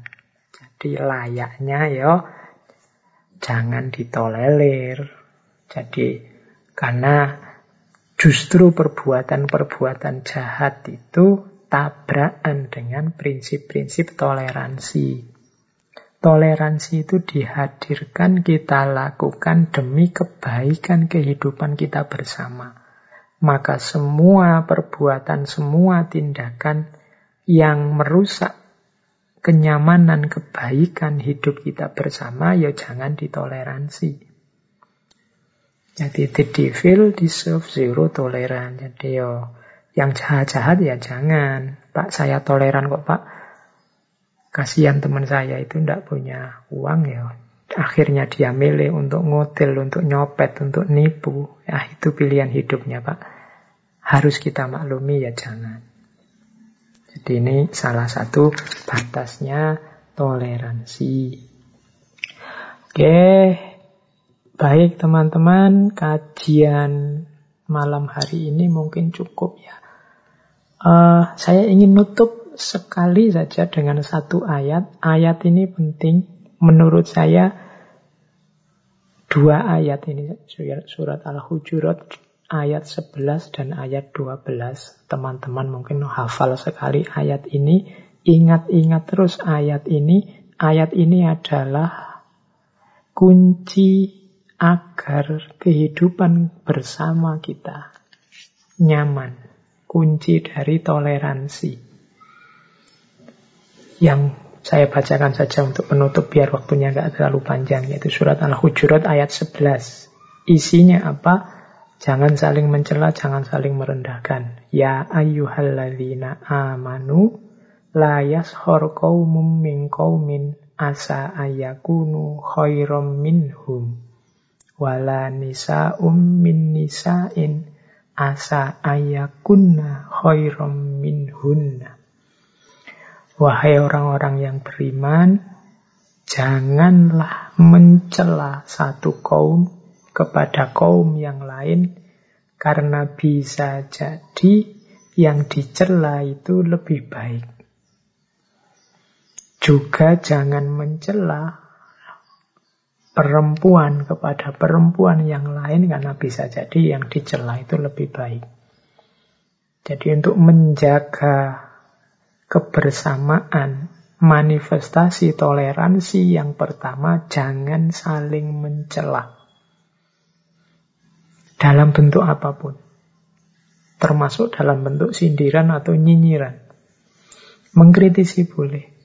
Jadi layaknya yo jangan ditolerir. Jadi karena justru perbuatan-perbuatan jahat itu tabrakan dengan prinsip-prinsip toleransi. Toleransi itu dihadirkan kita lakukan demi kebaikan kehidupan kita bersama. Maka semua perbuatan, semua tindakan yang merusak kenyamanan, kebaikan hidup kita bersama, ya jangan ditoleransi. Jadi, the devil deserve zero toleran. Jadi, yo, yang jahat-jahat ya jangan. Pak, saya toleran kok, Pak. Kasihan teman saya itu tidak punya uang, ya. Akhirnya dia milih untuk ngotel, untuk nyopet, untuk nipu. Ya, itu pilihan hidupnya, Pak. Harus kita maklumi, ya jangan. Jadi ini salah satu batasnya toleransi. Oke, baik teman-teman, kajian malam hari ini mungkin cukup ya. Uh, saya ingin nutup sekali saja dengan satu ayat. Ayat ini penting menurut saya. Dua ayat ini, surat Al-Hujurat ayat sebelas dan ayat dua belas. Teman-teman mungkin hafal sekali ayat ini. Ingat-ingat terus ayat ini. Ayat ini adalah kunci agar kehidupan bersama kita nyaman. Kunci dari toleransi. Yang saya bacakan saja untuk penutup biar waktunya nggak terlalu panjang. Yaitu surat Al-Hujurat ayat sebelas. Isinya apa? Jangan saling mencela, jangan saling merendahkan. Ya ayyuhalladzina amanu la yashor qaumun min qaumin asa ayakunu khairam minhum wala nisa'um min nisa'in asa ayakunna khairam minhunna. Wahai orang-orang yang beriman, janganlah mencela satu kaum kepada kaum yang lain, karena bisa jadi yang dicela itu lebih baik. Juga jangan mencela perempuan kepada perempuan yang lain, karena bisa jadi yang dicela itu lebih baik. Jadi untuk menjaga kebersamaan, manifestasi toleransi yang pertama, jangan saling mencela. Dalam bentuk apapun, termasuk dalam bentuk sindiran atau nyinyiran. Mengkritisi boleh,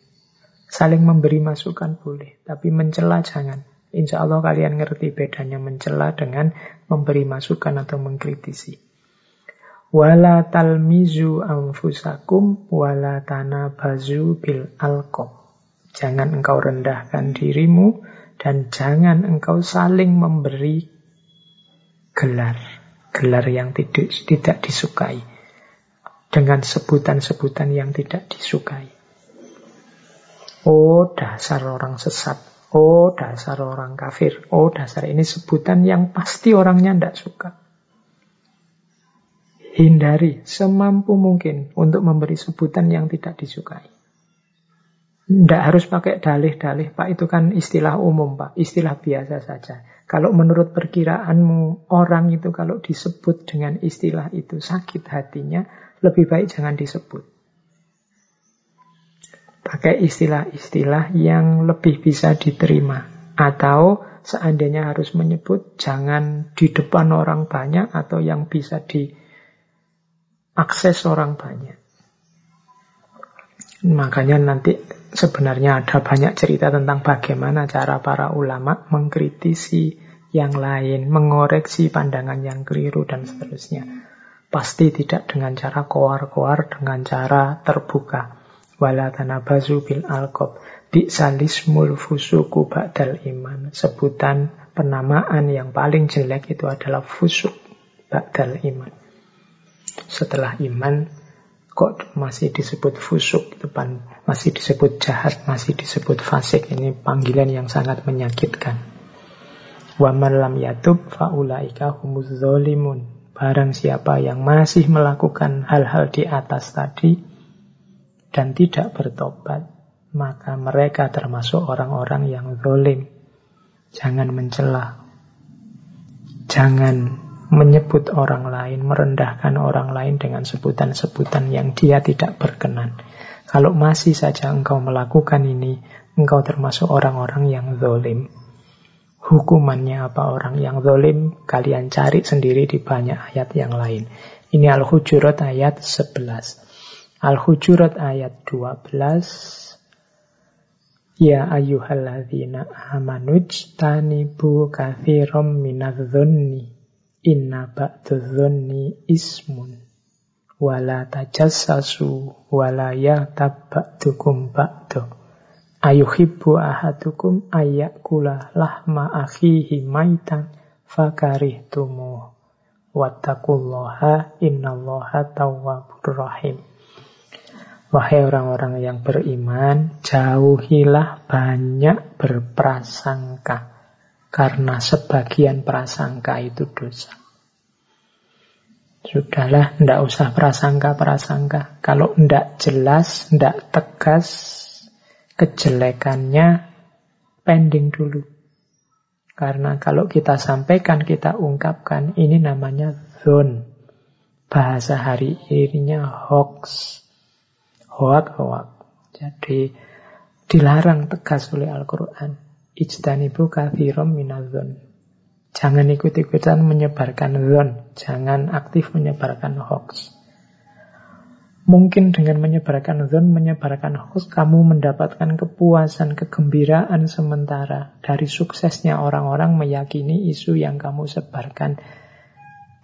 saling memberi masukan boleh, tapi mencela jangan. Insya Allah kalian ngerti bedanya mencela dengan memberi masukan atau mengkritisi. Wala talmizu anfusakum wala tanabazu bil alqab. Jangan engkau rendahkan dirimu dan jangan engkau saling memberi gelar, gelar yang tidak, tidak disukai, dengan sebutan-sebutan yang tidak disukai. Oh dasar orang sesat, oh dasar orang kafir, oh dasar ini, sebutan yang pasti orangnya tidak suka. Hindari semampu mungkin untuk memberi sebutan yang tidak disukai. Tidak harus pakai dalih-dalih, Pak itu kan istilah umum Pak, istilah biasa saja. Kalau menurut perkiraanmu orang itu kalau disebut dengan istilah itu sakit hatinya, lebih baik jangan disebut. Pakai istilah-istilah yang lebih bisa diterima. Atau seandainya harus menyebut, jangan di depan orang banyak atau yang bisa diakses orang banyak. Makanya nanti sebenarnya ada banyak cerita tentang bagaimana cara para ulama mengkritisi yang lain, mengoreksi pandangan yang keliru dan seterusnya. Pasti tidak dengan cara koar-koar, dengan cara terbuka. Wala tanabazu bil alqab, bi'sal ismul fusuqu ba'dal iman. Sebutan penamaan yang paling jelek itu adalah fusuq ba'dal iman. Setelah iman, kok masih disebut fusuq, depan masih disebut jahat, masih disebut fasik. Ini panggilan yang sangat menyakitkan. Wa man lam yatub fa ulaika humuz zalimun. Barang siapa yang masih melakukan hal-hal di atas tadi dan tidak bertobat, maka mereka termasuk orang-orang yang zalim. Jangan mencela, jangan menyebut orang lain, merendahkan orang lain dengan sebutan-sebutan yang dia tidak berkenan. Kalau masih saja engkau melakukan ini, engkau termasuk orang-orang yang zalim. Hukumannya apa orang yang zalim? Kalian cari sendiri di banyak ayat yang lain. Ini Al-Hujurat ayat sebelas. Al-Hujurat ayat dua belas. Ya ayyuhalladzina amanujtanibu katsiran minadh-dhunni inna ba'dadh-dhunni ismun wala tajassasu wala yaghtab ba'dukum ba'du. Ayuhibbu ahadukum ayyakula lahma akhihi maitan fakarihtumuh. Wattaqullaha innallaha tawwabur rahim. Wahai orang-orang yang beriman, jauhilah banyak berprasangka, karena sebagian prasangka itu dosa. Sudahlah, tidak usah prasangka-prasangka. Kalau tidak jelas, tidak tegas kejelekannya, pending dulu. Karena kalau kita sampaikan, kita ungkapkan, ini namanya zon. Bahasa hari ininya hoax. Hoak-hoak. Jadi dilarang tegas oleh Al-Quran. Ijtanibu katsiran minadh-dhon. Jangan ikut-ikutan menyebarkan zon. Jangan aktif menyebarkan hoax. Mungkin dengan menyebarkan zon, menyebarkan hoax, kamu mendapatkan kepuasan, kegembiraan sementara dari suksesnya orang-orang meyakini isu yang kamu sebarkan.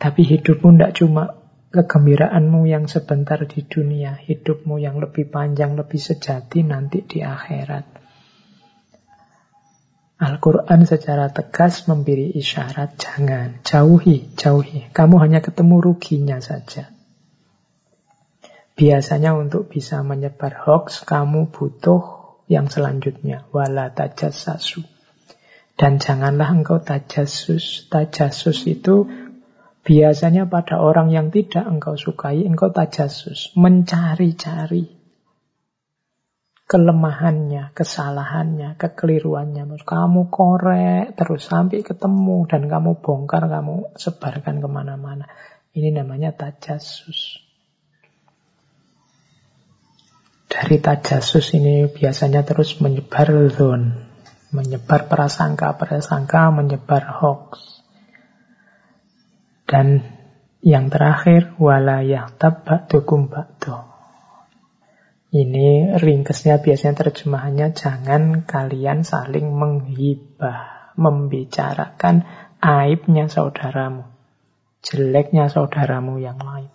Tapi hidupmu tidak cuma kegembiraanmu yang sebentar di dunia, hidupmu yang lebih panjang, lebih sejati nanti di akhirat. Al-Quran secara tegas memberi isyarat, jangan, jauhi, jauhi. Kamu hanya ketemu ruginya saja. Biasanya untuk bisa menyebar hoax, kamu butuh yang selanjutnya. Wala tajassasu. Dan janganlah engkau tajassus. Tajassus itu biasanya pada orang yang tidak engkau sukai, engkau tajassus. Mencari-cari kelemahannya, kesalahannya, kekeliruannya. Kamu korek terus sampai ketemu dan kamu bongkar, kamu sebarkan kemana-mana. Ini namanya tajassus. Dari tajasus ini biasanya terus menyebar zon, menyebar prasangka-prasangka, menyebar hoax. Dan yang terakhir, wala yaghtab ba'dukum ba'du. Ini ringkesnya biasanya terjemahannya, jangan kalian saling menghibah, membicarakan aibnya saudaramu, jeleknya saudaramu yang lain.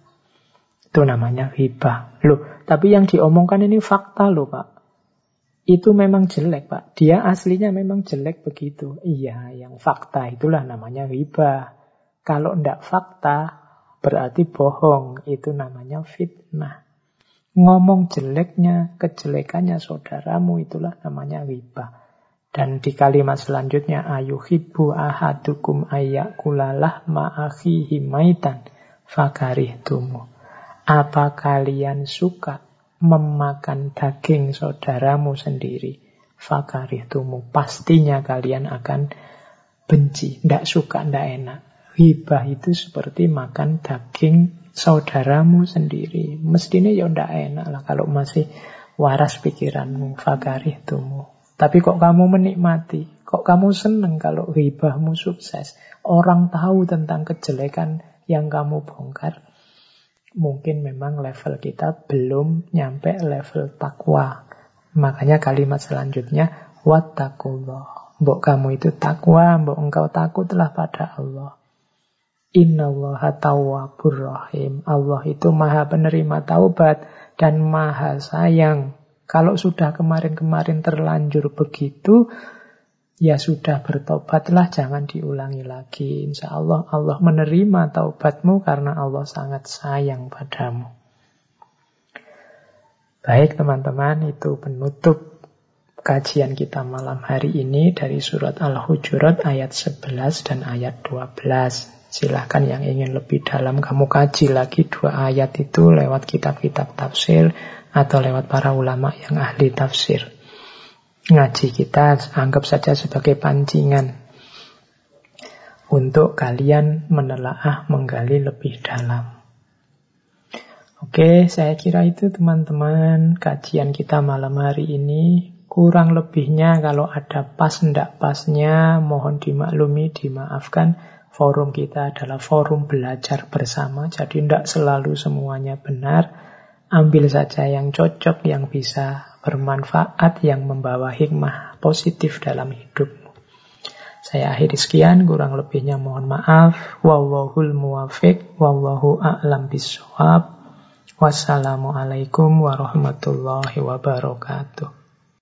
Itu namanya hibah. Loh, tapi yang diomongkan ini fakta loh, Pak. Itu memang jelek, Pak. Dia aslinya memang jelek begitu. Iya, yang fakta itulah namanya hibah. Kalau enggak fakta, berarti bohong. Itu namanya fitnah. Ngomong jeleknya, kejelekannya saudaramu, itulah namanya hibah. Dan di kalimat selanjutnya, ayuhibbu ahadukum ayyakula lahma akhihi maitan fakarihtumuh. Apa kalian suka memakan daging saudaramu sendiri? Fakarihtumu. Pastinya kalian akan benci, tidak suka, tidak enak. Hibah itu seperti makan daging saudaramu sendiri. Mestinya ya tidak enak lah kalau masih waras pikiranmu. Fakarihtumu. Tapi kok kamu menikmati? Kok kamu seneng kalau hibahmu sukses? Orang tahu tentang kejelekan yang kamu bongkar. Mungkin memang level kita belum nyampe level takwa. Makanya kalimat selanjutnya, wattaqullah. Mbok kamu itu takwa, mbok engkau takutlah pada Allah. Innallaha tawwabur rahim. Allah itu maha penerima taubat dan maha sayang. Kalau sudah kemarin-kemarin terlanjur begitu, ya sudah bertobatlah, jangan diulangi lagi. Insya Allah, Allah menerima taubatmu karena Allah sangat sayang padamu. Baik teman-teman, itu penutup kajian kita malam hari ini dari surat Al-Hujurat ayat sebelas dan ayat dua belas. Silahkan yang ingin lebih dalam kamu kaji lagi dua ayat itu lewat kitab-kitab tafsir atau lewat para ulama yang ahli tafsir. Ngaji kita anggap saja sebagai pancingan untuk kalian menelaah, menggali lebih dalam. Oke, saya kira itu teman-teman kajian kita malam hari ini. Kurang lebihnya kalau ada pas ndak pasnya mohon dimaklumi, dimaafkan. Forum kita adalah forum belajar bersama, jadi ndak selalu semuanya benar. Ambil saja yang cocok, yang bisa bermanfaat, yang membawa hikmah positif dalam hidupmu. Saya akhiri sekian, kurang lebihnya mohon maaf. Wallahul muwafiq, wallahu a'lam bishawab. Wassalamualaikum warahmatullahi wabarakatuh.